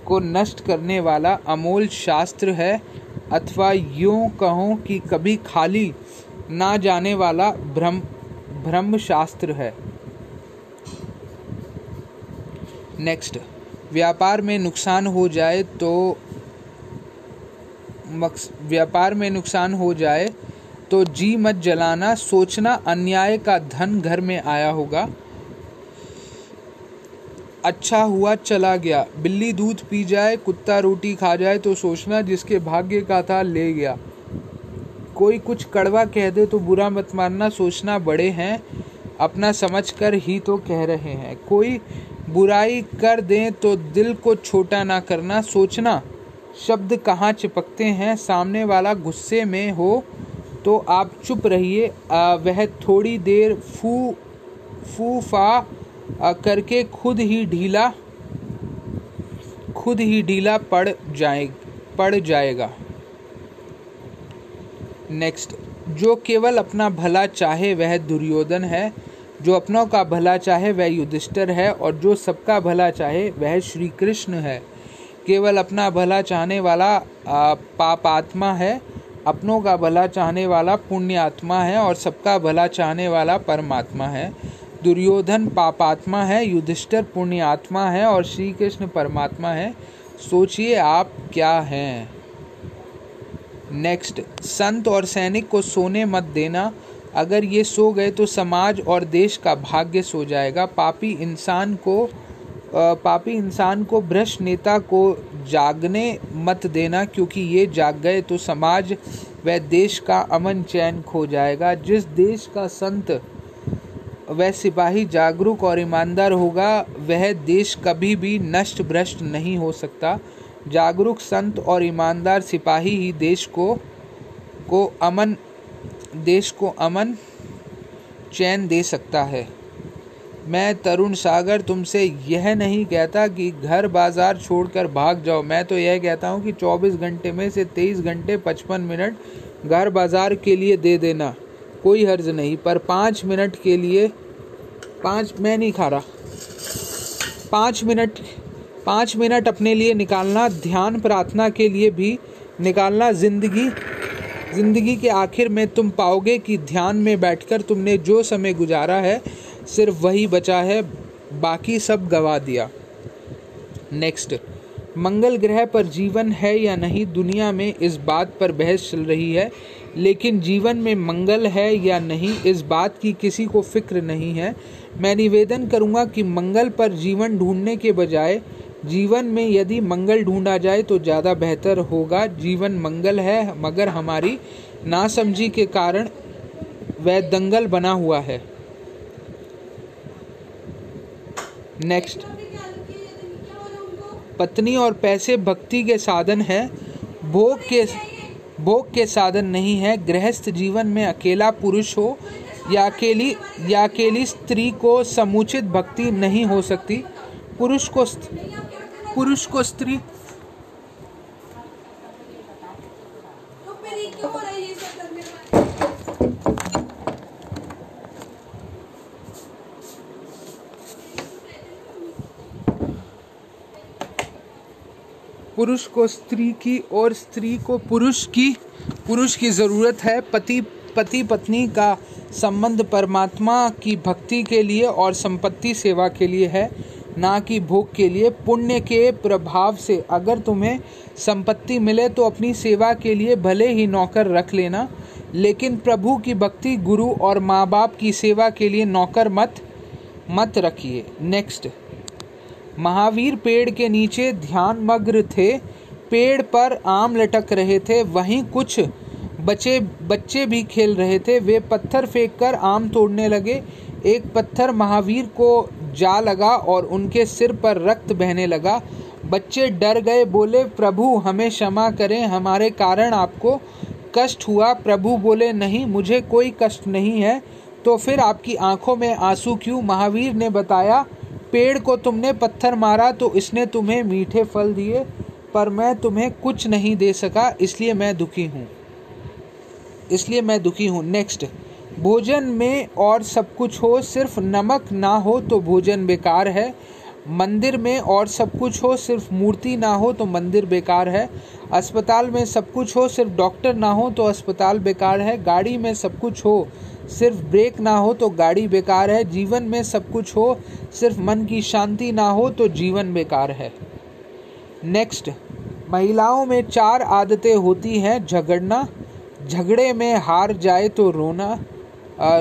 को नष्ट करने वाला अमूल शास्त्र है, अथवा यूँ कहूँ कि कभी खाली ना जाने वाला ब्रह्म शास्त्र है। नेक्स्ट, व्यापार में नुकसान हो जाए तो जी मत जलाना, सोचना अन्याय का धन घर में आया होगा, अच्छा हुआ चला गया। बिल्ली दूध पी जाए, कुत्ता रोटी खा जाए तो सोचना जिसके भाग्य का था ले गया। कोई कुछ कड़वा कह दे तो बुरा मत मानना, सोचना बड़े हैं, अपना समझकर ही तो कह रहे हैं। कोई बुराई कर दें तो दिल को छोटा ना करना, सोचना शब्द कहाँ चिपकते हैं। सामने वाला गुस्से में हो तो आप चुप रहिए, वह थोड़ी देर फूफा करके खुद ही ढीला पड़ जाएगा। नेक्स्ट, जो केवल अपना भला चाहे वह दुर्योधन है, जो अपनों का भला चाहे वह युधिष्ठिर है, और जो सबका भला चाहे वह श्री कृष्ण है। केवल अपना भला चाहने वाला पापात्मा है, अपनों का भला चाहने वाला पुण्यात्मा है, और सबका भला चाहने वाला परमात्मा है। दुर्योधन पापात्मा है, युधिष्ठिर पुण्यात्मा है और श्री कृष्ण परमात्मा है। सोचिए आप क्या हैं। नेक्स्ट, संत और सैनिक को सोने मत देना, अगर ये सो गए तो समाज और देश का भाग्य सो जाएगा। पापी इंसान को पापी इंसान को, भ्रष्ट नेता को जागने मत देना, क्योंकि ये जाग गए तो समाज व देश का अमन चैन खो जाएगा। जिस देश का संत वह सिपाही जागरूक और ईमानदार होगा, वह देश कभी भी नष्ट भ्रष्ट नहीं हो सकता। जागरूक संत और ईमानदार सिपाही ही देश को अमन चैन दे सकता है। मैं तरुण सागर तुमसे यह नहीं कहता कि घर बाजार छोड़कर भाग जाओ, मैं तो यह कहता हूँ कि 24 घंटे में से 23 घंटे 55 मिनट घर बाजार के लिए दे देना, कोई हर्ज नहीं, पर 5 मिनट के लिए 5 मिनट अपने लिए निकालना, ध्यान प्रार्थना के लिए भी निकालना। ज़िंदगी के आखिर में तुम पाओगे कि ध्यान में बैठकर तुमने जो समय गुजारा है सिर्फ वही बचा है, बाकी सब गवा दिया। नेक्स्ट, मंगल ग्रह पर जीवन है या नहीं, दुनिया में इस बात पर बहस चल रही है, लेकिन जीवन में मंगल है या नहीं इस बात की किसी को फिक्र नहीं है। मैं निवेदन करूंगा कि मंगल पर जीवन ढूंढने के बजाय जीवन में यदि मंगल ढूंढा जाए तो ज़्यादा बेहतर होगा। जीवन मंगल है, मगर हमारी नासमझी के कारण वह दंगल बना हुआ है। नेक्स्ट, पत्नी और पैसे भक्ति के साधन हैं, भोग के साधन नहीं है। गृहस्थ जीवन में अकेला पुरुष हो या अकेली स्त्री को समुचित भक्ति नहीं हो सकती। पुरुष को स्त्री की और स्त्री को पुरुष की ज़रूरत है। पति पत्नी का संबंध परमात्मा की भक्ति के लिए और संपत्ति सेवा के लिए है, ना कि भोग के लिए। पुण्य के प्रभाव से अगर तुम्हें संपत्ति मिले तो अपनी सेवा के लिए भले ही नौकर रख लेना, लेकिन प्रभु की भक्ति, गुरु और माँ बाप की सेवा के लिए नौकर मत रखिए। नेक्स्ट, महावीर पेड़ के नीचे ध्यानमग्न थे, पेड़ पर आम लटक रहे थे, वहीं कुछ बच्चे भी खेल रहे थे। वे पत्थर फेंककर आम तोड़ने लगे, एक पत्थर महावीर को जा लगा और उनके सिर पर रक्त बहने लगा। बच्चे डर गए, बोले प्रभु हमें क्षमा करें, हमारे कारण आपको कष्ट हुआ। प्रभु बोले नहीं, मुझे कोई कष्ट नहीं है, तो फिर आपकी आंखों में आंसू क्यों? महावीर ने बताया, पेड़ को तुमने पत्थर मारा तो इसने तुम्हें मीठे फल दिए, पर मैं तुम्हें कुछ नहीं दे सका, इसलिए मैं दुखी हूँ। नेक्स्ट, भोजन में और सब कुछ हो, सिर्फ नमक ना हो तो भोजन बेकार है। मंदिर में और सब कुछ हो, सिर्फ मूर्ति ना हो तो मंदिर बेकार है। अस्पताल में सब कुछ हो, सिर्फ डॉक्टर ना हो तो अस्पताल बेकार है। गाड़ी में सब कुछ हो, सिर्फ ब्रेक ना हो तो गाड़ी बेकार है। जीवन में सब कुछ हो, सिर्फ मन की शांति ना हो तो जीवन बेकार है। नेक्स्ट, महिलाओं में 4 आदतें होती हैं, झगड़ना, झगड़े में हार जाए तो रोना,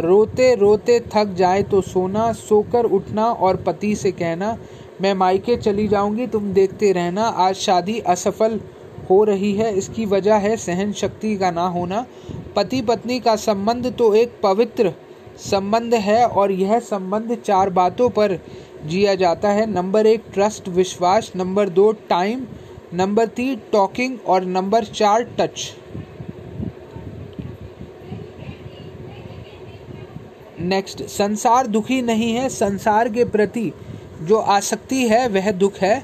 रोते रोते थक जाए तो सोना, सोकर उठना और पति से कहना मैं मायके चली जाऊंगी, तुम देखते रहना। आज शादी असफल हो रही है, इसकी वजह है सहन शक्ति का ना होना। पति पत्नी का संबंध तो एक पवित्र संबंध है और यह संबंध 4 बातों पर जिया जाता है। नंबर 1 ट्रस्ट, विश्वास, नंबर 2 टाइम, नंबर 3 टॉकिंग और नंबर 4 टच। नेक्स्ट, संसार दुखी नहीं है, संसार के प्रति जो आसक्ति है वह दुख है।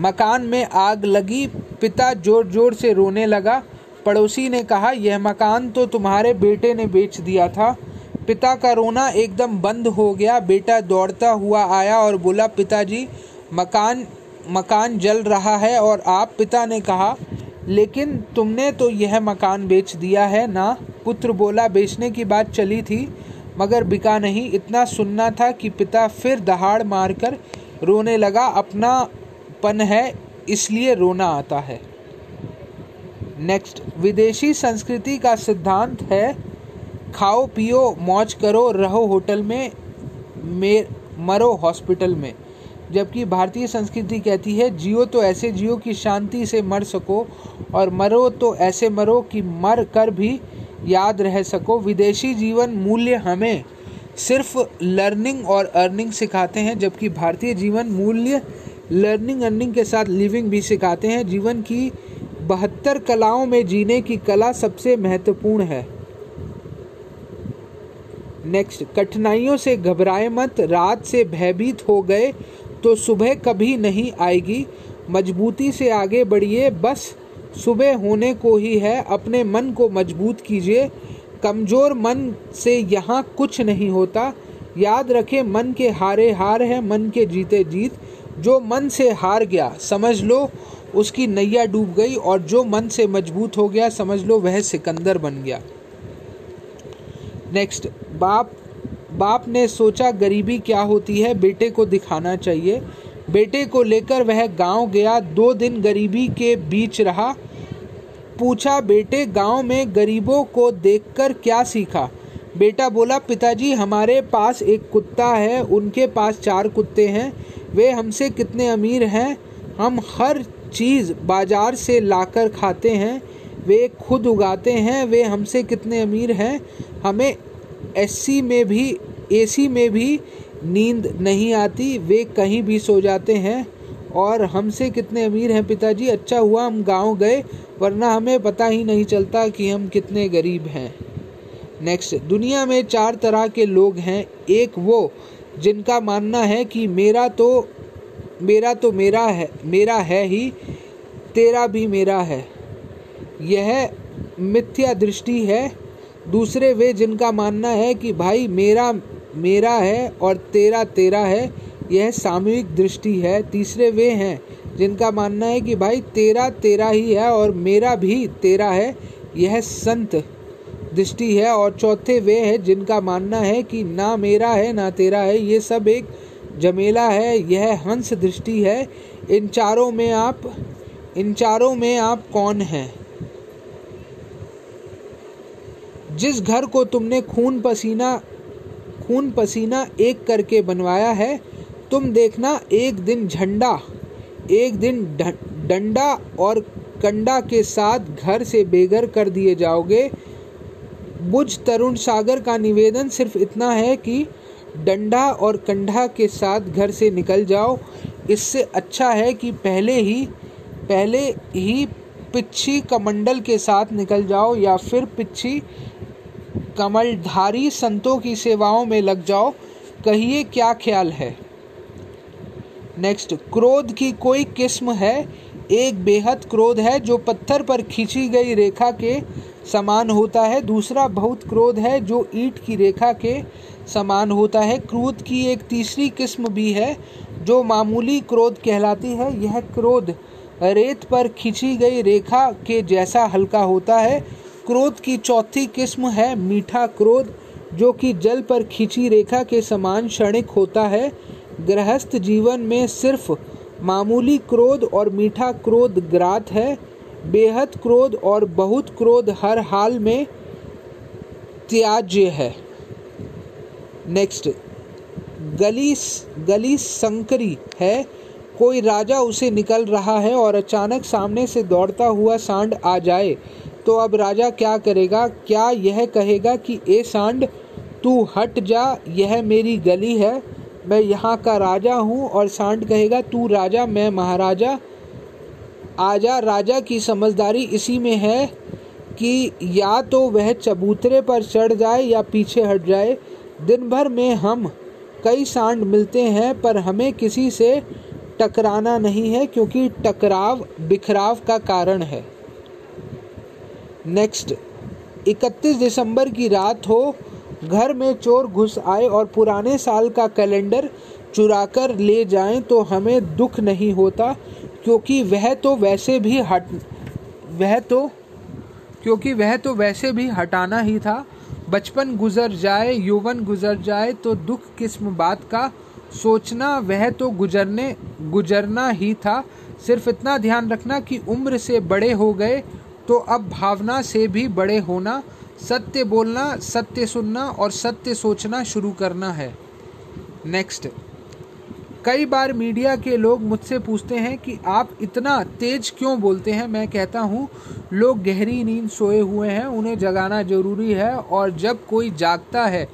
मकान में आग लगी, पिता जोर जोर से रोने लगा, पड़ोसी ने कहा यह मकान तो तुम्हारे बेटे ने बेच दिया था। पिता का रोना एकदम बंद हो गया, बेटा दौड़ता हुआ आया और बोला पिताजी मकान जल रहा है और आप। पिता ने कहा लेकिन तुमने तो यह मकान बेच दिया है ना। पुत्र बोला बेचने की बात चली थी मगर बिका नहीं, इतना सुनना था कि पिता फिर दहाड़ मारकर रोने लगा। अपनापन है इसलिए रोना आता है। नेक्स्ट, विदेशी संस्कृति का सिद्धांत है खाओ पियो मौज करो, रहो होटल में मरो हॉस्पिटल में। जबकि भारतीय संस्कृति कहती है जियो तो ऐसे जियो कि शांति से मर सको और मरो तो ऐसे मरो कि मर कर भी याद रह सको। विदेशी जीवन मूल्य हमें सिर्फ लर्निंग और अर्निंग सिखाते हैं, जबकि भारतीय जीवन मूल्य लर्निंग अर्निंग के साथ लिविंग भी सिखाते हैं। जीवन की 72 कलाओं में जीने की कला सबसे महत्वपूर्ण है। नेक्स्ट, कठिनाइयों से घबराए मत, रात से भयभीत हो गए तो सुबह कभी नहीं आएगी। मजबूती से आगे बढ़िए, बस सुबह होने को ही है। अपने मन को मजबूत कीजिए, कमज़ोर मन से यहाँ कुछ नहीं होता। याद रखें, मन के हारे हार है, मन के जीते जीत। जो मन से हार गया समझ लो उसकी नैया डूब गई, और जो मन से मजबूत हो गया समझ लो वह सिकंदर बन गया। नेक्स्ट, बाप ने सोचा गरीबी क्या होती है, बेटे को दिखाना चाहिए। बेटे को लेकर वह गांव गया, 2 दिन गरीबी के बीच रहा। पूछा, बेटे गांव में गरीबों को देखकर क्या सीखा? बेटा बोला, पिताजी हमारे पास एक कुत्ता है, उनके पास 4 कुत्ते हैं, वे हमसे कितने अमीर हैं। हम हर चीज़ बाज़ार से लाकर खाते हैं, वे खुद उगाते हैं, वे हमसे कितने अमीर हैं। हमें एसी में भी नींद नहीं आती, वे कहीं भी सो जाते हैं और हमसे कितने अमीर हैं। पिताजी अच्छा हुआ हम गांव गए, वरना हमें पता ही नहीं चलता कि हम कितने गरीब हैं। नेक्स्ट, दुनिया में 4 तरह के लोग हैं। एक वो जिनका मानना है कि मेरा तो मेरा है ही, तेरा भी मेरा है, यह मिथ्या दृष्टि है। दूसरे वे जिनका मानना है कि भाई मेरा मेरा है और तेरा तेरा है, यह सामूहिक दृष्टि है। तीसरे वे हैं जिनका मानना है कि भाई तेरा तेरा ही है और मेरा भी तेरा है, यह संत दृष्टि है। और चौथे वे हैं जिनका मानना है कि ना मेरा है ना तेरा है, ये सब एक झमेला है, यह हंस दृष्टि है। इन चारों में आप कौन हैं? जिस घर को तुमने खून पसीना एक करके बनवाया है, तुम देखना एक दिन झंडा, एक दिन डंडा और कंडा के साथ घर से बेघर कर दिए जाओगे। बुद्ध तरुण सागर का निवेदन सिर्फ इतना है कि डंडा और कंडा के साथ घर से निकल जाओ। इससे अच्छा है कि पहले ही पिच्छी कमंडल के साथ निकल जाओ, या फिर पिच्छी कमलधारी संतों की सेवाओं में लग जाओ। कहिए क्या ख्याल है। नेक्स्ट, क्रोध की कोई किस्म है, एक बेहद क्रोध है जो पत्थर पर खींची गई रेखा के समान होता है। दूसरा बहुत क्रोध है जो ईंट की रेखा के समान होता है। क्रोध की एक तीसरी किस्म भी है जो मामूली क्रोध कहलाती है। यह क्रोध रेत पर खींची गई रेखा के जैसा हल्का होता है। क्रोध की चौथी किस्म है मीठा क्रोध, जो कि जल पर खींची रेखा के समान क्षणिक होता है। गृहस्थ जीवन में सिर्फ मामूली क्रोध और मीठा क्रोध ग्रात है। बेहद क्रोध और बहुत क्रोध हर हाल में त्याज्य है। नेक्स्ट, गली संकरी है, कोई राजा उसे निकल रहा है और अचानक सामने से दौड़ता हुआ सांड आ जाए तो अब राजा क्या करेगा? क्या यह कहेगा कि ए सांड तू हट जा, यह मेरी गली है, मैं यहाँ का राजा हूँ? और सांड कहेगा तू राजा मैं महाराजा, आजा। राजा की समझदारी इसी में है कि या तो वह चबूतरे पर चढ़ जाए या पीछे हट जाए। दिन भर में हम कई सांड मिलते हैं, पर हमें किसी से टकराना नहीं है, क्योंकि टकराव बिखराव का कारण है। नेक्स्ट, 31 दिसंबर की रात हो, घर में चोर घुस आए और पुराने साल का कैलेंडर चुरा कर ले जाएं तो हमें दुख नहीं होता, क्योंकि वह तो वैसे भी हटाना ही था। बचपन गुजर जाए, यौवन गुजर जाए तो दुख किस्म बात का सोचना, वह तो गुजरना ही था। सिर्फ इतना ध्यान रखना कि उम्र से बड़े हो गए तो अब भावना से भी बड़े होना, सत्य बोलना, सत्य सुनना और सत्य सोचना शुरू करना है। नेक्स्ट, कई बार मीडिया के लोग मुझसे पूछते हैं कि आप इतना तेज क्यों बोलते हैं। मैं कहता हूँ लोग गहरी नींद सोए हुए हैं, उन्हें जगाना ज़रूरी है और जब कोई जागता है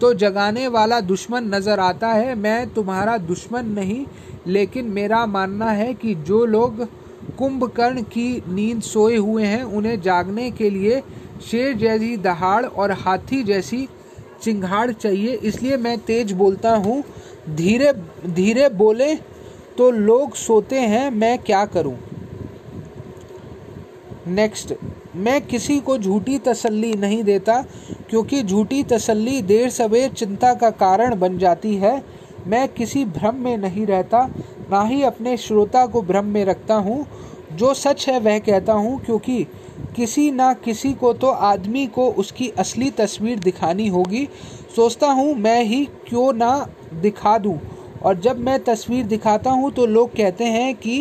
तो जगाने वाला दुश्मन नज़र आता है। मैं तुम्हारा दुश्मन नहीं, लेकिन मेरा मानना है कि जो लोग कुंभकर्ण की नींद सोए हुए हैं उन्हें जागने के लिए शेर जैसी दहाड़ और हाथी जैसी चिंगाड़ चाहिए। इसलिए मैं तेज बोलता हूँ, धीरे धीरे बोले तो लोग सोते हैं, मैं क्या करूँ। नेक्स्ट, मैं किसी को झूठी तसल्ली नहीं देता क्योंकि झूठी तसल्ली देर सवेर चिंता का कारण बन जाती है। मैं किसी भ्रम में नहीं रहता, ना ही अपने श्रोता को भ्रम में रखता हूँ। जो सच है वह कहता हूँ क्योंकि किसी ना किसी को तो आदमी को उसकी असली तस्वीर दिखानी होगी। सोचता हूँ मैं ही क्यों ना दिखा दूँ, और जब मैं तस्वीर दिखाता हूँ तो लोग कहते हैं कि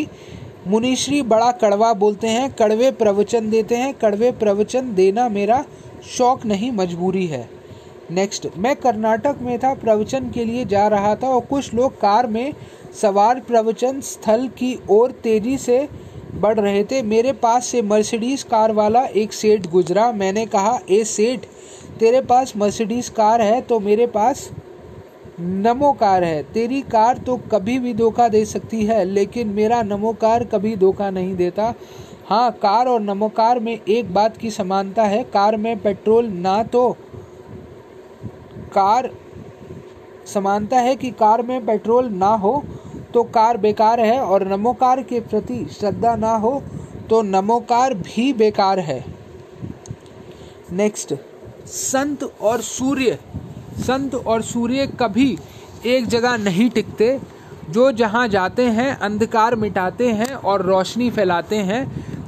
मुनिश्री बड़ा कड़वा बोलते हैं, कड़वे प्रवचन देते हैं। कड़वे प्रवचन देना मेरा शौक नहीं, मजबूरी है। नेक्स्ट, मैं कर्नाटक में था, प्रवचन के लिए जा रहा था और कुछ लोग कार में सवार प्रवचन स्थल की ओर तेज़ी से बढ़ रहे थे। मेरे पास से मर्सिडीज़ कार वाला एक सेठ गुजरा। मैंने कहा, ए सेठ, तेरे पास मर्सिडीज़ कार है तो मेरे पास नमो कार है। तेरी कार तो कभी भी धोखा दे सकती है लेकिन मेरा नमो कार कभी धोखा नहीं देता। हाँ, कार और नमो कार में एक बात की समानता है, कार में पेट्रोल ना तो कार समानता है कि कार में पेट्रोल ना हो तो कार बेकार है, और नमोकार के प्रति श्रद्धा ना हो तो नमोकार भी बेकार है। नेक्स्ट, संत और सूर्य कभी एक जगह नहीं टिकते। जो जहाँ जाते हैं अंधकार मिटाते हैं और रोशनी फैलाते हैं।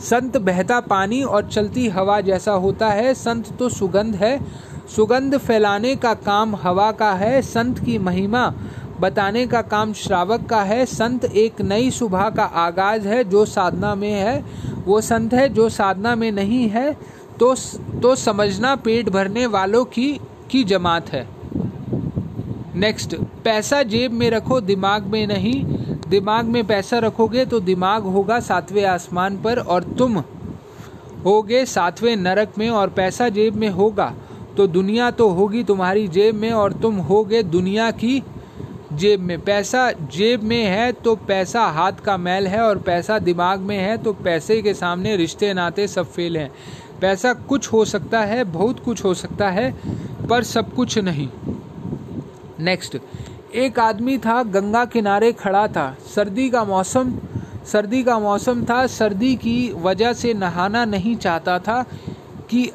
संत बहता पानी और चलती हवा जैसा होता है। संत तो सुगंध है, सुगंध फैलाने का काम हवा का है। संत की महिमा बताने का काम श्रावक का है। संत एक नई सुबह का आगाज़ है। जो साधना में है वो संत है, जो साधना में नहीं है तो समझना पेट भरने वालों की जमात है। नेक्स्ट, पैसा जेब में रखो, दिमाग में नहीं। दिमाग में पैसा रखोगे तो दिमाग होगा सातवें आसमान पर और तुम होगे सातवें नरक में, और पैसा जेब में होगा तो दुनिया तो होगी तुम्हारी जेब में और तुम होगे दुनिया की जेब में। पैसा जेब में है तो पैसा हाथ का मैल है, और पैसा दिमाग में है तो पैसे के सामने रिश्ते नाते सब फेल हैं। पैसा कुछ हो सकता है, बहुत कुछ हो सकता है, पर सब कुछ नहीं। नेक्स्ट, एक आदमी था, गंगा किनारे खड़ा था। सर्दी का मौसम था। सर्दी की वजह से नहाना नहीं चाहता था कि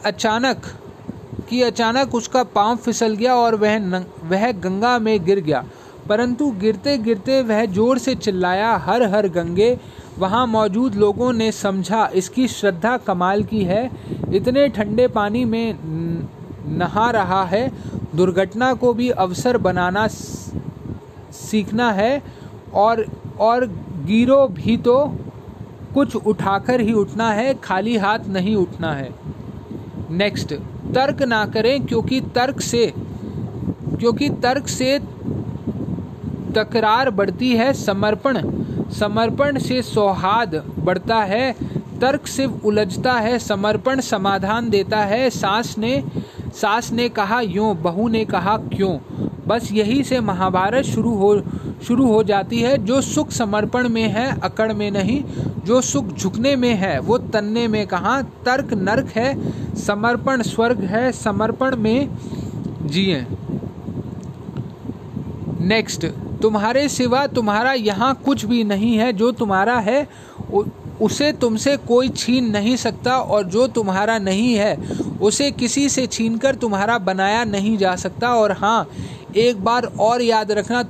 अचानक उसका पाँव फिसल गया और वह गंगा में गिर गया। परंतु गिरते गिरते वह जोर से चिल्लाया, हर हर गंगे। वहाँ मौजूद लोगों ने समझा इसकी श्रद्धा कमाल की है, इतने ठंडे पानी में नहा रहा है। दुर्घटना को भी अवसर बनाना सीखना है और गिरो भी तो कुछ उठाकर ही उठना है, खाली हाथ नहीं उठना है। नेक्स्ट, तर्क ना करें क्योंकि तर्क से तकरार बढ़ती है। समर्पण से सौहार्द बढ़ता है। तर्क सिर्फ उलझता है, समर्पण समाधान देता है। सास ने कहा यूँ, बहू ने कहा क्यों। बस यही से महाभारत शुरू हो जाती है। जो सुख समर्पण में है अकड़ में नहीं, जो सुख झुकने में है वो तनने में कहाँ। तर्क नर्क है, समर्पण स्वर्ग है, समर्पण में जिए। नेक्स्ट, तुम्हारे सिवा तुम्हारा यहाँ कुछ भी नहीं है। जो तुम्हारा है उसे तुमसे कोई छीन नहीं सकता, और जो तुम्हारा नहीं है उसे किसी से छीनकर तुम्हारा बनाया नहीं जा सकता। और हाँ, एक बार और याद रखना,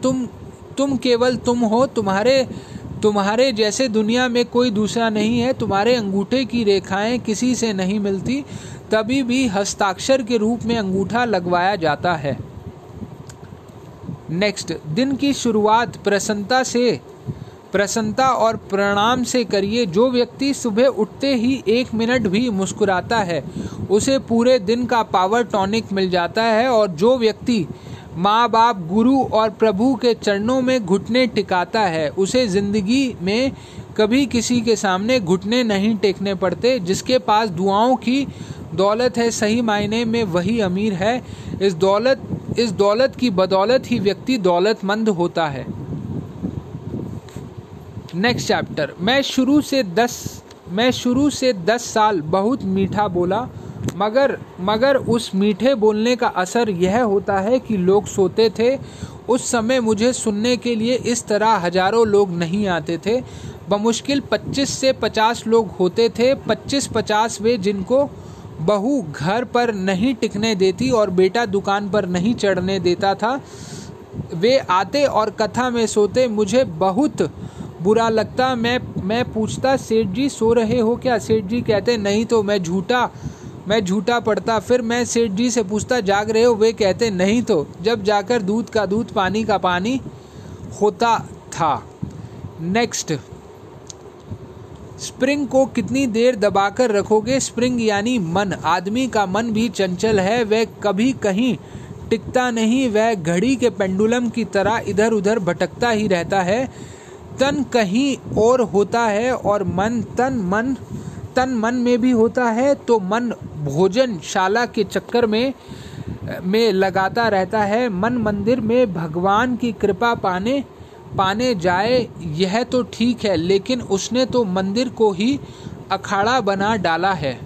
तुम केवल तुम हो। तुम्हारे जैसे दुनिया में कोई दूसरा नहीं है। तुम्हारे अंगूठे की रेखाएं किसी से नहीं मिलती, तभी भी हस्ताक्षर के रूप में अंगूठा लगवाया जाता है। नेक्स्ट, दिन की शुरुआत प्रसन्नता और प्रणाम से करिए। जो व्यक्ति सुबह उठते ही 1 मिनट भी मुस्कुराता है उसे पूरे दिन का पावर टॉनिक मिल जाता है, और जो व्यक्ति माँ बाप, गुरु और प्रभु के चरणों में घुटने टिकाता है। उसे जिंदगी में कभी किसी के सामने घुटने नहीं टेकने पड़ते। जिसके पास दुआओं की दौलत है, सही मायने में वही अमीर है। इस दौलत की बदौलत ही व्यक्ति दौलतमंद होता है। Next chapter. मैं शुरू से 10 साल बहुत मीठा बोला, मगर उस मीठे बोलने का असर यह होता है कि लोग सोते थे। उस समय मुझे सुनने के लिए इस तरह हजारों लोग नहीं आते थे, बमुश्किल 25 से 50 लोग होते थे। 25-50 वे जिनको बहू घर पर नहीं टिकने देती और बेटा दुकान पर नहीं चढ़ने देता था, वे आते और कथा में सोते। मुझे बहुत बुरा लगता। मैं पूछता, सेठ जी सो रहे हो क्या? सेठ जी कहते नहीं, तो मैं झूठा पड़ता। फिर मैं सेठ जी से पूछता जाग रहे हो? वे कहते नहीं, तो जब जाकर दूध का दूध पानी का पानी होता था। नेक्स्ट। स्प्रिंग को कितनी देर दबाकर रखोगे? स्प्रिंग यानी मन। आदमी का मन भी चंचल है, वह कभी कहीं टिकता नहीं। वह घड़ी के पेंडुलम की तरह इधर उधर भटकता ही रहता है। तन कहीं और होता है और मन तन मन में भी होता है, तो मन भोजनशाला के चक्कर में लगाता रहता है। मन मंदिर में भगवान की कृपा पाने जाए यह तो ठीक है, लेकिन उसने तो मंदिर को ही अखाड़ा बना डाला है।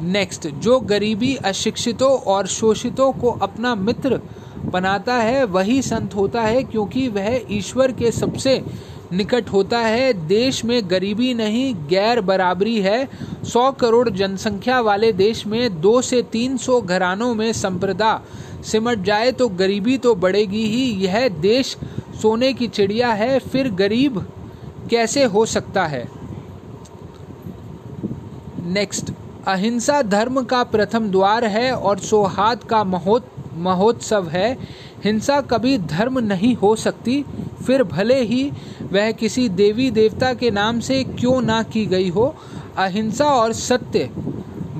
नेक्स्ट। जो गरीबी, अशिक्षितों और शोषितों को अपना मित्र बनाता है वही संत होता है, क्योंकि वह ईश्वर के सबसे निकट होता है। देश में गरीबी नहीं, गैर बराबरी है। 100 करोड़ जनसंख्या वाले देश में 200 से 300 घरानों में संप्रदा सिमट जाए तो गरीबी तो बढ़ेगी ही। यह देश सोने की चिड़िया है, फिर गरीब कैसे हो सकता है? नेक्स्ट। अहिंसा धर्म का प्रथम द्वार है और सौहार्द का महोत्सव है। हिंसा कभी धर्म नहीं हो सकती, फिर भले ही वह किसी देवी देवता के नाम से क्यों ना की गई हो। अहिंसा और सत्य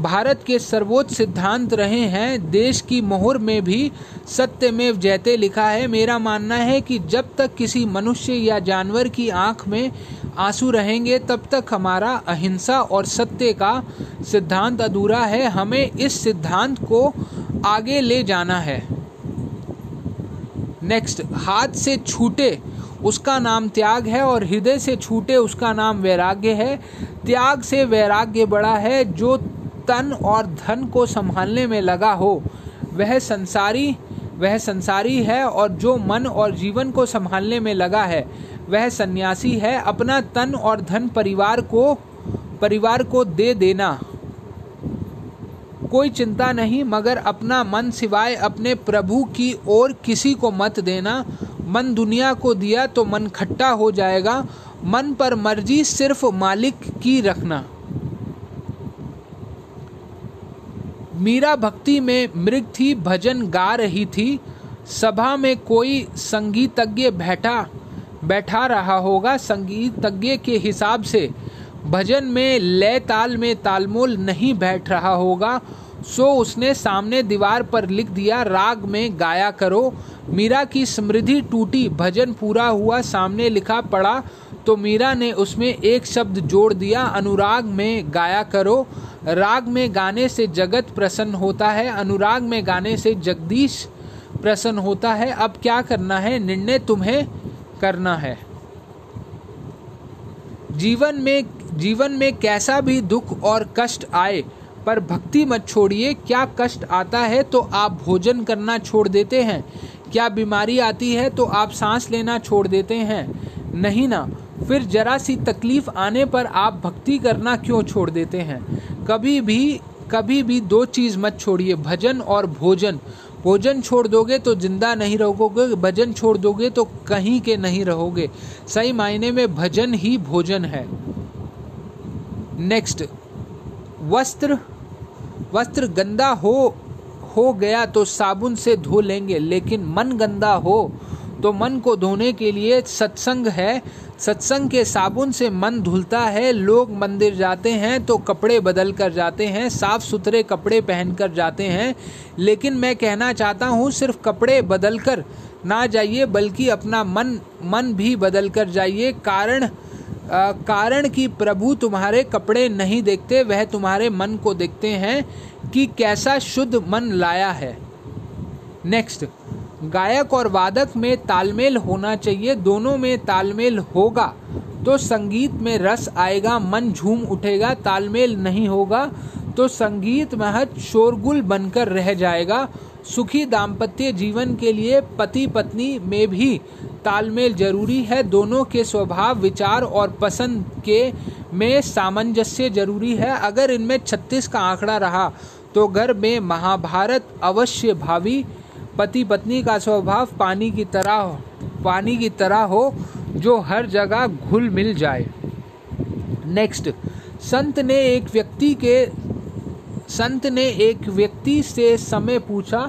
भारत के सर्वोच्च सिद्धांत रहे हैं। देश की मोहर में भी सत्यमेव जयते लिखा है। मेरा मानना है कि जब तक किसी मनुष्य या जानवर की आंख में आंसू रहेंगे तब तक हमारा अहिंसा और सत्य का सिद्धांत अधूरा है। हमें इस सिद्धांत को आगे ले जाना है। नेक्स्ट। हाथ से छूटे उसका नाम त्याग है और हृदय से छूटे उसका नाम वैराग्य है। त्याग से वैराग्य बड़ा है। जो तन और धन को संभालने में लगा हो वह संसारी है, और जो मन और जीवन को संभालने में लगा है वह सन्यासी है। अपना तन और धन परिवार को दे देना कोई चिंता नहीं, मगर अपना मन सिवाय अपने प्रभु की ओर किसी को मत देना। मन दुनिया को दिया तो मन खट्टा हो जाएगा। मन पर मर्जी सिर्फ मालिक की रखना। मीरा भक्ति में मृग थी, भजन गा रही थी। सभा में कोई संगीतज्ञ बैठा रहा होगा। संगीतज्ञ के हिसाब से भजन में लय ताल में तालमोल नहीं बैठ रहा होगा, सो उसने सामने दीवार पर लिख दिया राग में गाया करो। मीरा की समृद्धि टूटी, भजन पूरा हुआ। सामने लिखा पड़ा तो मीरा ने उसमें एक शब्द जोड़ दिया, अनुराग में गाया करो। राग में गाने से जगत प्रसन्न होता है, अनुराग में गाने से जगदीश प्रसन्न होता है। अब क्या करना है, निर्णय तुम्हें करना है। जीवन में कैसा भी दुख और कष्ट आए पर भक्ति मत छोड़िए। क्या कष्ट आता है तो आप भोजन करना छोड़ देते हैं? क्या बीमारी आती है तो आप सांस लेना छोड़ देते हैं? नहीं ना। फिर जरा सी तकलीफ आने पर आप भक्ति करना क्यों छोड़ देते हैं? कभी भी दो चीज़ मत छोड़िए, भजन और भोजन। भोजन छोड़ दोगे तो जिंदा नहीं रहोगे, भजन छोड़ दोगे तो कहीं के नहीं रहोगे। सही मायने में भजन ही भोजन है। नेक्स्ट। वस्त्र गंदा हो गया तो साबुन से धो लेंगे, लेकिन मन गंदा हो तो मन को धोने के लिए सत्संग है। सत्संग के साबुन से मन धुलता है। लोग मंदिर जाते हैं तो कपड़े बदल कर जाते हैं, साफ़ सुथरे कपड़े पहन कर जाते हैं। लेकिन मैं कहना चाहता हूँ सिर्फ कपड़े बदल कर ना जाइए, बल्कि अपना मन भी बदल कर जाइए। कारण कि प्रभु तुम्हारे कपड़े नहीं देखते, वह तुम्हारे मन को देखते हैं कि कैसा शुद्ध मन लाया है। नेक्स्ट, गायक और वादक में तालमेल होना चाहिए। दोनों में तालमेल होगा तो संगीत में रस आएगा, मन झूम उठेगा। तालमेल नहीं होगा तो संगीत महज शोरगुल बनकर रह जाएगा। सुखी दाम्पत्य जीवन के लिए पति पत्नी में भी तालमेल जरूरी है। दोनों के स्वभाव, विचार और पसंद के में सामंजस्य जरूरी है। अगर इनमें 36 का आंकड़ा रहा तो घर में महाभारत अवश्य भावी। पति पत्नी का स्वभाव पानी की तरह हो जो हर जगह घुल मिल जाए। नेक्स्ट, संत ने एक व्यक्ति से समय पूछा।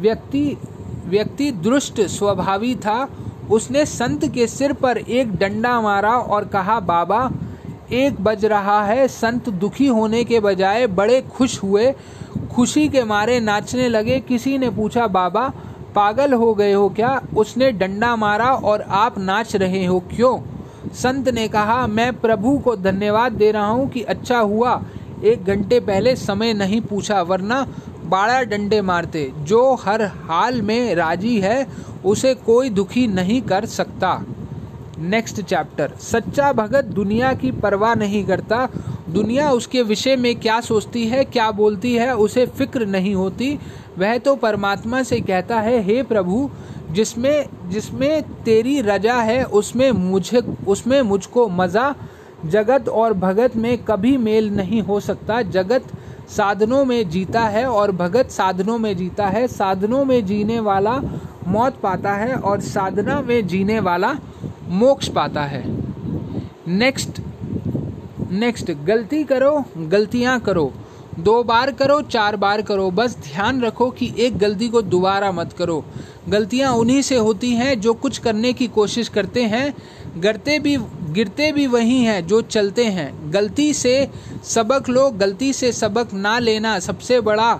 व्यक्ति दुष्ट स्वभावी था। उसने संत के सिर पर एक डंडा मारा और कहा, बाबा 1 बज रहा है। संत दुखी होने के बजाय बड़े खुश हुए, खुशी के मारे नाचने लगे। किसी ने पूछा, बाबा पागल हो गए हो क्या? उसने डंडा मारा और आप नाच रहे हो क्यों? संत ने कहा, मैं प्रभु को धन्यवाद दे रहा हूँ कि अच्छा हुआ 1 घंटे पहले समय नहीं पूछा, वरना 12 डंडे मारते। जो हर हाल में राजी है उसे कोई दुखी नहीं कर सकता। नेक्स्ट चैप्टर, सच्चा भगत दुनिया की परवाह नहीं करता। दुनिया उसके विषय में क्या सोचती है, क्या बोलती है, उसे फिक्र नहीं होती। वह तो परमात्मा से कहता है, हे प्रभु जिसमें तेरी रजा है उसमें मुझको मज़ा। जगत और भगत में कभी मेल नहीं हो सकता। जगत साधनों में जीता है और भगत साधनों में जीता है। साधनों में जीने वाला मौत पाता है और साधना में जीने वाला मोक्ष पाता है। नेक्स्ट, गलती करो, गलतियाँ करो, 2 बार करो, 4 बार करो, बस ध्यान रखो कि एक गलती को दोबारा मत करो। गलतियाँ उन्हीं से होती हैं जो कुछ करने की कोशिश करते हैं। गिरते भी वही हैं जो चलते हैं। गलती से सबक लो, गलती से सबक ना लेना सबसे बड़ा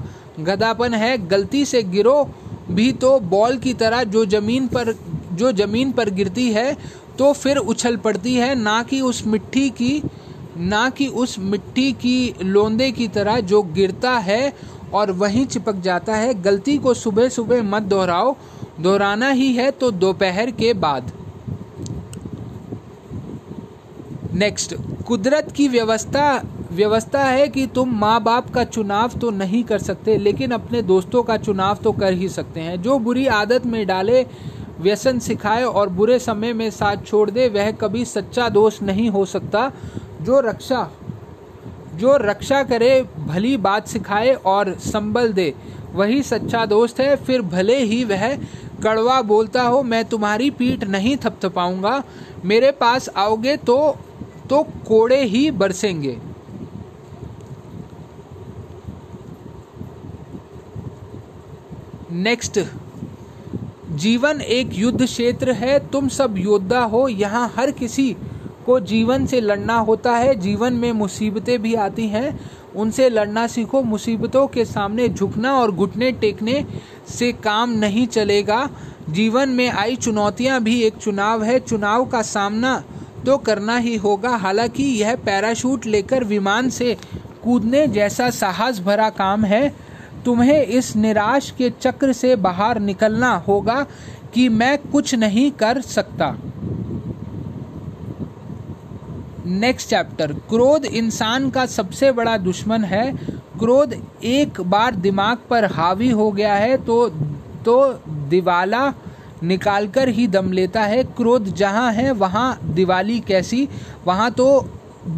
गधापन है। गलती से गिरो भी तो बॉल की तरह जो ज़मीन पर गिरती है तो फिर उछल पड़ती है, ना कि उस मिट्टी की लोंदे की तरह जो गिरता है और वहीं चिपक जाता है। गलती को सुबह सुबह मत दोहराओ, दोहराना ही है तो दोपहर के बाद। नेक्स्ट, कुदरत की व्यवस्था है कि तुम माँ बाप का चुनाव तो नहीं कर सकते, लेकिन अपने दोस्तों का चुनाव तो कर ही सकते हैं। जो बुरी आदत में डाले, व्यसन सिखाए और बुरे समय में साथ छोड़ दे, वह कभी सच्चा दोस्त नहीं हो सकता। जो रक्षा करे, भली बात सिखाए और संबल दे, वही सच्चा दोस्त है। फिर भले ही वह कड़वा बोलता हो, मैं तुम्हारी पीठ नहीं थपथपाऊंगा, मेरे पास आओगे तो कोड़े ही बरसेंगे। नेक्स्ट, जीवन एक युद्ध क्षेत्र है, तुम सब योद्धा हो। यहाँ हर किसी को जीवन से लड़ना होता है। जीवन में मुसीबतें भी आती हैं, उनसे लड़ना सीखो। मुसीबतों के सामने झुकना और घुटने टेकने से काम नहीं चलेगा। जीवन में आई चुनौतियाँ भी एक चुनाव है, चुनाव का सामना तो करना ही होगा। हालांकि यह पैराशूट लेकर विमान से कूदने जैसा साहस भरा काम है। तुम्हें इस निराश के चक्र से बाहर निकलना होगा कि मैं कुछ नहीं कर सकता। नेक्स्ट चैप्टर, क्रोध इंसान का सबसे बड़ा दुश्मन है। क्रोध एक बार दिमाग पर हावी हो गया है तो दिवाला निकालकर ही दम लेता है। क्रोध जहाँ है वहाँ दिवाली कैसी, वहाँ तो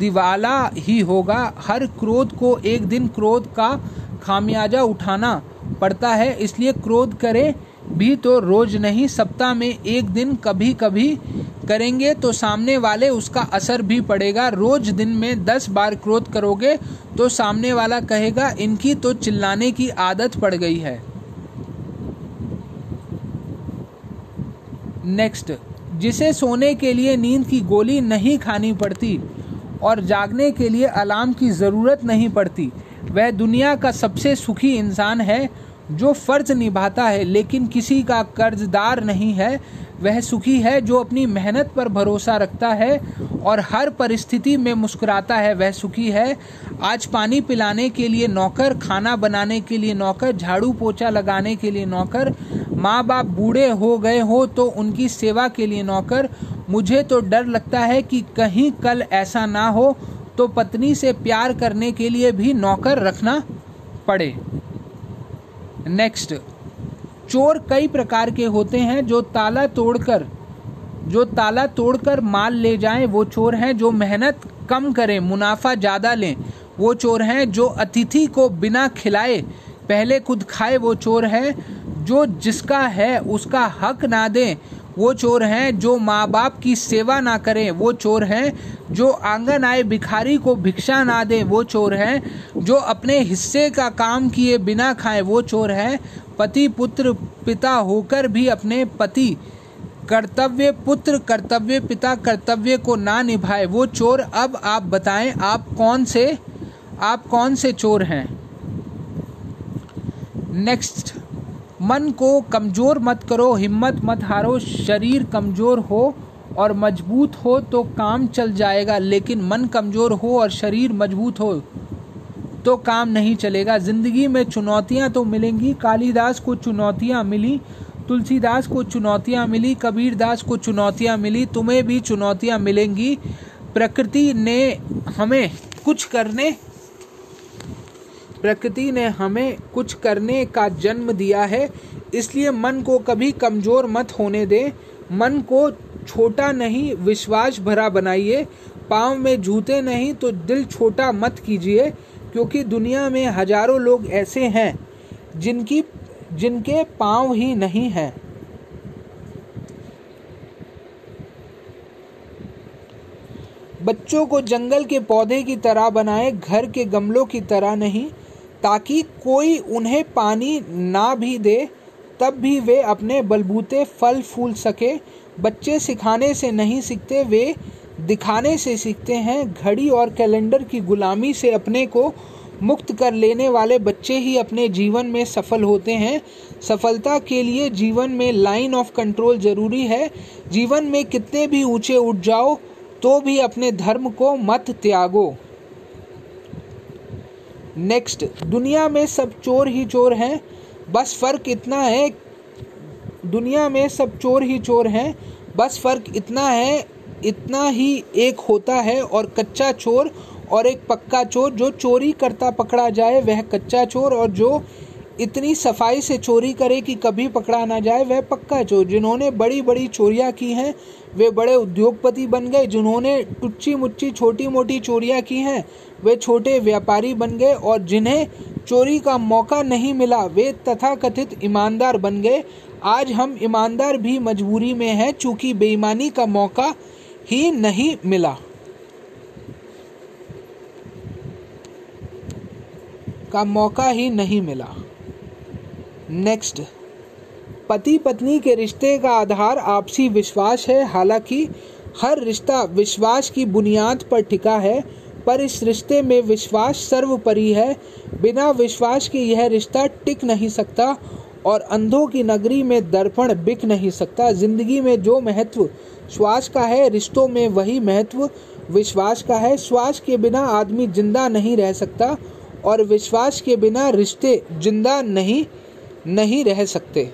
दिवाला ही होगा। हर क्रोध को एक दिन क्रोध का खामियाजा उठाना पड़ता है, इसलिए क्रोध करें भी तो रोज नहीं, सप्ताह में एक दिन। कभी कभी करेंगे तो सामने वाले उसका असर भी पड़ेगा। रोज दिन में 10 बार क्रोध करोगे तो सामने वाला कहेगा, इनकी तो चिल्लाने की आदत पड़ गई है। नेक्स्ट, जिसे सोने के लिए नींद की गोली नहीं खानी पड़ती और जागने के लिए अलार्म की ज़रूरत नहीं पड़ती, वह दुनिया का सबसे सुखी इंसान है। जो फ़र्ज निभाता है लेकिन किसी का कर्जदार नहीं है, वह सुखी है। जो अपनी मेहनत पर भरोसा रखता है और हर परिस्थिति में मुस्कुराता है, वह सुखी है। आज पानी पिलाने के लिए नौकर, खाना बनाने के लिए नौकर, झाड़ू पोछा लगाने के लिए नौकर, माँ बाप बूढ़े हो गए हो तो उनकी सेवा के लिए नौकर। मुझे तो डर लगता है कि कहीं कल ऐसा ना हो तो पत्नी से प्यार करने के लिए भी नौकर रखना पड़े। नेक्स्ट, चोर कई प्रकार के होते हैं। जो ताला तोड़कर माल ले जाएं वो चोर हैं। जो मेहनत कम करें मुनाफा ज़्यादा लें वो चोर हैं। जो अतिथि को बिना खिलाए पहले खुद खाए वो चोर है। जो जिसका है उसका हक ना दें वो चोर हैं। जो माँ बाप की सेवा ना करें वो चोर हैं। जो आंगन आए भिखारी को भिक्षा ना दें वो चोर हैं। जो अपने हिस्से का काम किए बिना खाएं वो चोर हैं। पति पुत्र पिता होकर भी अपने पति कर्तव्य पुत्र कर्तव्य पिता कर्तव्य को ना निभाए वो चोर। अब आप बताएं आप कौन से चोर हैं। नेक्स्ट, मन को कमज़ोर मत करो, हिम्मत मत हारो। शरीर कमज़ोर हो और मजबूत हो तो काम चल जाएगा, लेकिन मन कमज़ोर हो और शरीर मजबूत हो तो काम नहीं चलेगा। ज़िंदगी में चुनौतियाँ तो मिलेंगी। कालीदास को चुनौतियाँ मिली, तुलसीदास को चुनौतियाँ मिली, कबीरदास को चुनौतियाँ मिली, तुम्हें भी चुनौतियाँ मिलेंगी। प्रकृति ने हमें कुछ करने का जन्म दिया है, इसलिए मन को कभी कमज़ोर मत होने दें। मन को छोटा नहीं, विश्वास भरा बनाइए। पाँव में जूते नहीं तो दिल छोटा मत कीजिए, क्योंकि दुनिया में हजारों लोग ऐसे हैं जिनके पाँव ही नहीं हैं। बच्चों को जंगल के पौधे की तरह बनाएं, घर के गमलों की तरह नहीं, ताकि कोई उन्हें पानी ना भी दे तब भी वे अपने बलबूते फल फूल सके। बच्चे सिखाने से नहीं सीखते, वे दिखाने से सीखते हैं। घड़ी और कैलेंडर की गुलामी से अपने को मुक्त कर लेने वाले बच्चे ही अपने जीवन में सफल होते हैं। सफलता के लिए जीवन में लाइन ऑफ कंट्रोल ज़रूरी है। जीवन में कितने भी ऊंचे उठ जाओ तो भी अपने धर्म को मत त्यागो। नेक्स्ट, दुनिया में सब चोर ही चोर हैं, बस फ़र्क इतना है इतना ही एक होता है, और कच्चा चोर और एक पक्का चोर। जो चोरी करता पकड़ा जाए वह कच्चा चोर, और जो इतनी सफाई से चोरी करे कि कभी पकड़ा ना जाए वह पक्का चोर। जिन्होंने बड़ी बड़ी चोरियां की हैं वे बड़े उद्योगपति बन गए। जिन्होंने टुच्ची मुच्ची छोटी मोटी चोरियां की हैं वे छोटे व्यापारी बन गए, और जिन्हें चोरी का मौका नहीं मिला वे तथाकथित ईमानदार बन गए। आज हम ईमानदार भी मजबूरी में हैं, चूँकि बेईमानी का मौका ही नहीं मिला। नेक्स्ट, पति पत्नी के रिश्ते का आधार आपसी विश्वास है। हालांकि हर रिश्ता विश्वास की बुनियाद पर टिका है, पर इस रिश्ते में विश्वास सर्वोपरि है। बिना विश्वास के यह रिश्ता टिक नहीं सकता, और अंधों की नगरी में दर्पण बिक नहीं सकता। जिंदगी में जो महत्व श्वास का है, रिश्तों में वही महत्व विश्वास का है। श्वास के बिना आदमी जिंदा नहीं रह सकता, और विश्वास के बिना रिश्ते जिंदा नहीं रह सकते।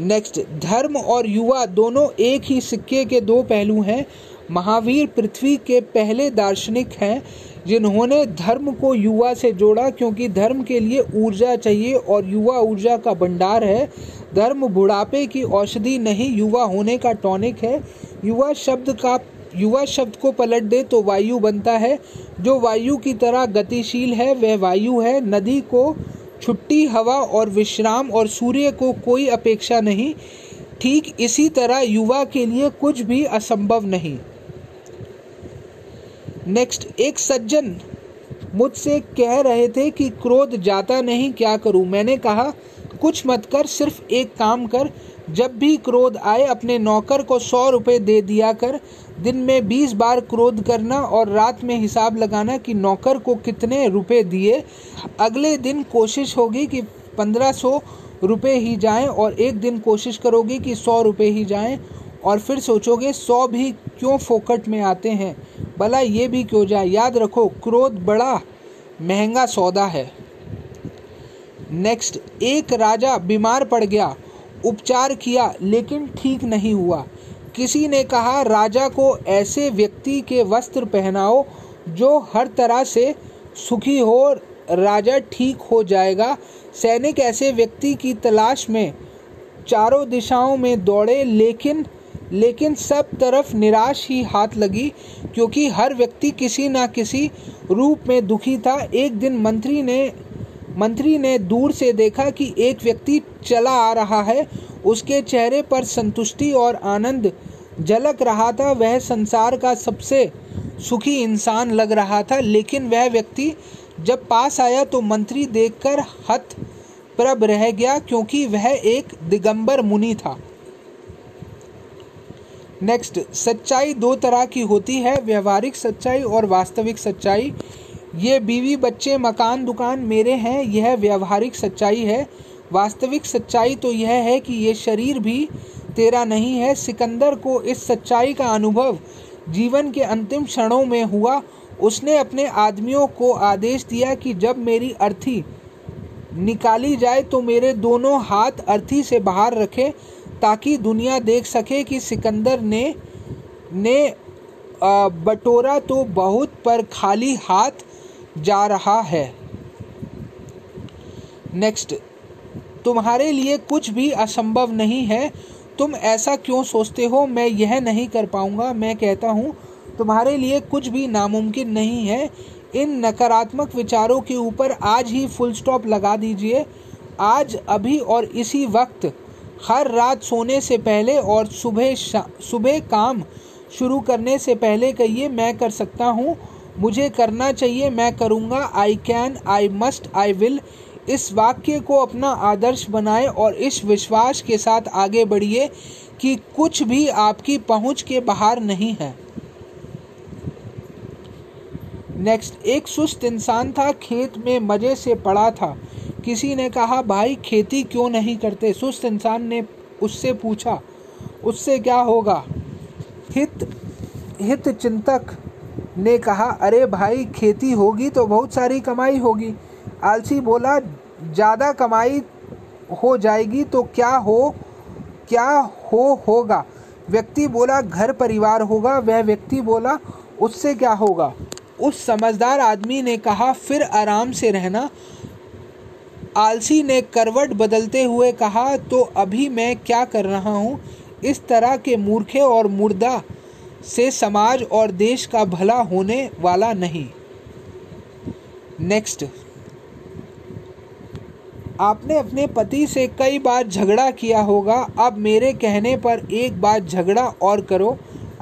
नेक्स्ट, धर्म और युवा दोनों एक ही सिक्के के दो पहलू हैं। महावीर पृथ्वी के पहले दार्शनिक हैं जिन्होंने धर्म को युवा से जोड़ा, क्योंकि धर्म के लिए ऊर्जा चाहिए और युवा ऊर्जा का भंडार है। धर्म बुढ़ापे की औषधि नहीं, युवा होने का टॉनिक है। युवा शब्द को पलट दे तो वायु बनता है। जो वायु की तरह गतिशील है वह वायु है। नदी को छुट्टी, हवा और विश्राम, और सूर्य को कोई अपेक्षा नहीं। ठीक इसी तरह युवा के लिए कुछ भी असंभव नहीं। नेक्स्ट, एक सज्जन मुझसे कह रहे थे कि क्रोध जाता नहीं, क्या करूं? मैंने कहा कुछ मत कर, सिर्फ एक काम कर, जब भी क्रोध आए अपने नौकर को 100 रुपये दे दिया कर। दिन में 20 बार क्रोध करना और रात में हिसाब लगाना कि नौकर को कितने रुपए दिए। अगले दिन कोशिश होगी कि 1500 रुपये ही जाएं और एक दिन कोशिश करोगे कि 100 रुपये ही जाएं और फिर सोचोगे 100 भी क्यों फोकट में आते हैं, भला ये भी क्यों जाए। याद रखो क्रोध बड़ा महंगा सौदा है। नेक्स्ट, एक राजा बीमार पड़ गया, उपचार किया लेकिन ठीक नहीं हुआ। किसी ने कहा राजा को ऐसे व्यक्ति के वस्त्र पहनाओ जो हर तरह से सुखी हो, राजा ठीक हो जाएगा। सैनिक ऐसे व्यक्ति की तलाश में चारों दिशाओं में दौड़े लेकिन सब तरफ निराश ही हाथ लगी, क्योंकि हर व्यक्ति किसी ना किसी रूप में दुखी था। एक दिन मंत्री ने दूर से देखा कि एक व्यक्ति चला आ रहा है, उसके चेहरे पर संतुष्टि और आनंद झलक रहा था। वह संसार का सबसे सुखी इंसान लग रहा था, लेकिन वह व्यक्ति जब पास आया तो मंत्री देखकर हतप्रभ रह गया, क्योंकि वह एक दिगंबर मुनि था। नेक्स्ट, सच्चाई 2 तरह की होती है, व्यवहारिक सच्चाई और वास्तविक सच्चाई। ये बीवी बच्चे मकान दुकान मेरे हैं, यह व्यवहारिक सच्चाई है। वास्तविक सच्चाई तो यह है कि ये शरीर भी तेरा नहीं है। सिकंदर को इस सच्चाई का अनुभव जीवन के अंतिम क्षणों में हुआ। उसने अपने आदमियों को आदेश दिया कि जब मेरी अर्थी निकाली जाए तो मेरे दोनों हाथ अर्थी से बाहर रखें, ताकि दुनिया देख सके कि सिकंदर ने बटोरा तो बहुत पर खाली हाथ जा रहा है। नेक्स्ट, तुम्हारे लिए कुछ भी असंभव नहीं है, तुम ऐसा क्यों सोचते हो मैं यह नहीं कर पाऊंगा? मैं कहता हूँ तुम्हारे लिए कुछ भी नामुमकिन नहीं है। इन नकारात्मक विचारों के ऊपर आज ही फुल स्टॉप लगा दीजिए। आज, अभी और इसी वक्त, हर रात सोने से पहले और सुबह काम शुरू करने से पहले कहिए मैं कर सकता हूँ, मुझे करना चाहिए, मैं करूँगा। I can, I must, I will. इस वाक्य को अपना आदर्श बनाएं और इस विश्वास के साथ आगे बढ़िए कि कुछ भी आपकी पहुँच के बाहर नहीं है। नेक्स्ट, एक सुस्त इंसान था, खेत में मज़े से पड़ा था। किसी ने कहा भाई खेती क्यों नहीं करते? सुस्त इंसान ने उससे पूछा उससे क्या होगा? हित चिंतक ने कहा अरे भाई खेती होगी तो बहुत सारी कमाई होगी। आलसी बोला ज़्यादा कमाई हो जाएगी तो क्या होगा? व्यक्ति बोला घर परिवार होगा। वह व्यक्ति बोला उससे क्या होगा? उस समझदार आदमी ने कहा फिर आराम से रहना। आलसी ने करवट बदलते हुए कहा तो अभी मैं क्या कर रहा हूँ? इस तरह के मूर्खे और मुर्दा से समाज और देश का भला होने वाला नहीं। नेक्स्ट, आपने अपने पति से कई बार झगड़ा किया होगा, अब मेरे कहने पर एक बार झगड़ा और करो।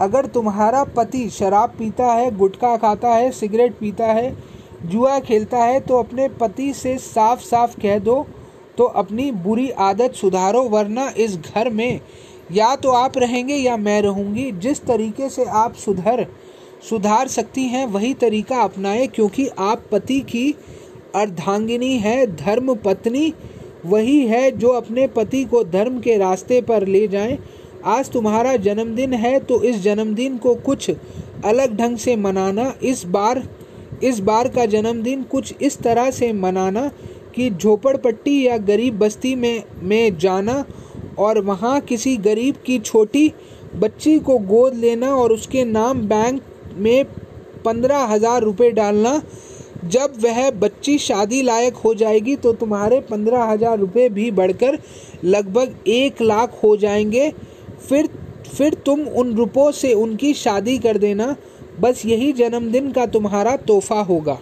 अगर तुम्हारा पति शराब पीता है, गुटखा खाता है, सिगरेट पीता है, जुआ खेलता है, तो अपने पति से साफ साफ कह दो तो अपनी बुरी आदत सुधारो, वरना इस घर में या तो आप रहेंगे या मैं रहूँगी। जिस तरीके से आप सुधार सकती हैं वही तरीका अपनाएं, क्योंकि आप पति की अर्धांगिनी है। धर्म पत्नी वही है जो अपने पति को धर्म के रास्ते पर ले जाए। आज तुम्हारा जन्मदिन है तो इस जन्मदिन को कुछ अलग ढंग से मनाना। इस बार का जन्मदिन कुछ इस तरह से मनाना कि झोपड़पट्टी या गरीब बस्ती में जाना और वहाँ किसी गरीब की छोटी बच्ची को गोद लेना और उसके नाम बैंक में 15,000 रुपये डालना। जब वह बच्ची शादी लायक हो जाएगी तो तुम्हारे 15,000 रुपये भी बढ़कर लगभग 1,00,000 हो जाएंगे। फिर तुम उन रुपयों से उनकी शादी कर देना। बस यही जन्मदिन का तुम्हारा तोहफा होगा।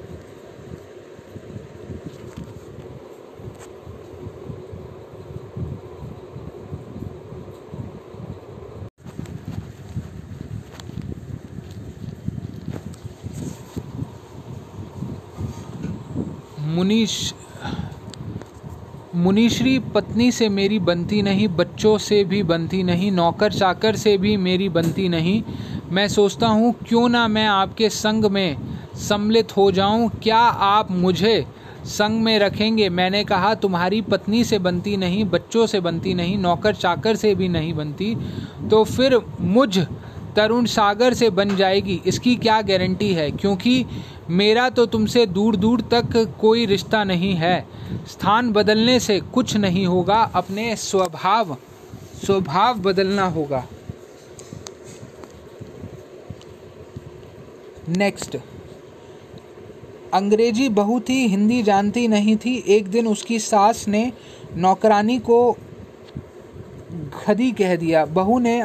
मुनिश्री पत्नी से मेरी बनती नहीं, बच्चों से भी बनती नहीं, नौकर चाकर से भी मेरी बनती नहीं। मैं सोचता हूँ क्यों ना मैं आपके संग में सम्मिलित हो जाऊँ, क्या आप मुझे संग में रखेंगे? मैंने कहा, तुम्हारी पत्नी से बनती नहीं, बच्चों से बनती नहीं, नौकर चाकर से भी नहीं बनती, तो फिर मुझ तरुण सागर से बन जाएगी, इसकी क्या गारंटी है? क्योंकि मेरा तो तुमसे दूर दूर तक कोई रिश्ता नहीं है। स्थान बदलने से कुछ नहीं होगा, अपने स्वभाव बदलना होगा। नेक्स्ट, अंग्रेजी बहुत ही हिंदी जानती नहीं थी। एक दिन उसकी सास ने नौकरानी को गधी कह दिया। बहू ने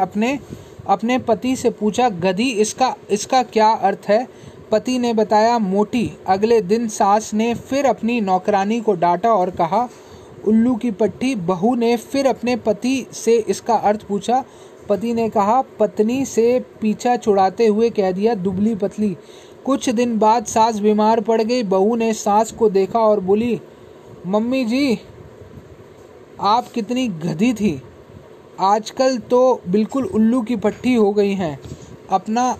अपने पति से पूछा, गधी इसका क्या अर्थ है? पति ने बताया, मोटी। अगले दिन सास ने फिर अपनी नौकरानी को डांटा और कहा, उल्लू की पट्टी। बहू ने फिर अपने पति से इसका अर्थ पूछा। पति ने कहा, पत्नी से पीछा छुड़ाते हुए कह दिया, दुबली पतली। कुछ दिन बाद सास बीमार पड़ गई। बहू ने सास को देखा और बोली, मम्मी जी आप कितनी गधी थी, आजकल तो बिल्कुल उल्लू की पट्टी हो गई हैं। अपना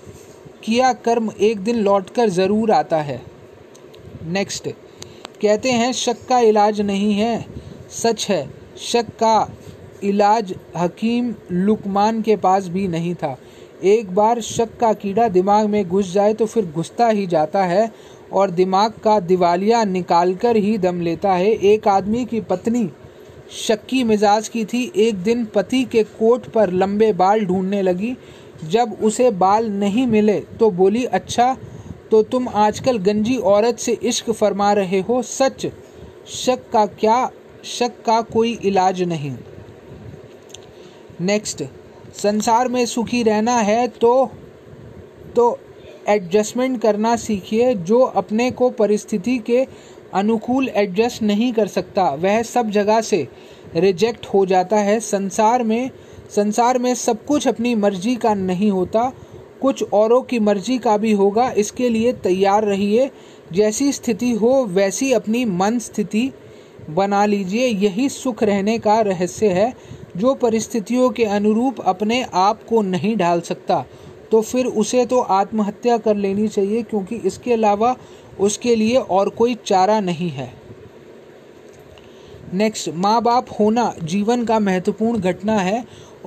किया कर्म एक दिन लौटकर ज़रूर आता है। नेक्स्ट, कहते हैं शक का इलाज नहीं है, सच है। शक का इलाज हकीम लुकमान के पास भी नहीं था। एक बार शक का कीड़ा दिमाग में घुस जाए तो फिर घुसता ही जाता है और दिमाग का दिवालिया निकालकर ही दम लेता है। एक आदमी की पत्नी शक्की मिजाज की थी। एक दिन पति के कोट पर लंबे बाल ढूंढने लगी। जब उसे बाल नहीं मिले तो बोली, अच्छा तो तुम आजकल गंजी औरत से इश्क फरमा रहे हो, सच। शक का कोई इलाज नहीं। नेक्स्ट, संसार में सुखी रहना है तो एडजस्टमेंट करना सीखिए। जो अपने को परिस्थिति के अनुकूल एडजस्ट नहीं कर सकता वह सब जगह से रिजेक्ट हो जाता है। संसार में सब कुछ अपनी मर्जी का नहीं होता, कुछ औरों की मर्जी का भी होगा। इसके लिए तैयार रहिए, जैसी स्थिति हो वैसी अपनी मन स्थिति बना लीजिए। यही सुख रहने का रहस्य है। जो परिस्थितियों के अनुरूप अपने आप को नहीं ढाल सकता तो फिर उसे तो आत्महत्या कर लेनी चाहिए, क्योंकि इसके अलावा उसके लिए और कोई चारा नहीं है। नेक्स्ट, माँ बाप होना जीवन का महत्वपूर्ण घटना है।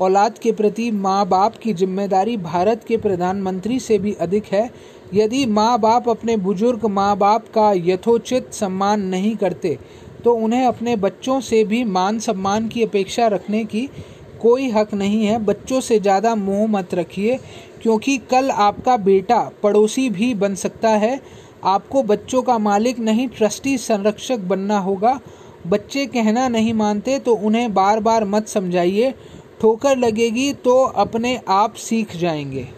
औलाद के प्रति माँ बाप की जिम्मेदारी भारत के प्रधानमंत्री से भी अधिक है। यदि माँ बाप अपने बुजुर्ग माँ बाप का यथोचित सम्मान नहीं करते तो उन्हें अपने बच्चों से भी मान सम्मान की अपेक्षा रखने की कोई हक नहीं है। बच्चों से ज़्यादा मोह मत रखिए, क्योंकि कल आपका बेटा पड़ोसी भी बन सकता है। आपको बच्चों का मालिक नहीं, ट्रस्टी संरक्षक बनना होगा। बच्चे कहना नहीं मानते तो उन्हें बार बार मत समझाइए, ठोकर लगेगी तो अपने आप सीख जाएंगे।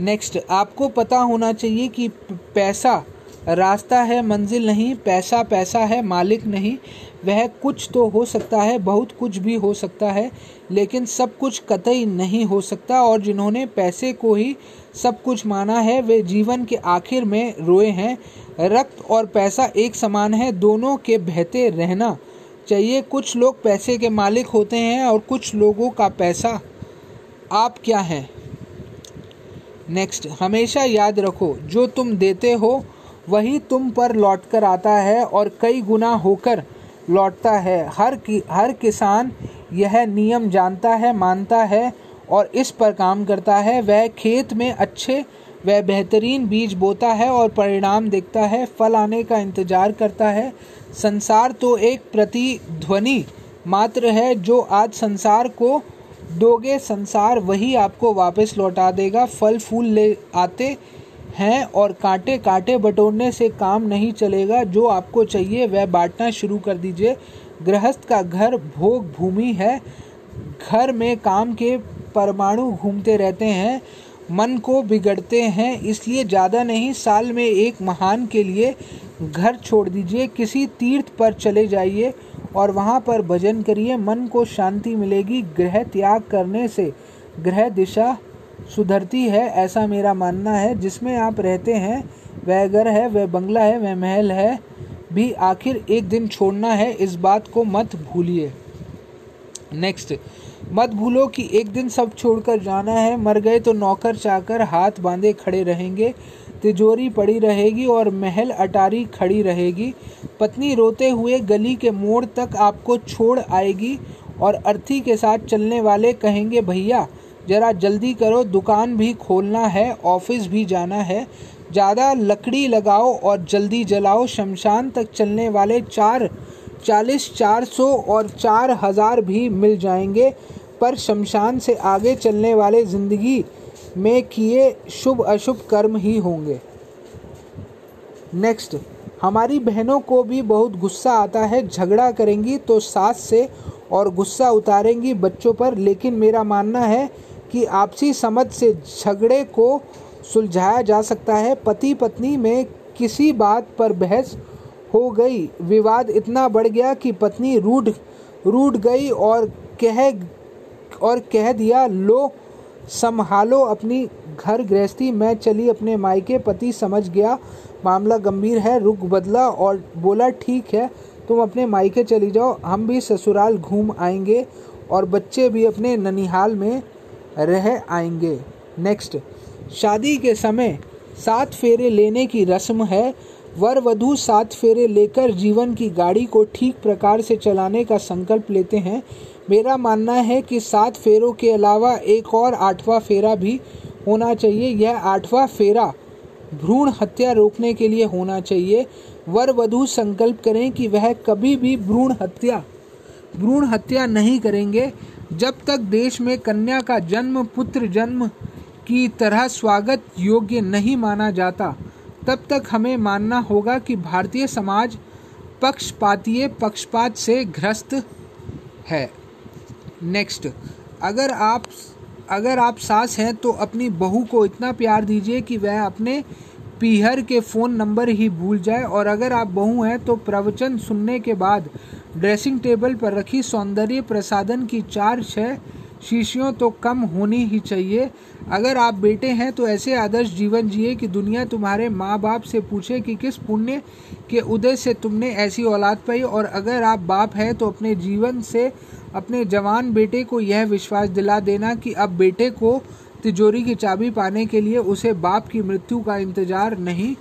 नेक्स्ट, आपको पता होना चाहिए कि पैसा रास्ता है, मंजिल नहीं। पैसा है, मालिक नहीं। वह कुछ तो हो सकता है, बहुत कुछ भी हो सकता है, लेकिन सब कुछ कतई नहीं हो सकता। और जिन्होंने पैसे को ही सब कुछ माना है वे जीवन के आखिर में रोए हैं। रक्त और पैसा एक समान है, दोनों के बहते रहना चाहिए। कुछ लोग पैसे के मालिक होते हैं और कुछ लोगों का पैसा। आप क्या हैं? नेक्स्ट, हमेशा याद रखो जो तुम देते हो वही तुम पर लौट कर आता है और कई गुना होकर लौटता है। हर किसान यह नियम जानता है, मानता है और इस पर काम करता है। वह खेत में अच्छे व बेहतरीन बीज बोता है और परिणाम देखता है, फल आने का इंतज़ार करता है। संसार तो एक प्रतिध्वनि मात्र है। जो आज संसार को दोगे संसार वही आपको वापस लौटा देगा। फल फूल ले आते हैं और कांटे बटोरने से काम नहीं चलेगा। जो आपको चाहिए वह बांटना शुरू कर दीजिए। गृहस्थ का घर भोग भूमि है, घर में काम के परमाणु घूमते रहते हैं, मन को बिगड़ते हैं। इसलिए ज़्यादा नहीं, साल में एक महान के लिए घर छोड़ दीजिए, किसी तीर्थ पर चले जाइए और वहाँ पर भजन करिए, मन को शांति मिलेगी। गृह त्याग करने से गृह दिशा सुधरती है, ऐसा मेरा मानना है। जिसमें आप रहते हैं वह घर है, वह बंगला है, वह महल है भी आखिर एक दिन छोड़ना है, इस बात को मत भूलिए। नेक्स्ट, मत भूलो कि एक दिन सब छोड़कर जाना है। मर गए तो नौकर चाकर हाथ बांधे खड़े रहेंगे, तिजोरी पड़ी रहेगी और महल अटारी खड़ी रहेगी। पत्नी रोते हुए गली के मोड़ तक आपको छोड़ आएगी और अर्थी के साथ चलने वाले कहेंगे, भैया जरा जल्दी करो, दुकान भी खोलना है, ऑफिस भी जाना है, ज़्यादा लकड़ी लगाओ और जल्दी जलाओ। शमशान तक चलने वाले 440, 400 और 4000 भी मिल जाएंगे, पर शमशान से आगे चलने वाले जिंदगी में किए शुभ अशुभ कर्म ही होंगे। नेक्स्ट, हमारी बहनों को भी बहुत गुस्सा आता है, झगड़ा करेंगी तो सास से और गुस्सा उतारेंगी बच्चों पर, लेकिन मेरा मानना है कि आपसी समझ से झगड़े को सुलझाया जा सकता है। पति पत्नी में किसी बात पर बहस हो गई, विवाद इतना बढ़ गया कि पत्नी रूठ गई और कह दिया, लो संभालो अपनी घर गृहस्थी, मैं चली अपने मायके। पति समझ गया मामला गंभीर है, रुख बदला और बोला, ठीक है तुम अपने मायके चली जाओ, हम भी ससुराल घूम आएंगे और बच्चे भी अपने ननिहाल में रह आएंगे। नेक्स्ट, शादी के समय 7 फेरे लेने की रस्म है। वर वधू 7 फेरे लेकर जीवन की गाड़ी को ठीक प्रकार से चलाने का संकल्प लेते हैं। मेरा मानना है कि 7 फेरों के अलावा एक और 8वां फेरा भी होना चाहिए। यह 8वां फेरा भ्रूण हत्या रोकने के लिए होना चाहिए। वर वधू संकल्प करें कि वह कभी भी भ्रूण हत्या नहीं करेंगे। जब तक देश में कन्या का जन्म पुत्र जन्म की तरह स्वागत योग्य नहीं माना जाता, तब तक हमें मानना होगा कि भारतीय समाज पक्षपात से ग्रस्त है। नेक्स्ट, अगर आप सास हैं तो अपनी बहू को इतना प्यार दीजिए कि वह अपने पीहर के फ़ोन नंबर ही भूल जाए, और अगर आप बहू हैं तो प्रवचन सुनने के बाद ड्रेसिंग टेबल पर रखी सौंदर्य प्रसाधन की 4-6 शीशियों तो कम होनी ही चाहिए। अगर आप बेटे हैं तो ऐसे आदर्श जीवन जिए कि दुनिया तुम्हारे माँ बाप से पूछे कि किस पुण्य के उदय से तुमने ऐसी औलाद पाई, और अगर आप बाप हैं तो अपने जीवन से अपने जवान बेटे को यह विश्वास दिला देना कि अब बेटे को तिजोरी की चाबी पाने के लिए उसे बाप की मृत्यु का इंतजार नहीं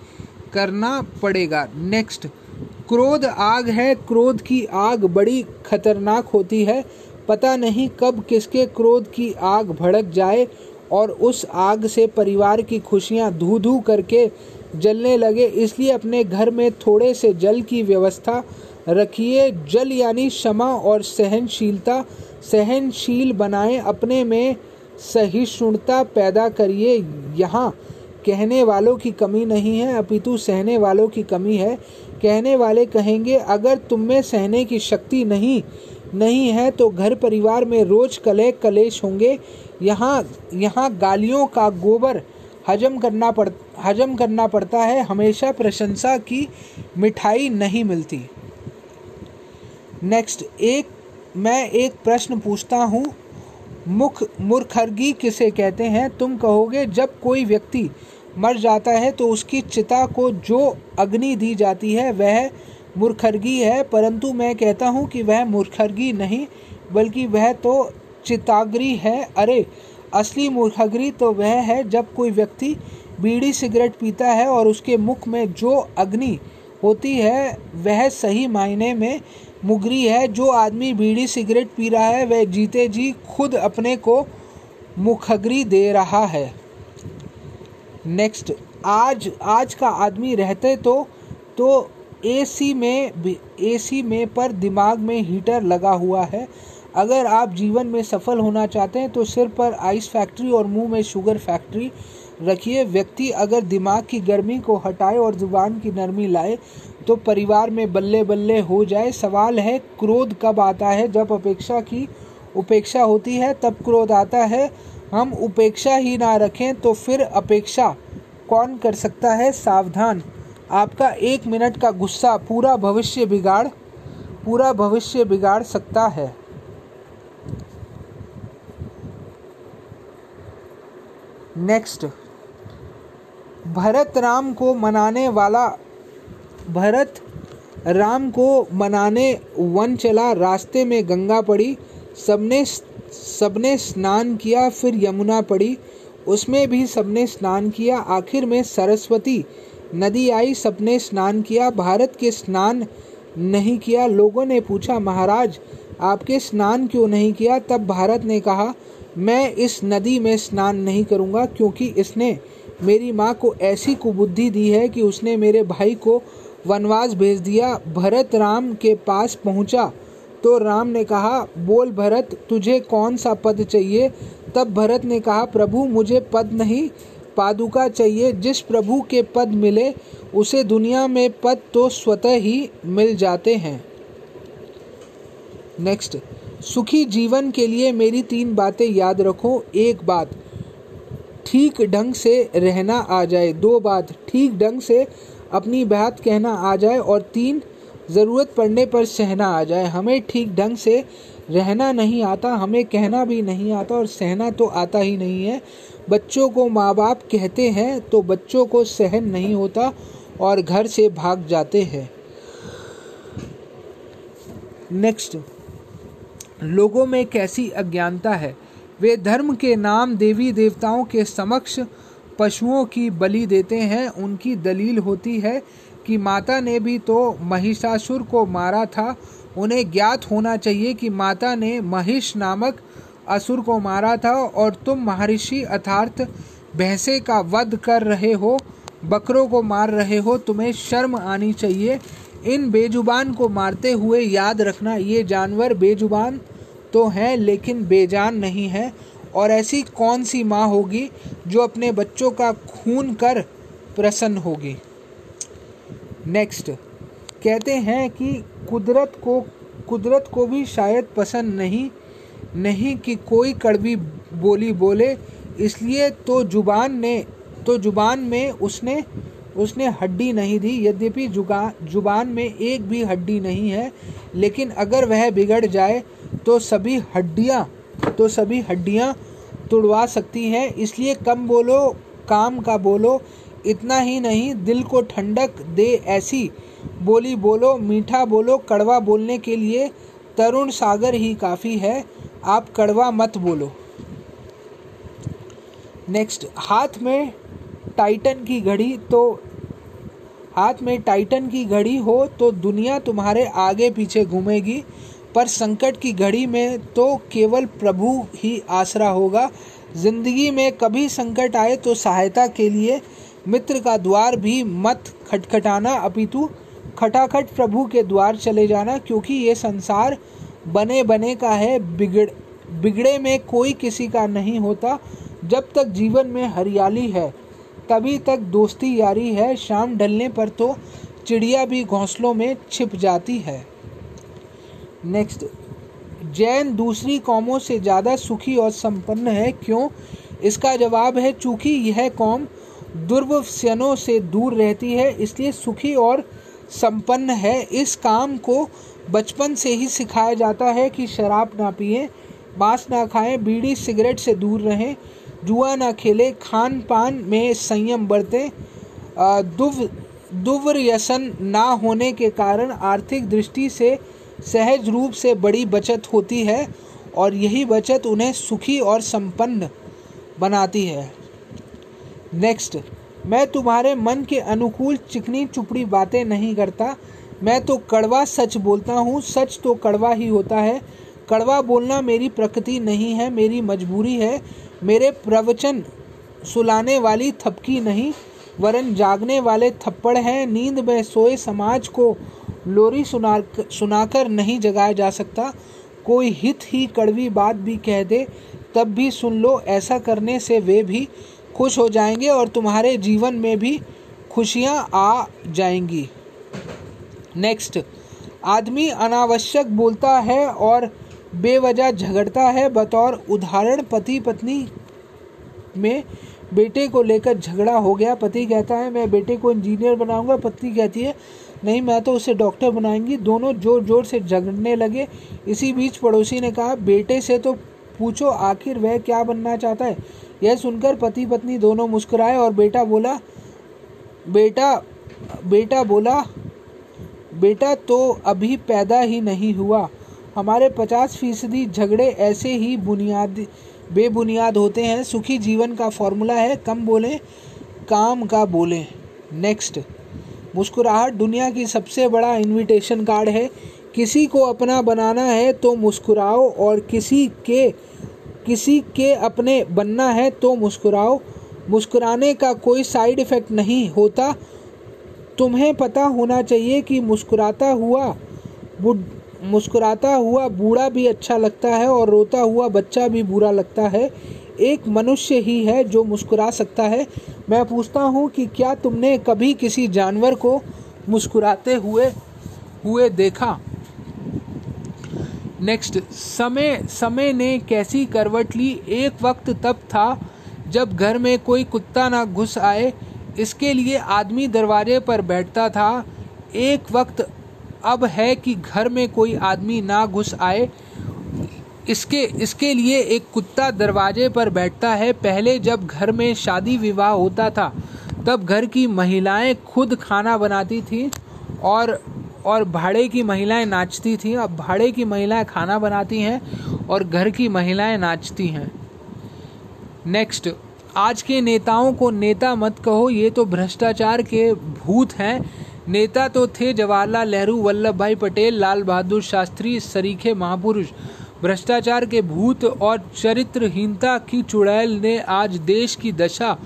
करना पड़ेगा। नेक्स्ट, क्रोध आग है, क्रोध की आग बड़ी खतरनाक होती है। पता नहीं कब किसके क्रोध की आग भड़क जाए और उस आग से परिवार की खुशियां धू धू करके जलने लगे। इसलिए अपने घर में थोड़े से जल की व्यवस्था रखिए। जल यानी क्षमा और सहनशीलता, सहनशील बनाएं, अपने में सहिष्णुता पैदा करिए। यहाँ कहने वालों की कमी नहीं है, अपितु सहने वालों की कमी है। कहने वाले कहेंगे, अगर तुम में सहने की शक्ति नहीं है तो घर परिवार में रोज कलेश होंगे। यहाँ गालियों का गोबर हजम करना पड़ता है, हमेशा प्रशंसा की मिठाई नहीं मिलती। नेक्स्ट, मैं एक प्रश्न पूछता हूँ, मूर्खर्गी किसे कहते हैं? तुम कहोगे, जब कोई व्यक्ति मर जाता है तो उसकी चिता को जो अग्नि दी जाती है वह मूर्खर्गी है, परंतु मैं कहता हूँ कि वह मूर्खर्गी नहीं बल्कि वह तो चिताग्नि है। अरे असली मूर्खर्गी तो वह है जब कोई व्यक्ति बीड़ी सिगरेट पीता है और उसके मुख में जो अग्नि होती है वह सही मायने में मुगरी है। जो आदमी बीड़ी सिगरेट पी रहा है वह जीते जी खुद अपने को मुखगरी दे रहा है। नेक्स्ट, आज का आदमी रहते तो एसी में पर दिमाग में हीटर लगा हुआ है। अगर आप जीवन में सफल होना चाहते हैं तो सिर पर आइस फैक्ट्री और मुंह में शुगर फैक्ट्री रखिए। व्यक्ति अगर दिमाग की गर्मी को हटाए और जुबान की नरमी लाए तो परिवार में बल्ले बल्ले हो जाए। सवाल है, क्रोध कब आता है? जब अपेक्षा की उपेक्षा होती है तब क्रोध आता है। हम उपेक्षा ही ना रखें तो फिर अपेक्षा कौन कर सकता है? सावधान, आपका 1 मिनट का गुस्सा पूरा भविष्य बिगाड़ सकता है। नेक्स्ट, भरत राम को मनाने वन चला। रास्ते में गंगा पड़ी, सबने स्नान किया। फिर यमुना पड़ी, उसमें भी सबने स्नान किया। आखिर में सरस्वती नदी आई, सबने स्नान किया। भारत के स्नान नहीं किया। लोगों ने पूछा, महाराज आपके स्नान क्यों नहीं किया? तब भारत ने कहा, मैं इस नदी में स्नान नहीं करूंगा, क्योंकि इसने मेरी माँ को ऐसी कुबुद्धि दी है कि उसने मेरे भाई को वनवास भेज दिया। भरत राम के पास पहुंचा तो राम ने कहा, बोल भरत, तुझे कौन सा पद चाहिए? तब भरत ने कहा, प्रभु मुझे पद नहीं पादुका चाहिए। जिस प्रभु के पद मिले उसे दुनिया में पद तो स्वतः ही मिल जाते हैं। नेक्स्ट, सुखी जीवन के लिए मेरी 3 बातें याद रखो। 1 बात, ठीक ढंग से रहना आ जाए। 2 बात, ठीक ढंग से अपनी बात कहना आ जाए। और 3, ज़रूरत पड़ने पर सहना आ जाए। हमें ठीक ढंग से रहना नहीं आता, हमें कहना भी नहीं आता, और सहना तो आता ही नहीं है। बच्चों को माँ बाप कहते हैं तो बच्चों को सहन नहीं होता और घर से भाग जाते हैं। नेक्स्ट, लोगों में कैसी अज्ञानता है। वे धर्म के नाम देवी देवताओं के समक्ष पशुओं की बलि देते हैं। उनकी दलील होती है कि माता ने भी तो महिषासुर को मारा था। उन्हें ज्ञात होना चाहिए कि माता ने महिष नामक असुर को मारा था, और तुम महर्षि अर्थात भैंसे का वध कर रहे हो, बकरों को मार रहे हो, तुम्हें शर्म आनी चाहिए। इन बेजुबान को मारते हुए याद रखना, ये जानवर बेजुबान तो हैं लेकिन बेजान नहीं है। और ऐसी कौन सी माँ होगी जो अपने बच्चों का खून कर प्रसन्न होगी। नेक्स्ट, कहते हैं कि कुदरत को भी शायद पसंद नहीं कि कोई कड़वी बोली बोले, इसलिए तो जुबान में उसने हड्डी नहीं दी। यद्यपि जुबान में एक भी हड्डी नहीं है, लेकिन अगर वह बिगड़ जाए तो सभी हड्डियाँ तुड़वा सकती हैं। इसलिए कम बोलो, काम का बोलो। इतना ही नहीं, दिल को ठंडक दे ऐसी बोली बोलो, मीठा बोलो। कड़वा बोलने के लिए तरुण सागर ही काफ़ी है, आप कड़वा मत बोलो। नेक्स्ट, हाथ में टाइटन की घड़ी हो तो दुनिया तुम्हारे आगे पीछे घूमेगी, पर संकट की घड़ी में तो केवल प्रभु ही आसरा होगा। जिंदगी में कभी संकट आए तो सहायता के लिए मित्र का द्वार भी मत खटखटाना, अपितु खटाखट प्रभु के द्वार चले जाना, क्योंकि ये संसार बने बने का है, बिगड़े में कोई किसी का नहीं होता। जब तक जीवन में हरियाली है तभी तक दोस्ती यारी है, शाम ढलने पर तो चिड़िया भी घोंसलों में छिप जाती है। नेक्स्ट, जैन दूसरी कौमों से ज़्यादा सुखी और संपन्न है, क्यों? इसका जवाब है, चूँकि यह कौम दुर्व्यसनों से दूर रहती है, इसलिए सुखी और संपन्न है। इस काम को बचपन से ही सिखाया जाता है कि शराब ना पिए, मांस ना खाएं, बीड़ी सिगरेट से दूर रहें, जुआ ना खेलें, खान पान में संयम बरतें। दुर्व्यसन ना होने के कारण आर्थिक दृष्टि से सहज रूप से बड़ी बचत होती है, और यही बचत उन्हें सुखी और संपन्न बनाती है। नेक्स्ट, मैं तुम्हारे मन के अनुकूल चिकनी चुपड़ी बातें नहीं करता, मैं तो कड़वा सच बोलता हूँ। सच तो कड़वा ही होता है, कड़वा बोलना मेरी प्रकृति नहीं है, मेरी मजबूरी है। मेरे प्रवचन सुलाने वाली थपकी नहीं, वरन जागने वाले थप्पड़ हैं। नींद में सोए समाज को लोरी सुनाकर नहीं जगाया जा सकता। कोई हित ही कड़वी बात भी कह दे तब भी सुन लो, ऐसा करने से वे भी खुश हो जाएंगे और तुम्हारे जीवन में भी खुशियां आ जाएंगी। नेक्स्ट, आदमी अनावश्यक बोलता है और बेवजह झगड़ता है। बतौर उदाहरण, पति पत्नी में बेटे को लेकर झगड़ा हो गया। पति कहता है, मैं बेटे को इंजीनियर बनाऊंगा, पत्नी कहती है, नहीं मैं तो उसे डॉक्टर बनाएंगी। दोनों जोर जोर से झगड़ने लगे। इसी बीच पड़ोसी ने कहा, बेटे से तो पूछो आखिर वह क्या बनना चाहता है। यह सुनकर पति पत्नी दोनों मुस्कुराए और बेटा बोला बेटा तो अभी पैदा ही नहीं हुआ। हमारे 50% झगड़े ऐसे ही बेबुनियाद होते हैं। सुखी जीवन का फॉर्मूला है कम बोलें, काम का बोलें। नेक्स्ट, मुस्कुराहट दुनिया की सबसे बड़ा इनविटेशन कार्ड है। किसी को अपना बनाना है तो मुस्कुराओ और किसी के अपने बनना है तो मुस्कुराओ। मुस्कुराने का कोई साइड इफ़ेक्ट नहीं होता। तुम्हें पता होना चाहिए कि मुस्कुराता हुआ बूढ़ा भी अच्छा लगता है और रोता हुआ बच्चा भी बुरा लगता है। एक मनुष्य ही है जो मुस्कुरा सकता है। मैं पूछता हूँ कि क्या तुमने कभी किसी जानवर को मुस्कुराते हुए देखा। नेक्स्ट, समय ने कैसी करवट ली। एक वक्त तब था जब घर में कोई कुत्ता ना घुस आए, इसके लिए आदमी दरवाजे पर बैठता था। एक वक्त अब है कि घर में कोई आदमी ना घुस आए, इसके लिए एक कुत्ता दरवाजे पर बैठता है। पहले जब घर में शादी विवाह होता था तब घर की महिलाएं खुद खाना बनाती थीं और भाड़े की महिलाएं नाचती थीं। अब भाड़े की महिलाएं खाना बनाती हैं और घर की महिलाएं नाचती हैं। नेक्स्ट, आज के नेताओं को नेता मत कहो, ये तो भ्रष्टाचार के भूत हैं। नेता तो थे जवाहरलाल नेहरू, वल्लभ भाई पटेल, लाल बहादुर शास्त्री सरीखे महापुरुष। भ्रष्टाचार के भूत और चरित्रहीनता की चुड़ैल ने आज देश की दशा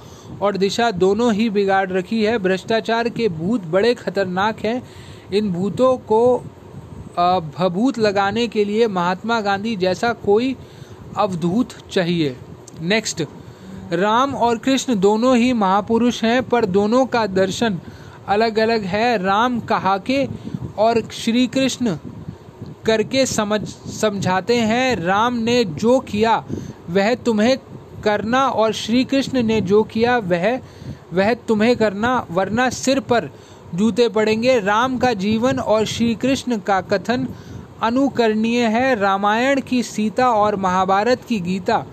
और दिशा दोनों ही बिगाड़ रखी है। भ्रष्टाचार के भूत बड़े खतरनाक हैं। इन भूतों को भभूत लगाने के लिए महात्मा गांधी जैसा कोई अवधूत चाहिए। नेक्स्ट, राम और कृष्ण दोनों ही महापुरुष हैं पर दोनों का दर्शन अलग अलग है। राम कहा के और श्री कृष्ण करके समझाते हैं। राम ने जो किया वह तुम्हें करना और श्री कृष्ण ने जो किया वह तुम्हें करना, वरना सिर पर जूते पड़ेंगे। राम का जीवन और श्री कृष्ण का कथन अनुकरणीय है। रामायण की सीता और महाभारत की गीता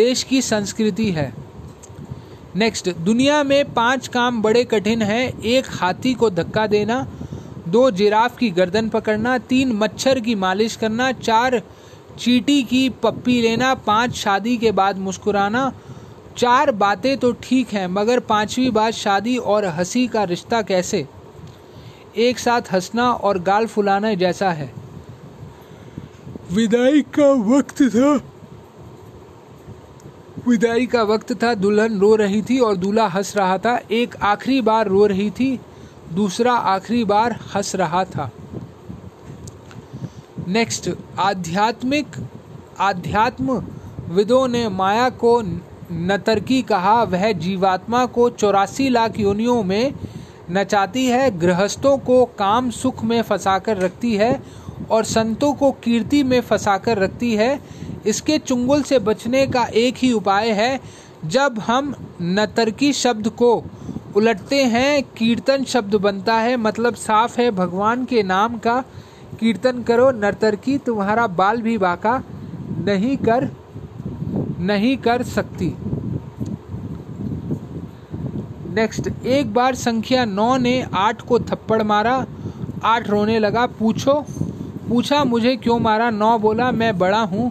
देश की संस्कृति है। नेक्स्ट, दुनिया में 5 काम बड़े कठिन हैं। 1 हाथी को धक्का देना, 2 जिराफ की गर्दन पकड़ना, 3 मच्छर की मालिश करना, 4 चींटी की पप्पी लेना, 5 शादी के बाद मुस्कुराना। 4 बातें तो ठीक हैं मगर 5वीं बात शादी और हंसी का रिश्ता कैसे। एक साथ हंसना और गाल फुलाना जैसा है। विदाई का वक्त था, दुल्हन रो रही थी और दूल्हा हंस रहा था। एक आखिरी बार रो रही थी, दूसरा आखिरी बार हंस रहा था। नेक्स्ट, आध्यात्म विदों ने माया को नतर्की कहा। वह जीवात्मा को 84 लाख योनियों में नचाती है, गृहस्थों को काम सुख में फंसाकर रखती है और संतों को कीर्ति में फंसाकर रखती है। इसके चुंगल से बचने का एक ही उपाय है। जब हम नतर्की शब्द को उलटते हैं कीर्तन शब्द बनता है। मतलब साफ है, भगवान के नाम का कीर्तन करो। नतर्की तुम्हारा बाल भी बाका नहीं कर सकती। नेक्स्ट, एक बार संख्या 9 ने 8 को थप्पड़ मारा। 8 रोने लगा। पूछा मुझे क्यों मारा। 9 बोला मैं बड़ा हूँ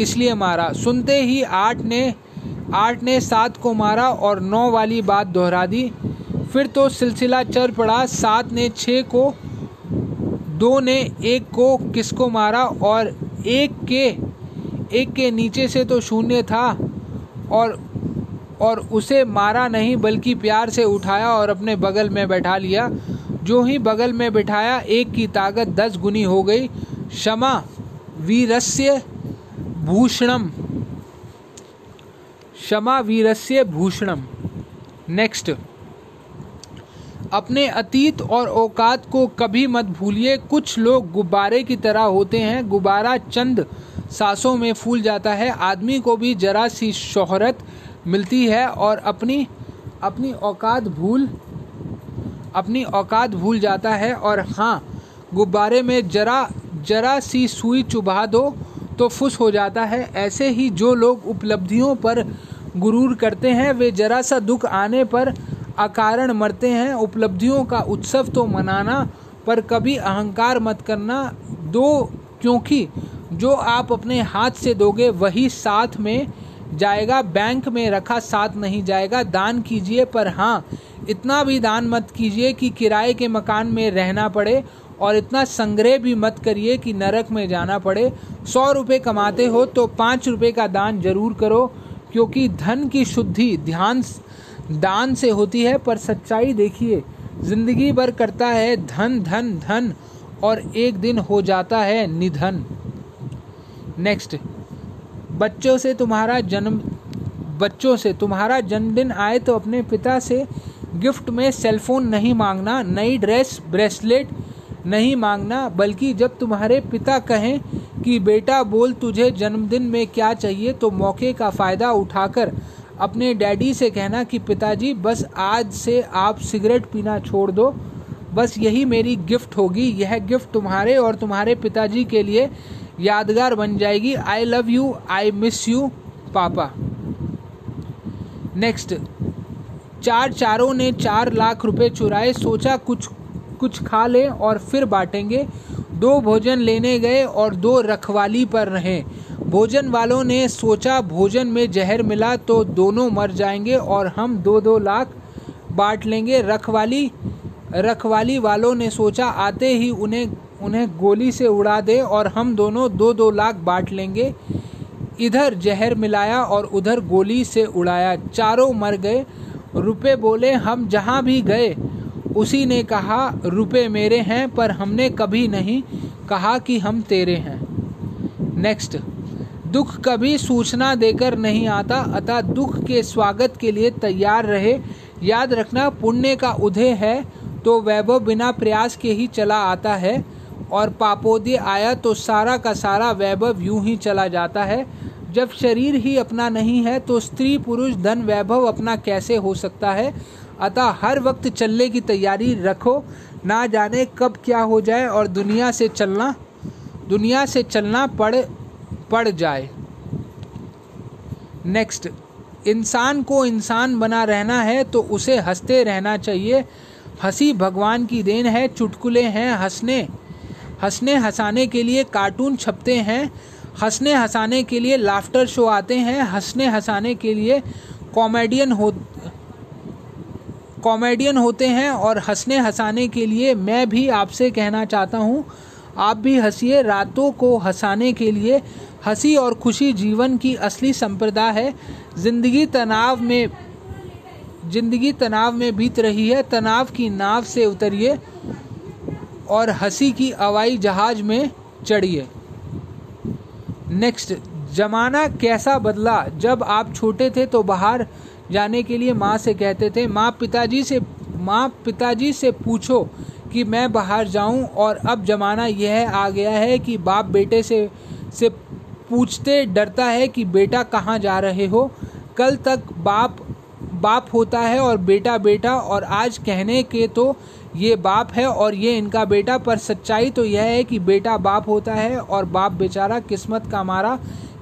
इसलिए मारा। सुनते ही 8 ने 7 को मारा और 9 वाली बात दोहरा दी। फिर तो सिलसिला चल पड़ा। 7 ने 6 को, 2 ने 1 को किसको मारा और एक के नीचे से तो शून्य था और उसे मारा नहीं बल्कि प्यार से उठाया और अपने बगल में बैठा लिया। जो ही बगल में बैठाया 1 की ताकत 10 गुनी हो गई। क्षमा वीरस्य भूषणम, क्षमा वीरस्य भूषणम। नेक्स्ट, अपने अतीत और औकात को कभी मत भूलिए। कुछ लोग गुब्बारे की तरह होते हैं, गुब्बारा चंद सांसों में फूल जाता है। आदमी को भी जरा सी शोहरत मिलती है और अपनी औकात भूल जाता है। और हाँ, गुब्बारे में जरा सी सुई चुभा दो तो फुस हो जाता है। ऐसे ही जो लोग उपलब्धियों पर गुरूर करते हैं वे जरा सा दुख आने पर अकारण मरते हैं। उपलब्धियों का उत्सव तो मनाना पर कभी अहंकार मत करना दो, क्योंकि जो आप अपने हाथ से दोगे वही साथ में जाएगा, बैंक में रखा साथ नहीं जाएगा। दान कीजिए पर हाँ, इतना भी दान मत कीजिए कि किराए के मकान में रहना पड़े, और इतना संग्रह भी मत करिए कि नरक में जाना पड़े। 100 रुपये कमाते हो तो 5 रुपये का दान जरूर करो, क्योंकि धन की शुद्धि ध्यान दान से होती है। पर सच्चाई देखिए, जिंदगी भर करता है धन धन धन, और एक दिन हो जाता है निधन। नेक्स्ट, बच्चों से तुम्हारा जन्मदिन आए तो अपने पिता से गिफ्ट में सेलफोन नहीं मांगना, नई ड्रेस ब्रेसलेट नहीं मांगना, बल्कि जब तुम्हारे पिता कहें कि बेटा बोल तुझे जन्मदिन में क्या चाहिए, तो मौके का फ़ायदा उठाकर अपने डैडी से कहना कि पिताजी बस आज से आप सिगरेट पीना छोड़ दो, बस यही मेरी गिफ्ट होगी। यह गिफ्ट तुम्हारे और तुम्हारे पिताजी के लिए यादगार बन जाएगी। I love you, I miss you पापा। नेक्स्ट, चारों ने 4 लाख रुपए चुराए, सोचा कुछ खा लें और फिर बांटेंगे। 2 भोजन लेने गए और 2 रखवाली पर रहे। भोजन वालों ने सोचा भोजन में जहर मिला तो दोनों मर जाएंगे और हम 2-2 लाख बांट लेंगे। रखवाली वालों ने सोचा आते ही उन्हें गोली से उड़ा दे और हम दोनों 2-2 लाख बांट लेंगे। इधर जहर मिलाया और उधर गोली से उड़ाया, चारों मर गए। रुपए बोले हम जहाँ भी गए। उसी ने कहा रुपए मेरे हैं, पर हमने कभी नहीं कहा कि हम तेरे हैं। नेक्स्ट, दुख कभी सूचना देकर नहीं आता, अतः दुख के स्वागत के लिए तैयार रहे। याद रखना, पुण्य का उदय है तो वैभव बिना प्रयास के ही चला आता है, और पापोदय आया तो सारा का सारा वैभव यूं ही चला जाता है। जब शरीर ही अपना नहीं है तो स्त्री पुरुष धन वैभव अपना कैसे हो सकता है। अतः हर वक्त चलने की तैयारी रखो, ना जाने कब क्या हो जाए और दुनिया से चलना पड़ जाए। नेक्स्ट, इंसान को इंसान बना रहना है तो उसे हंसते रहना चाहिए। हंसी भगवान की देन है, चुटकुले हैं, हंसने हंसाने के लिए कार्टून छपते हैं, हंसने हंसाने के लिए लाफ्टर शो आते हैं, हंसने हंसाने के लिए कॉमेडियन होते हैं, और हंसने हंसाने के लिए मैं भी आपसे कहना चाहता हूँ, आप भी हंसिए। रातों को हंसाने के लिए हंसी और खुशी जीवन की असली संपदा है। जिंदगी तनाव में बीत रही है, तनाव की नाव से उतरिए और हंसी की हवाई जहाज में चढ़िए। नेक्स्ट, जमाना कैसा बदला। जब आप छोटे थे तो बाहर जाने के लिए माँ से कहते थे, माँ पिताजी से पूछो कि मैं बाहर जाऊँ, और अब जमाना यह आ गया है कि बाप बेटे से पूछते डरता है कि बेटा कहाँ जा रहे हो। कल तक बाप होता है और बेटा, और आज कहने के तो ये बाप है और ये इनका बेटा, पर सच्चाई तो यह है कि बेटा बाप होता है और बाप बेचारा किस्मत का मारा।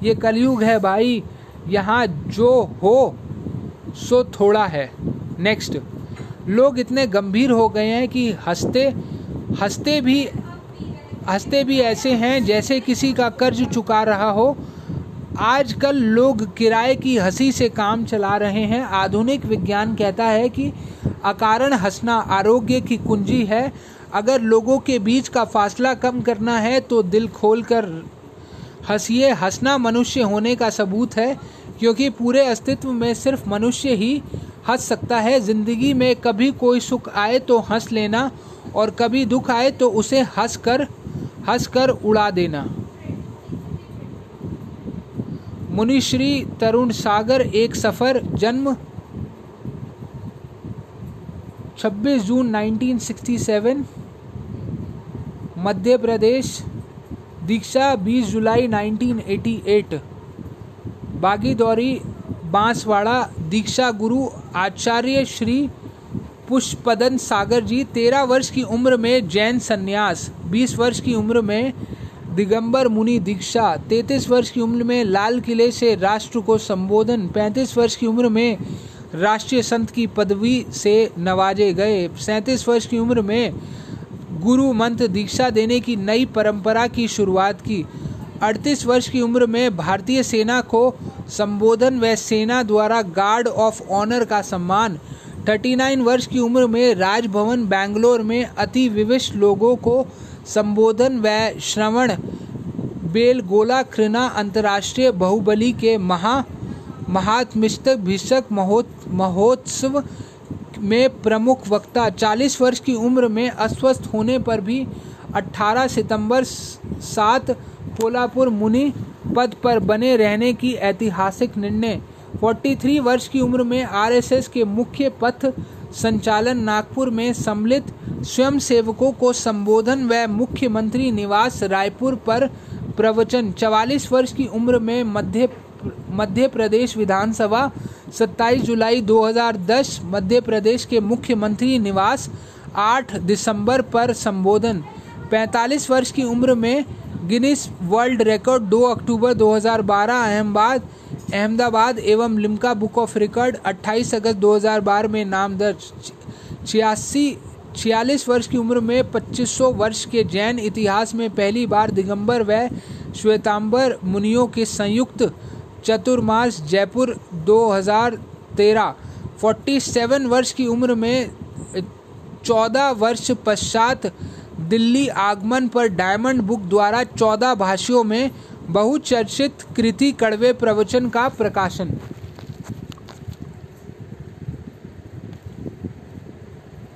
ये कलयुग है भाई, यहाँ जो हो सो थोड़ा है। नेक्स्ट, लोग इतने गंभीर हो गए हैं कि हंसते भी ऐसे हैं जैसे किसी का कर्ज चुका रहा हो। आजकल लोग किराए की हंसी से काम चला रहे हैं। आधुनिक विज्ञान कहता है कि अकारण हंसना आरोग्य की कुंजी है। अगर लोगों के बीच का फासला कम करना है तो दिल खोल कर हंसिए। हंसना मनुष्य होने का सबूत है, क्योंकि पूरे अस्तित्व में सिर्फ मनुष्य ही हंस सकता है। जिंदगी में कभी कोई सुख आए तो हंस लेना, और कभी दुख आए तो उसे हंस कर उड़ा देना। मुनिश्री तरुण सागर, एक सफ़र, जन्म 26 जून 1967, मध्य प्रदेश, दीक्षा 20 जुलाई 1988, बागीदौरी बांसवाड़ा, दीक्षा गुरु आचार्य श्री पुष्पदंत सागर जी। 13 वर्ष की उम्र में जैन संन्यास, 20 वर्ष की उम्र में दिगंबर मुनि दीक्षा 33 वर्ष की उम्र में लाल किले से राष्ट्र को संबोधन, 35 वर्ष की उम्र में राष्ट्रीय संत की पदवी से नवाजे गए, 37 वर्ष की उम्र में गुरु मंत्र दीक्षा देने की नई परंपरा की शुरुआत की, 38 वर्ष की उम्र में भारतीय सेना को संबोधन व सेना द्वारा गार्ड ऑफ ऑनर का सम्मान, 39 वर्ष की उम्र में राजभवन बेंगलोर में अति विविष्ट लोगों को संबोधन व श्रवण बेलगोला कृणा अंतर्राष्ट्रीय बहुबली के महात्मिष्टक भिषक महोत्सव में प्रमुख वक्ता, 40 वर्ष की उम्र में अस्वस्थ होने पर भी 18 सितंबर 7 कोल्हापुर मुनि पद पर बने रहने की ऐतिहासिक निर्णय, 43 वर्ष की उम्र में आरएसएस के मुख्य पथ संचालन नागपुर में सम्मिलित स्वयंसेवकों को संबोधन व मुख्यमंत्री निवास रायपुर पर प्रवचन, 44 वर्ष की उम्र में मध्य प्रदेश विधानसभा 27 जुलाई 2010 मध्य प्रदेश के मुख्यमंत्री निवास 8 दिसंबर पर संबोधन, 45 वर्ष की उम्र में गिनीज वर्ल्ड रिकॉर्ड 2 अक्टूबर 2012 अहमदाबाद एवं लिम्का बुक ऑफ रिकॉर्ड 28 अगस्त 2012 में नाम दर्ज, 46 वर्ष की उम्र में 2500 वर्ष के जैन इतिहास में पहली बार दिगंबर व श्वेतांबर मुनियों के संयुक्त चतुर्मास जयपुर 2013, 47 वर्ष की उम्र में 14 वर्ष पश्चात दिल्ली आगमन पर डायमंड बुक द्वारा 14 भाषाओं में बहुचर्चित कृति कड़वे प्रवचन का प्रकाशन।